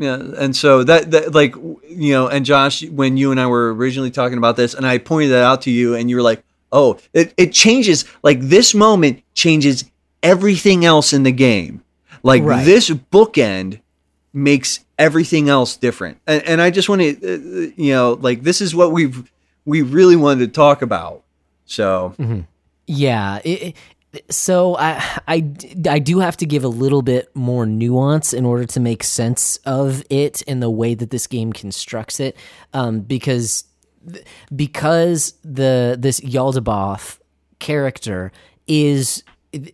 Yeah. And so that, that, like, you know, and Josh, when you and I were originally talking about this, and I pointed that out to you, and you were like, oh, it, it changes. Like, this moment changes everything else in the game. Like, right. This bookend makes everything else different. And, and I just want to, uh, you know, like, this is what we've, we really wanted to talk about. So, mm-hmm. yeah. It, it, So I, I, I do have to give a little bit more nuance in order to make sense of it in the way that this game constructs it, um, because because the this Yaldabaoth character is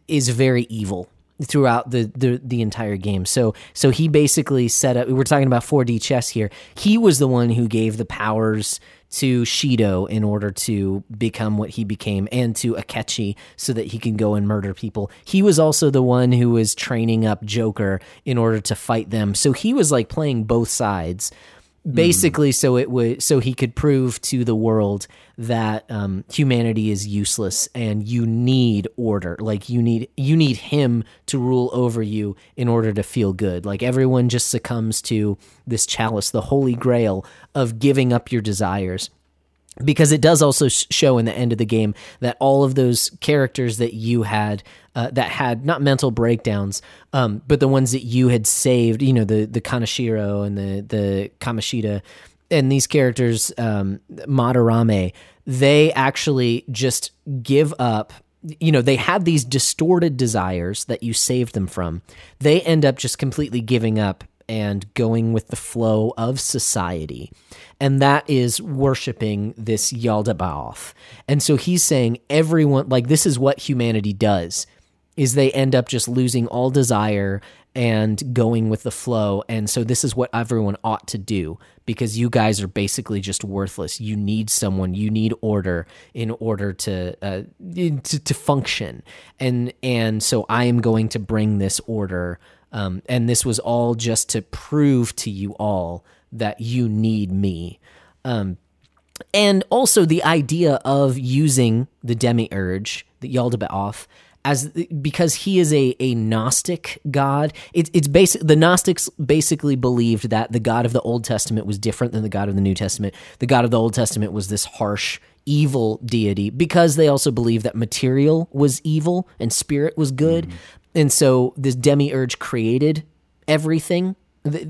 is very evil throughout the, the the entire game. So so he basically set up. We're talking about four D chess here. He was the one who gave the powers to Shido in order to become what he became, and to Akechi so that he can go and murder people. He was also the one who was training up Joker in order to fight them. So he was like playing both sides, basically. Mm. So it would, so he could prove to the world that um, humanity is useless and you need order. Like you need, you need him to rule over you in order to feel good. Like everyone just succumbs to this chalice, the holy grail of giving up your desires. Because it does also show in the end of the game that all of those characters that you had, uh, that had not mental breakdowns, um, but the ones that you had saved, you know, the the Kaneshiro and the the Kamishita, and these characters, um, Madarame, they actually just give up. You know, they had these distorted desires that you saved them from. They end up just completely giving up and going with the flow of society. And that is worshiping this Yaldabaoth. And so he's saying everyone, like, this is what humanity does, is they end up just losing all desire and going with the flow. And so this is what everyone ought to do, because you guys are basically just worthless. You need someone, you need order in order to, uh, to, to function. And, and so I am going to bring this order. Um, and this was all just to prove to you all that you need me. Um, and also the idea of using the demiurge, the Yaldabaoth, as, because he is a, a Gnostic god. It's it's basic. The Gnostics basically believed that the God of the Old Testament was different than the God of the New Testament. The God of the Old Testament was this harsh, evil deity, because they also believed that material was evil and spirit was good. Mm. And so this demiurge created everything,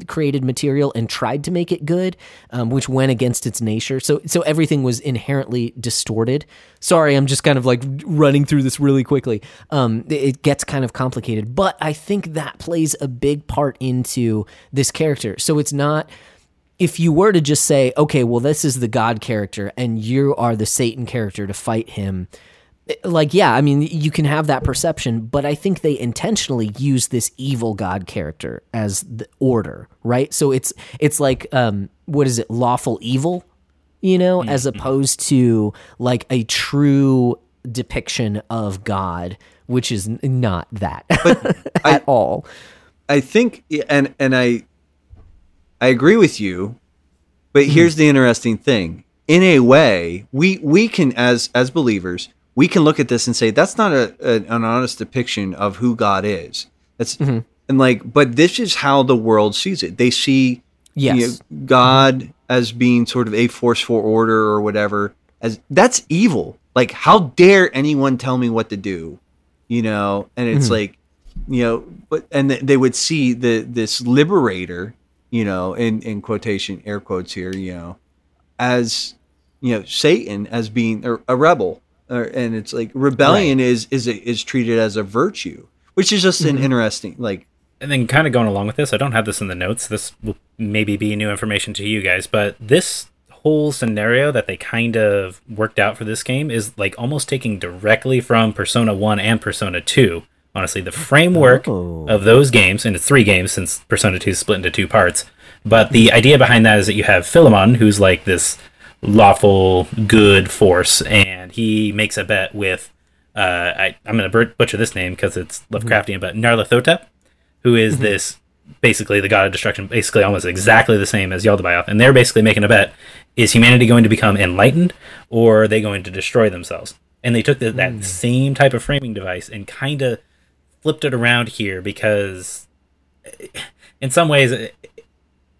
created material, and tried to make it good, um, which went against its nature. So so everything was inherently distorted. Sorry, I'm just kind of like running through this really quickly. Um, it gets kind of complicated. But I think that plays a big part into this character. So it's not... If you were to just say, okay, well, this is the God character, and you are the Satan character to fight him... Like, yeah, I mean, you can have that perception, but I think they intentionally use this evil God character as the order, right? So it's it's like, um, what is it, lawful evil, you know, mm-hmm. as opposed to like a true depiction of God, which is not that at I, all. I think, and and I I agree with you, but here's mm-hmm. the interesting thing. In a way, we we can, as as believers, we can look at this and say, that's not a, a an honest depiction of who God is. That's mm-hmm. and like, but this is how the world sees it. They see yes. you know, God mm-hmm. as being sort of a force for order or whatever, as that's evil. Like, how dare anyone tell me what to do, you know? And it's mm-hmm. like, you know, but, and th- they would see the, this liberator you know, in, in quotation, air quotes here, you know, as, you know, Satan as being a, a rebel. Or, and it's like rebellion right. is, is, is treated as a virtue, which is just mm-hmm. an interesting, like. And then kind of going along with this, I don't have this in the notes. This will maybe be new information to you guys, but this whole scenario that they kind of worked out for this game is like almost taking directly from Persona one and Persona two. Honestly, the framework oh. of those games, and it's three games since Persona two is split into two parts, but the idea behind that is that you have Philemon, who's like this lawful good force, and he makes a bet with, uh, I, I'm going to butcher this name because it's Lovecraftian, but Nyarlathotep, who is mm-hmm. this, basically the god of destruction, basically almost exactly the same as Yaldabaoth, and they're basically making a bet, is humanity going to become enlightened, or are they going to destroy themselves? And they took the, that mm. same type of framing device and kind of flipped it around here, because in some ways it,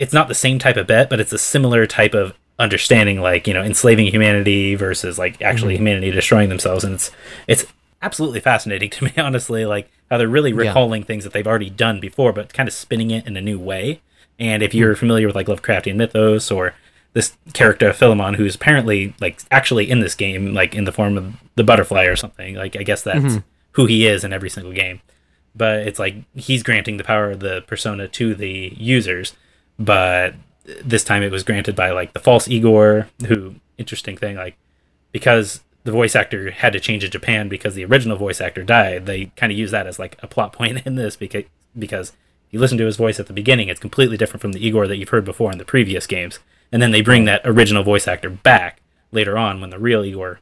it's not the same type of bet, but it's a similar type of understanding, like, you know, enslaving humanity versus like actually mm-hmm. humanity destroying themselves. And it's it's absolutely fascinating to me, honestly, like how they're really recalling yeah. things that they've already done before, but kind of spinning it in a new way. And if you're familiar with like Lovecraftian mythos, or this character Philemon, who's apparently like actually in this game, like in the form of the butterfly or something, like I guess that's mm-hmm. who he is in every single game. But it's like he's granting the power of the persona to the users, but this time it was granted by like the false Igor, who, interesting thing, like because the voice actor had to change to Japan because the original voice actor died, they kind of use that as like a plot point in this, because because if you listen to his voice at the beginning, it's completely different from the Igor that you've heard before in the previous games. And then they bring that original voice actor back later on when the real Igor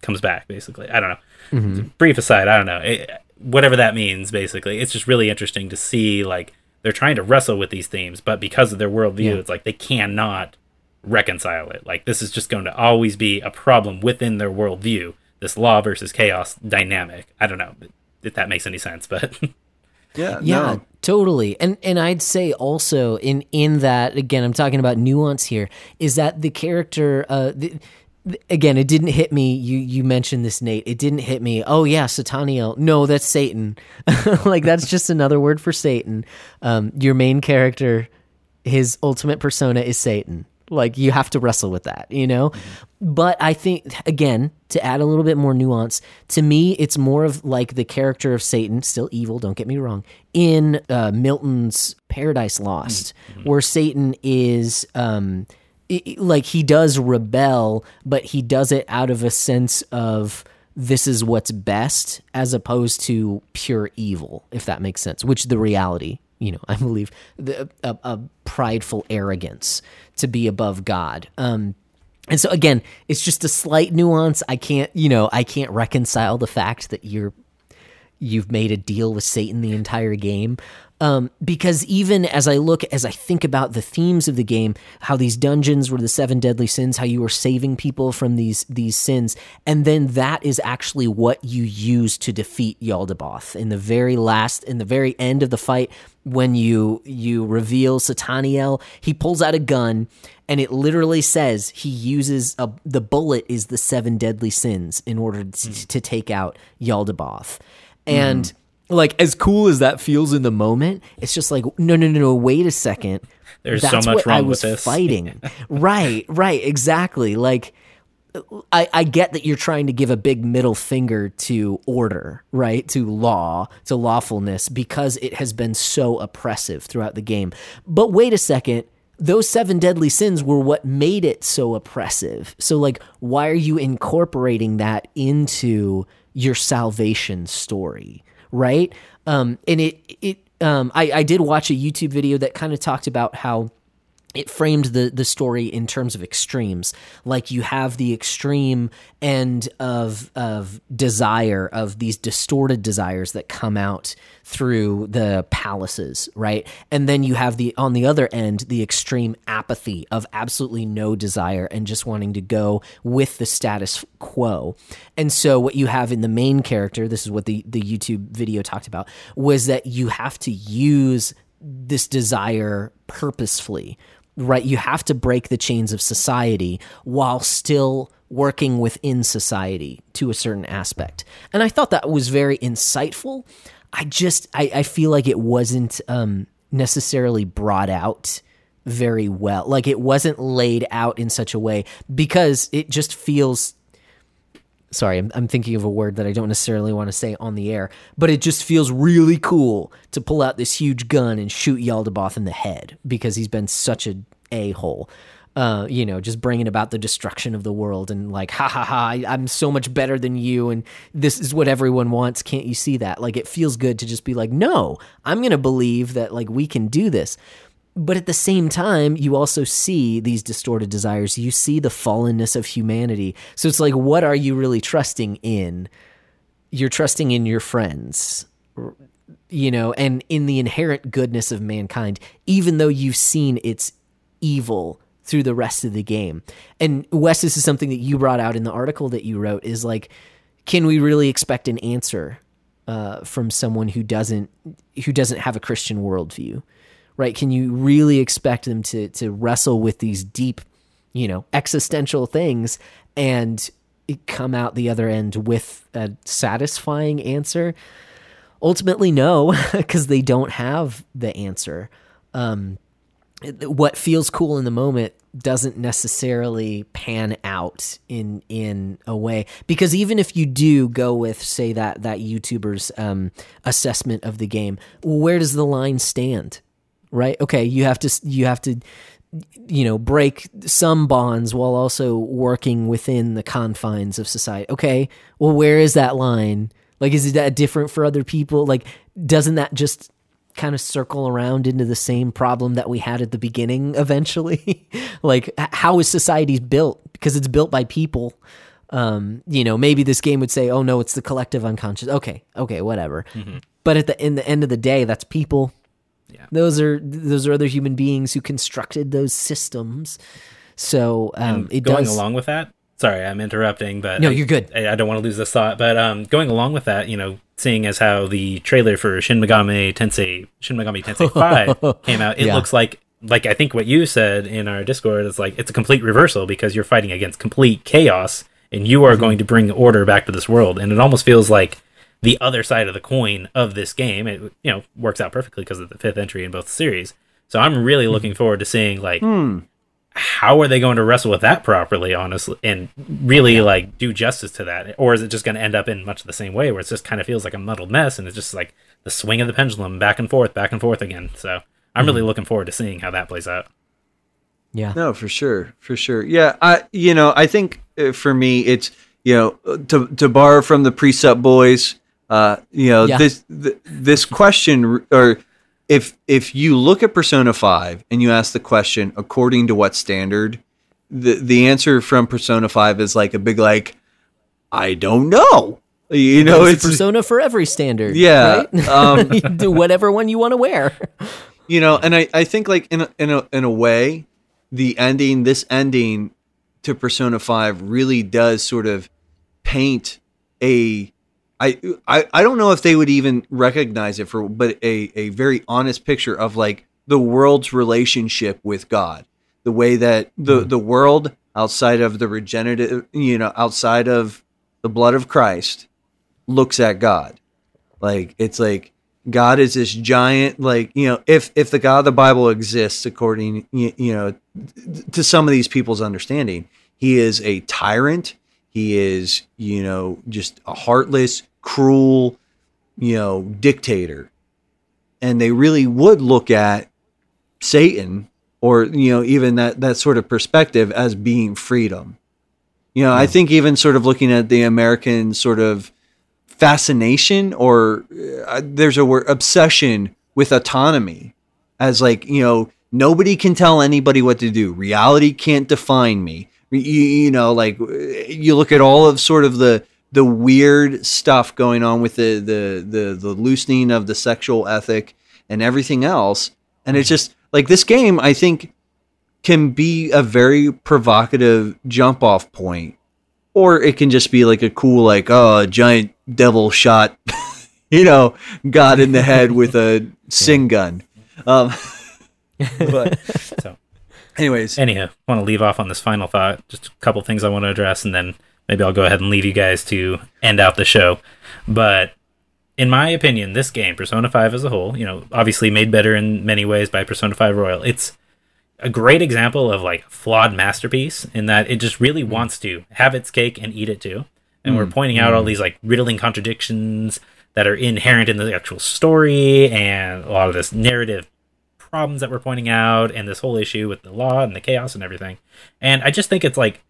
comes back, basically. I don't know. Mm-hmm. Brief aside, I don't know. It, whatever that means, basically. It's just really interesting to see, like, they're trying to wrestle with these themes, but because of their worldview, yeah. it's like they cannot reconcile it. Like, this is just going to always be a problem within their worldview, this law versus chaos dynamic. I don't know if that makes any sense, but... yeah, yeah. No. Totally. And and I'd say also in, in that, again, I'm talking about nuance here, is that the character, uh, the, the, again, it didn't hit me. You you mentioned this, Nate. It didn't hit me. Oh, yeah, Sataniel. No, that's Satan. Like, that's just another word for Satan. Um, your main character, his ultimate persona is Satan. Like, you have to wrestle with that, you know? Mm-hmm. But I think, again, to add a little bit more nuance, to me, it's more of like the character of Satan, still evil, don't get me wrong, in uh, Milton's Paradise Lost, mm-hmm. where Satan is, um, it, like, he does rebel, but he does it out of a sense of this is what's best, as opposed to pure evil, if that makes sense, which the reality, you know, I believe, the, a, a prideful arrogance to be above God. Um, and so again, it's just a slight nuance. I can't, you know, I can't reconcile the fact that you're, you've made a deal with Satan the entire game. Um, because even as I look, as I think about the themes of the game, how these dungeons were the seven deadly sins, how you were saving people from these these sins, and then that is actually what you use to defeat Yaldabaoth in the very last, in the very end of the fight, when you you reveal Sataniel, he pulls out a gun, and it literally says he uses a, the bullet is the seven deadly sins in order to, mm. to take out Yaldabaoth, and. Mm. Like, as cool as that feels in the moment, it's just like, no, no, no, no, wait a second. There's That's so much what wrong I was with this. Fighting. Right, right, exactly. Like, I, I get that you're trying to give a big middle finger to order, right, to law, to lawfulness, because it has been so oppressive throughout the game. But wait a second. Those seven deadly sins were what made it so oppressive. So, like, why are you incorporating that into your salvation story? Right. Um, and it, it, um, I, I did watch a YouTube video that kind of talked about how it framed the, the story in terms of extremes. Like, you have the extreme end of, of desire, of these distorted desires that come out through the palaces. Right. And then you have the, on the other end, the extreme apathy of absolutely no desire and just wanting to go with the status quo. And so what you have in the main character, this is what the, the YouTube video talked about, was that you have to use this desire purposefully, right? You have to break the chains of society while still working within society to a certain aspect. And I thought that was very insightful. I just, I, I feel like it wasn't um, necessarily brought out very well. Like, it wasn't laid out in such a way, because it just feels... Sorry, I'm, I'm thinking of a word that I don't necessarily want to say on the air, but it just feels really cool to pull out this huge gun and shoot Yaldabaoth in the head, because he's been such an a-hole. Uh, you know, just bringing about the destruction of the world, and like, ha ha ha, I'm so much better than you, and this is what everyone wants, can't you see that? Like, it feels good to just be like, no, I'm going to believe that, like, we can do this. But at the same time, you also see these distorted desires. You see the fallenness of humanity. So it's like, what are you really trusting in? You're trusting in your friends, you know, and in the inherent goodness of mankind, even though you've seen its evil through the rest of the game. And Wes, this is something that you brought out in the article that you wrote, is like, can we really expect an answer uh, from someone who doesn't who doesn't have a Christian worldview, right? Can you really expect them to to wrestle with these deep, you know, existential things and come out the other end with a satisfying answer? Ultimately, no, because they don't have the answer. Um, what feels cool in the moment doesn't necessarily pan out in in a way, because even if you do go with, say, that that YouTuber's um, assessment of the game, where does the line stand, right? Okay, you have to you have to you know break some bonds while also working within the confines of society. Okay, well, where is that line? Like, is that different for other people? Like, doesn't that just kind of circle around into the same problem that we had at the beginning eventually? Like, how is society built? Because it's built by people. Um, you know, maybe this game would say, oh no, it's the collective unconscious. Okay. Okay. Whatever. Mm-hmm. But at the, in the end of the day, that's people. Yeah. Those are, those are other human beings who constructed those systems. So, um, it going does... along with that. Sorry, I'm interrupting, but no, I, you're good. I, I don't want to lose this thought, but, um, going along with that, you know, seeing as how the trailer for Shin Megami Tensei, Shin Megami Tensei five came out, it yeah. looks like, like I think what you said in our Discord, is like, it's a complete reversal, because you're fighting against complete chaos, and you are mm-hmm. going to bring order back to this world. And it almost feels like the other side of the coin of this game. It, you know, works out perfectly because of the fifth entry in both series. So I'm really mm-hmm. looking forward to seeing, like, mm. how are they going to wrestle with that properly, honestly, and really yeah. like do justice to that? Or is it just going to end up in much the same way, where it just kind of feels like a muddled mess, and it's just like the swing of the pendulum back and forth, back and forth again? So I'm mm. really looking forward to seeing how that plays out. Yeah, no, for sure. For sure. Yeah. I, you know, I think for me, it's, you know, to, to borrow from the Precept Boys, uh, you know, yeah. this, th- this question or, If if you look at Persona five and you ask the question, according to what standard, the, the answer from Persona five is like a big, like, I don't know. You know, it's Persona for every standard. Yeah. Right? Um, you do whatever one you want to wear. You know, and I, I think, like, in a, in, a, in a way, the ending, this ending to Persona five really does sort of paint a... I, I don't know if they would even recognize it for, but a, a very honest picture of, like, the world's relationship with God, the way that the, mm-hmm. the world outside of the regenerative, you know, outside of the blood of Christ, looks at God. Like, it's like God is this giant, like, you know, if, if the God of the Bible exists, according, you, you know, to some of these people's understanding, he is a tyrant. He is, you know, just a heartless, cruel, you know, dictator. And they really would look at Satan, or, you know, even that, that sort of perspective, as being freedom. You know, yeah. I think even sort of looking at the American sort of fascination, or uh, there's a word, obsession with autonomy, as like, you know, nobody can tell anybody what to do. Reality can't define me. You, you know, like, you look at all of sort of the, the weird stuff going on with the, the, the, the loosening of the sexual ethic and everything else. And it's just like, this game, I think, can be a very provocative jump off point, or it can just be like a cool, like, oh, a giant devil shot, you know, God in the head with a sin gun. Um, but so, anyways, anyhow, I want to leave off on this final thought. Just a couple things I want to address, and then maybe I'll go ahead and leave you guys to end out the show. But in my opinion, this game, Persona five as a whole, you know, obviously made better in many ways by Persona five Royal. It's a great example of like flawed masterpiece in that it just really wants to have its cake and eat it too. And mm. we're pointing out mm. all these like riddling contradictions that are inherent in the actual story and a lot of this narrative problems that we're pointing out and this whole issue with the law and the chaos and everything. And I just think it's like,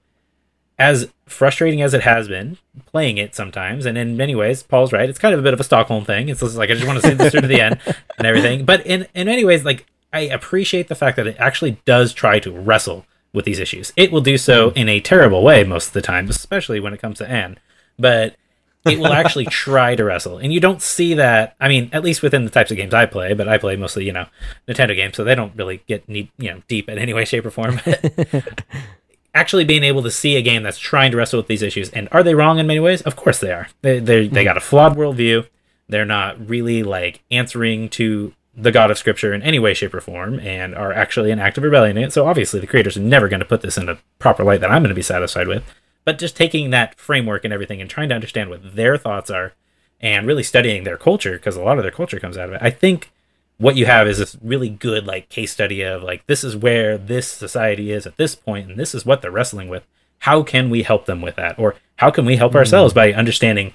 as frustrating as it has been playing it sometimes, and in many ways, Paul's right, it's kind of a bit of a Stockholm thing. It's just like, I just want to see this through to the end and everything. But in, in many ways, like, I appreciate the fact that it actually does try to wrestle with these issues. It will do so in a terrible way most of the time, especially when it comes to Anne. But it will actually try to wrestle. And you don't see that, I mean, at least within the types of games I play, but I play mostly, you know, Nintendo games, so they don't really get need, you know, deep in any way, shape, or form. Actually being able to see a game that's trying to wrestle with these issues. And are they wrong in many ways? Of course they are. They they they got a flawed worldview. They're not really, like, answering to the God of Scripture in any way, shape, or form, and are actually an act of rebellion in it. So obviously the creators are never going to put this in a proper light that I'm going to be satisfied with. But just taking that framework and everything and trying to understand what their thoughts are and really studying their culture, because a lot of their culture comes out of it, I think what you have is this really good like case study of like, this is where this society is at this point, and this is what they're wrestling with. How can we help them with that? Or how can we help mm. ourselves by understanding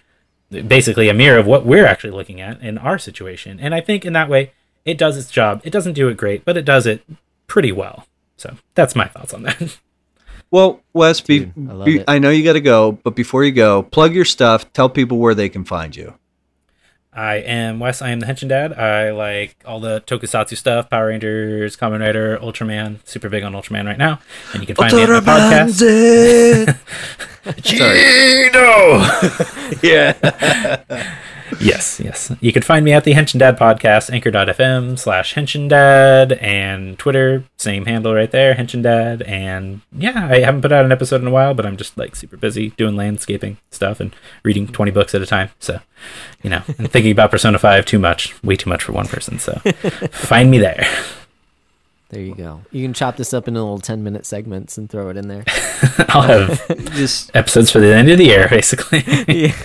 basically a mirror of what we're actually looking at in our situation? And I think in that way, it does its job. It doesn't do it great, but it does it pretty well. So that's my thoughts on that. Well, Wes, be, Dude, I, be, I know you got to go, but before you go, plug your stuff. Tell people where they can find you. I am Wes. I am the Henshin Dad. I like all the tokusatsu stuff, Power Rangers, Kamen Rider, Ultraman. Super big on Ultraman right now. And you can find Ultraman me on my podcast. Sorry. Yeah. Yes, yes. You can find me at the Henshin Dad podcast, anchor.fm slash Henshin Dad, and Twitter, same handle right there, Henshin Dad. And yeah, I haven't put out an episode in a while, but I'm just like super busy doing landscaping stuff and reading twenty books at a time. So, you know, I'm thinking about Persona five too much, way too much for one person. So find me there. There you go. You can chop this up into little ten minute segments and throw it in there. I'll have just episodes for the end of the year, basically. Yeah.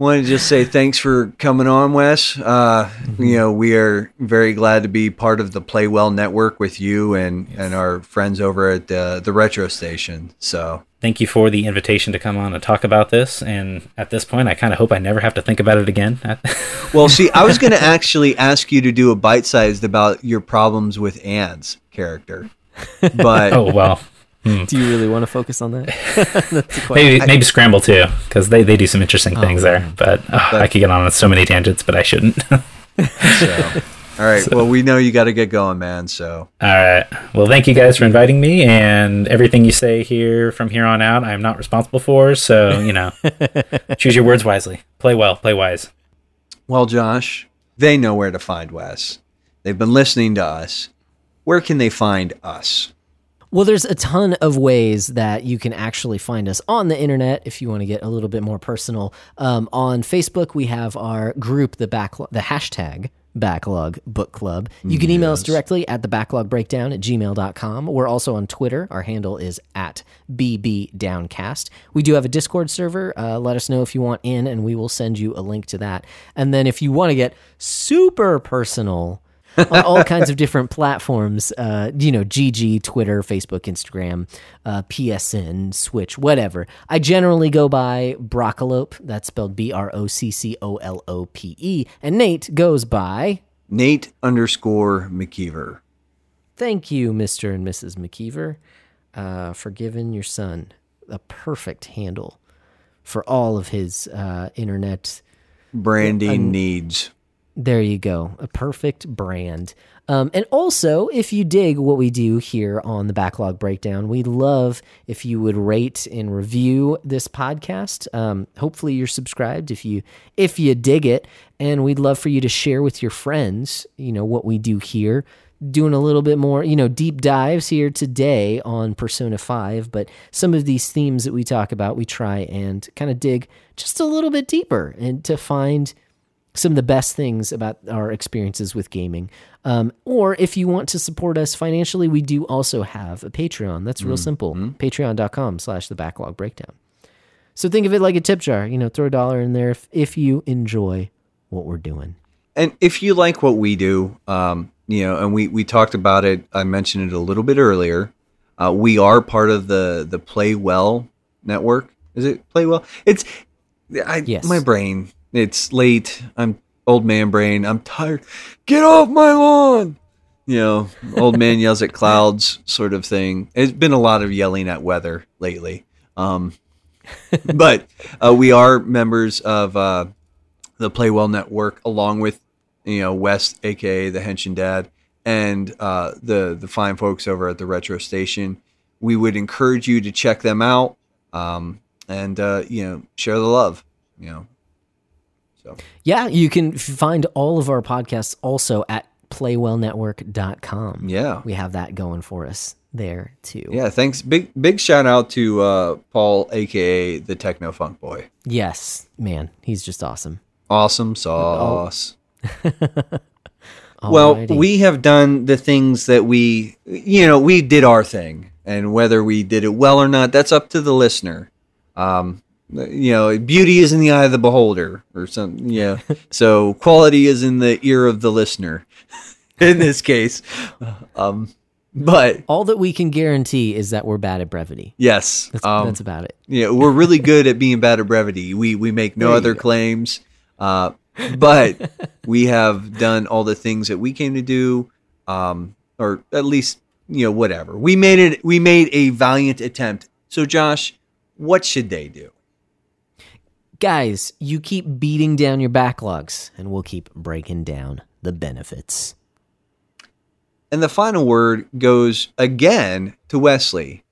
Want to just say thanks for coming on, Wes. Uh, you know, we are very glad to be part of the Play Well Network with you and, yes. and our friends over at the, the Retro Station. So thank you for the invitation to come on and talk about this. And at this point, I kind of hope I never have to think about it again. Well, see, I was going to actually ask you to do a bite-sized about your problems with Anne's character, but oh well. Hmm. Do you really want to focus on that? maybe maybe I, Scramble too, because they, they do some interesting oh, things there. But, oh, but I could get on with so many tangents, but I shouldn't. so, all right. So. Well, we know you got to get going, man. So all right. Well, thank you guys for inviting me, and everything you say here from here on out, I'm not responsible for. So you know, choose your words wisely. Play well. Play wise. Well, Josh, they know where to find Wes. They've been listening to us. Where can they find us? Well, there's a ton of ways that you can actually find us on the internet if you want to get a little bit more personal. Um, on Facebook, we have our group, the backlog, the hashtag Backlog Book Club. You can email yes. us directly at thebacklog breakdown at gmail dot com. We're also on Twitter. Our handle is at B B Downcast. We do have a Discord server. Uh, let us know if you want in, and we will send you a link to that. And then if you want to get super personal... on all kinds of different platforms, uh, you know, G G, Twitter, Facebook, Instagram, uh, P S N, Switch, whatever. I generally go by Broccolope, that's spelled B R O C C O L O P E, and Nate goes by... Nate underscore McKeever. Thank you, Mister and Missus McKeever, uh, for giving your son a perfect handle for all of his uh, internet... branding un- needs. There you go. A perfect brand. Um, and also, if you dig what we do here on the Backlog Breakdown, we'd love if you would rate and review this podcast. Um, hopefully you're subscribed if you if you dig it. And we'd love for you to share with your friends, you know, what we do here. Doing a little bit more, you know, deep dives here today on Persona five, but some of these themes that we talk about, we try and kind of dig just a little bit deeper and to find... some of the best things about our experiences with gaming. Um, or if you want to support us financially, we do also have a Patreon. That's real mm-hmm. simple. Patreon.com slash the backlog breakdown. So think of it like a tip jar. You know, throw a dollar in there if, if you enjoy what we're doing. And if you like what we do, um, you know, and we, we talked about it. I mentioned it a little bit earlier. Uh, we are part of the, the Play Well Network. Is it Play Well? It's I, yes. My brain. It's late. I'm old man brain. I'm tired. Get off my lawn. You know, old man yells at clouds sort of thing. It's been a lot of yelling at weather lately. Um, but uh, we are members of uh, the Play Well Network, along with, you know, Wes, A K A the Henshin Dad, and uh, the, the fine folks over at the Retro Station. We would encourage you to check them out. Um, and, uh, you know, share the love, you know. So yeah, you can find all of our podcasts also at play well network dot com. Yeah. We have that going for us there too. Yeah. Thanks. Big, big shout out to, uh, Paul, A K A the Techno Funk Boy. Yes, man. He's just awesome. Awesome sauce. Oh. Well, alrighty. We have done the things that we, you know, we did our thing, and whether we did it well or not, that's up to the listener. Um, you know, beauty is in the eye of the beholder or something. Yeah. So quality is in the ear of the listener in this case. Um, but all that we can guarantee is that we're bad at brevity. Yes. That's, um, that's about it. Yeah. We're really good at being bad at brevity. We, we make no there other claims, uh, but we have done all the things that we came to do. Um, or at least, you know, whatever we made it, we made a valiant attempt. So Josh, what should they do? Guys, you keep beating down your backlogs, and we'll keep breaking down the benefits. And the final word goes again to Wesley.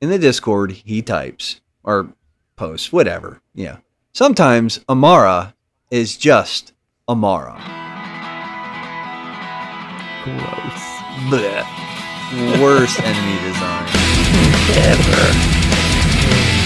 In the Discord, he types, or posts, whatever. Yeah. Sometimes Amara is just Amara. Gross. Blech. Worst enemy design ever.